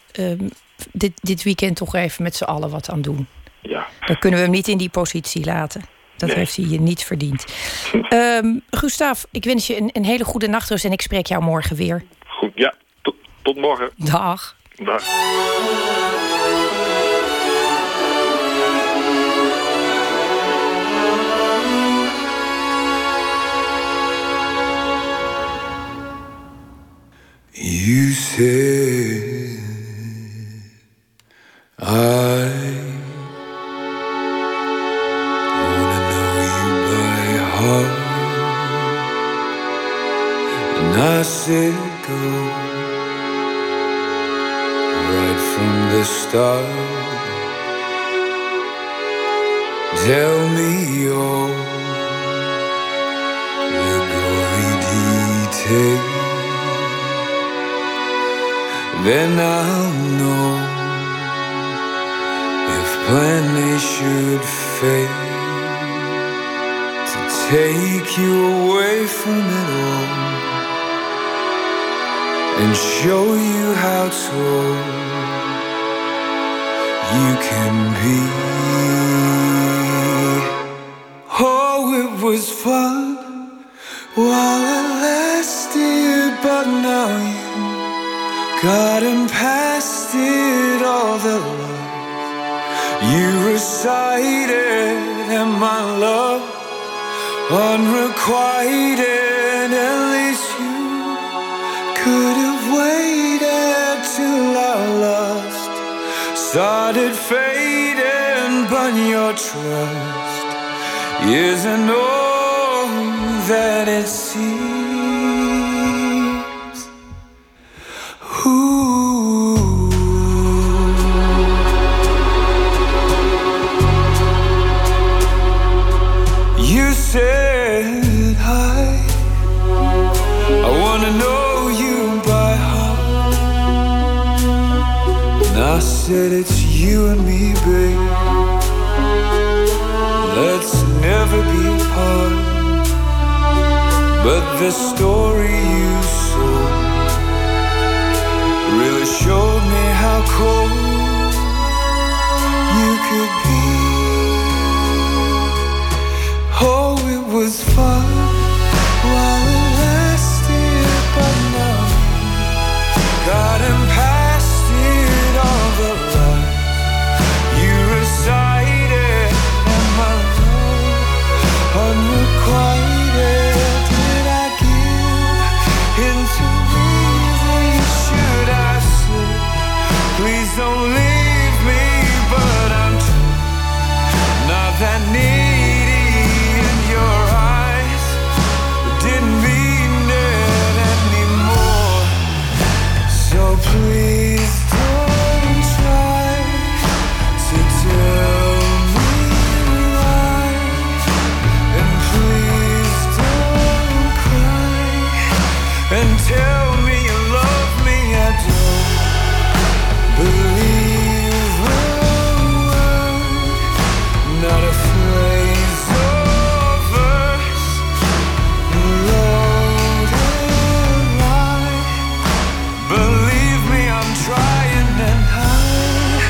dit weekend toch even met z'n allen wat aan doen. Ja. Dan kunnen we hem niet in die positie laten. Dat heeft hij je niet verdiend. Gustav, ik wens je een hele goede nachtrust en ik spreek jou morgen weer. Goed, ja. Tot morgen. Dag. Dag. You said I wanna know you by heart, and I said go right from the start. Tell me all the gory details. Then I'll know if plan A should fail to take you away from it all and show you how tall you can be. Oh, it was fun while it lasted, but now you gotten past it, all the lies you recited, and my love unrequited. At least you could have waited till our lust started fading, but your trust isn't all that it seems. Ooh. You said hi, I wanna know you by heart, and I said it's you and me, babe, let's never be apart. But the story you sold really showed me how cold you could be. Oh, it was fun while it lasted, but now gotten past it, all the lies you recite. Unrequited, did I give in to reason? Should I say, please don't leave me? But I'm not that needy in your eyes. It didn't mean it anymore. So please don't try to do. Tell me you love me, I don't believe a word, not a phrase or verse, load and lie. Believe me, I'm trying and I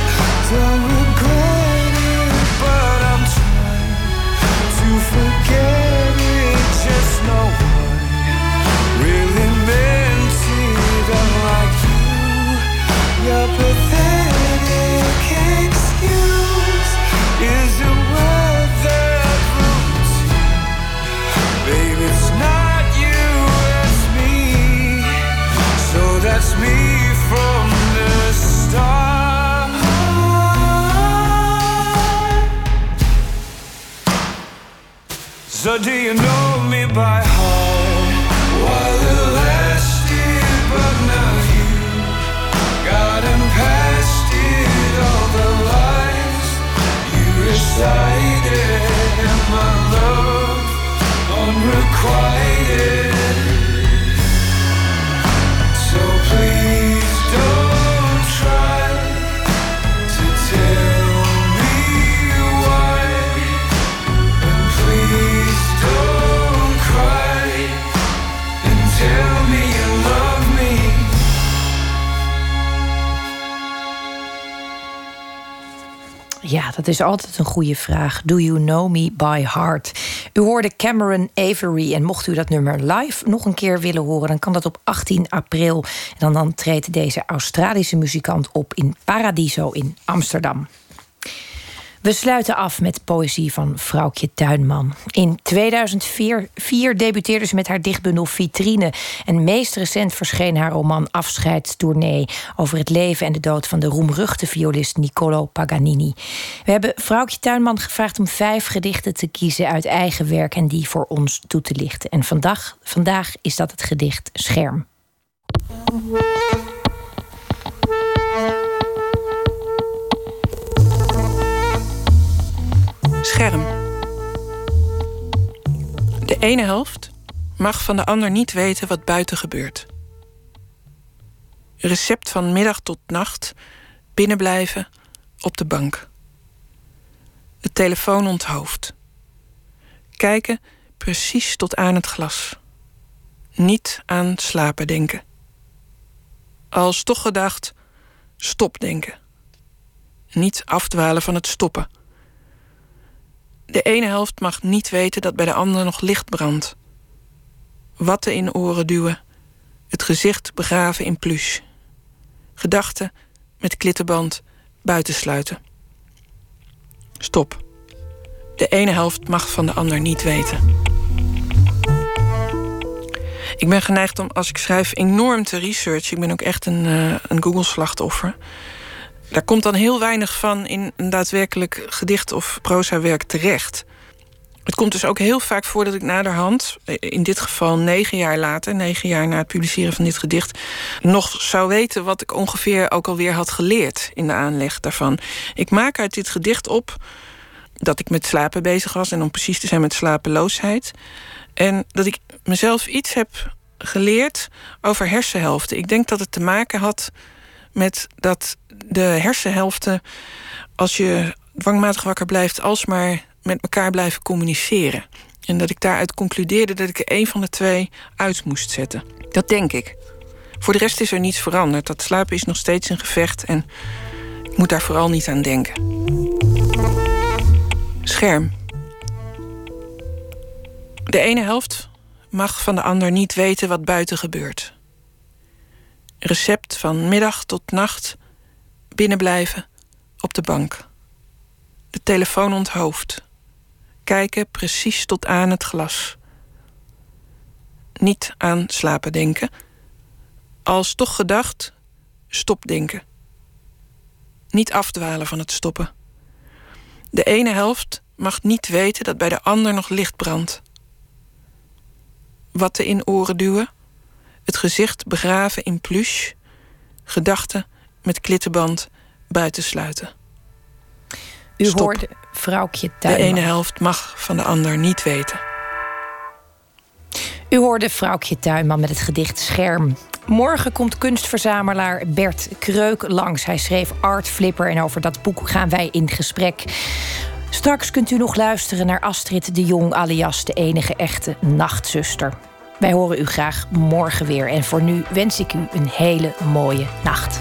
don't regret it, but I'm trying to forget it, just know why really. Your pathetic excuse is a word that roots you. Babe, it's not you, it's me. So that's me from the start. So do you know me by heart? While it lasted, but now gotten past it, all the lies you recited, and my love unrequited. So please don't try to tell me why, and please don't cry and tell me you love me. Ja, dat is altijd een goede vraag. Do you know me by heart? U hoorde Cameron Avery. En mocht u dat nummer live nog een keer willen horen, dan kan dat op 18 april. En dan treedt deze Australische muzikant op in Paradiso in Amsterdam. We sluiten af met poëzie van Vrouwkje Tuinman. In 2004 debuteerde ze met haar dichtbundel Vitrine. En meest recent verscheen haar roman Afscheidstournee, over het leven en de dood van de roemruchte violist Niccolo Paganini. We hebben Vrouwkje Tuinman gevraagd om 5 gedichten te kiezen uit eigen werk en die voor ons toe te lichten. En vandaag is dat het gedicht Scherm. Scherm. De ene helft mag van de ander niet weten wat buiten gebeurt. Recept van middag tot nacht, binnenblijven, op de bank. De telefoon onthoofd. Kijken precies tot aan het glas. Niet aan slapen denken. Als toch gedacht, stop denken. Niet afdwalen van het stoppen. De ene helft mag niet weten dat bij de andere nog licht brandt. Watten in oren duwen. Het gezicht begraven in pluche. Gedachten met klittenband buitensluiten. Stop. De ene helft mag van de ander niet weten. Ik ben geneigd om, als ik schrijf, enorm te researchen. Ik ben ook echt een Google-slachtoffer. Daar komt dan heel weinig van in een daadwerkelijk gedicht of prozawerk terecht. Het komt dus ook heel vaak voor dat ik naderhand, in dit geval 9 jaar later, 9 jaar na het publiceren van dit gedicht, nog zou weten wat ik ongeveer ook alweer had geleerd in de aanleg daarvan. Ik maak uit dit gedicht op dat ik met slapen bezig was, en om precies te zijn met slapeloosheid. En dat ik mezelf iets heb geleerd over hersenhelften. Ik denk dat het te maken had met dat de hersenhelften, als je dwangmatig wakker blijft, alsmaar met elkaar blijven communiceren. En dat ik daaruit concludeerde dat ik er 1 van de 2 uit moest zetten. Dat denk ik. Voor de rest is er niets veranderd. Dat slapen is nog steeds een gevecht en ik moet daar vooral niet aan denken. Scherm. De ene helft mag van de ander niet weten wat buiten gebeurt. Recept van middag tot nacht. Binnenblijven op de bank. De telefoon onthoofd. Kijken precies tot aan het glas. Niet aan slapen denken. Als toch gedacht, stop denken. Niet afdwalen van het stoppen. De ene helft mag niet weten dat bij de ander nog licht brandt. Watten in oren duwen. Het gezicht begraven in plush. Gedachten met klittenband buitensluiten. U hoorde Vrouwkje Tuinman. De ene helft mag van de ander niet weten. U hoorde Vrouwkje Tuinman met het gedicht Scherm. Morgen komt kunstverzamelaar Bert Kreuk langs. Hij schreef Art Flipper en over dat boek gaan wij in gesprek. Straks kunt u nog luisteren naar Astrid de Jong, alias de enige echte nachtzuster. Wij horen u graag morgen weer. En voor nu wens ik u een hele mooie nacht.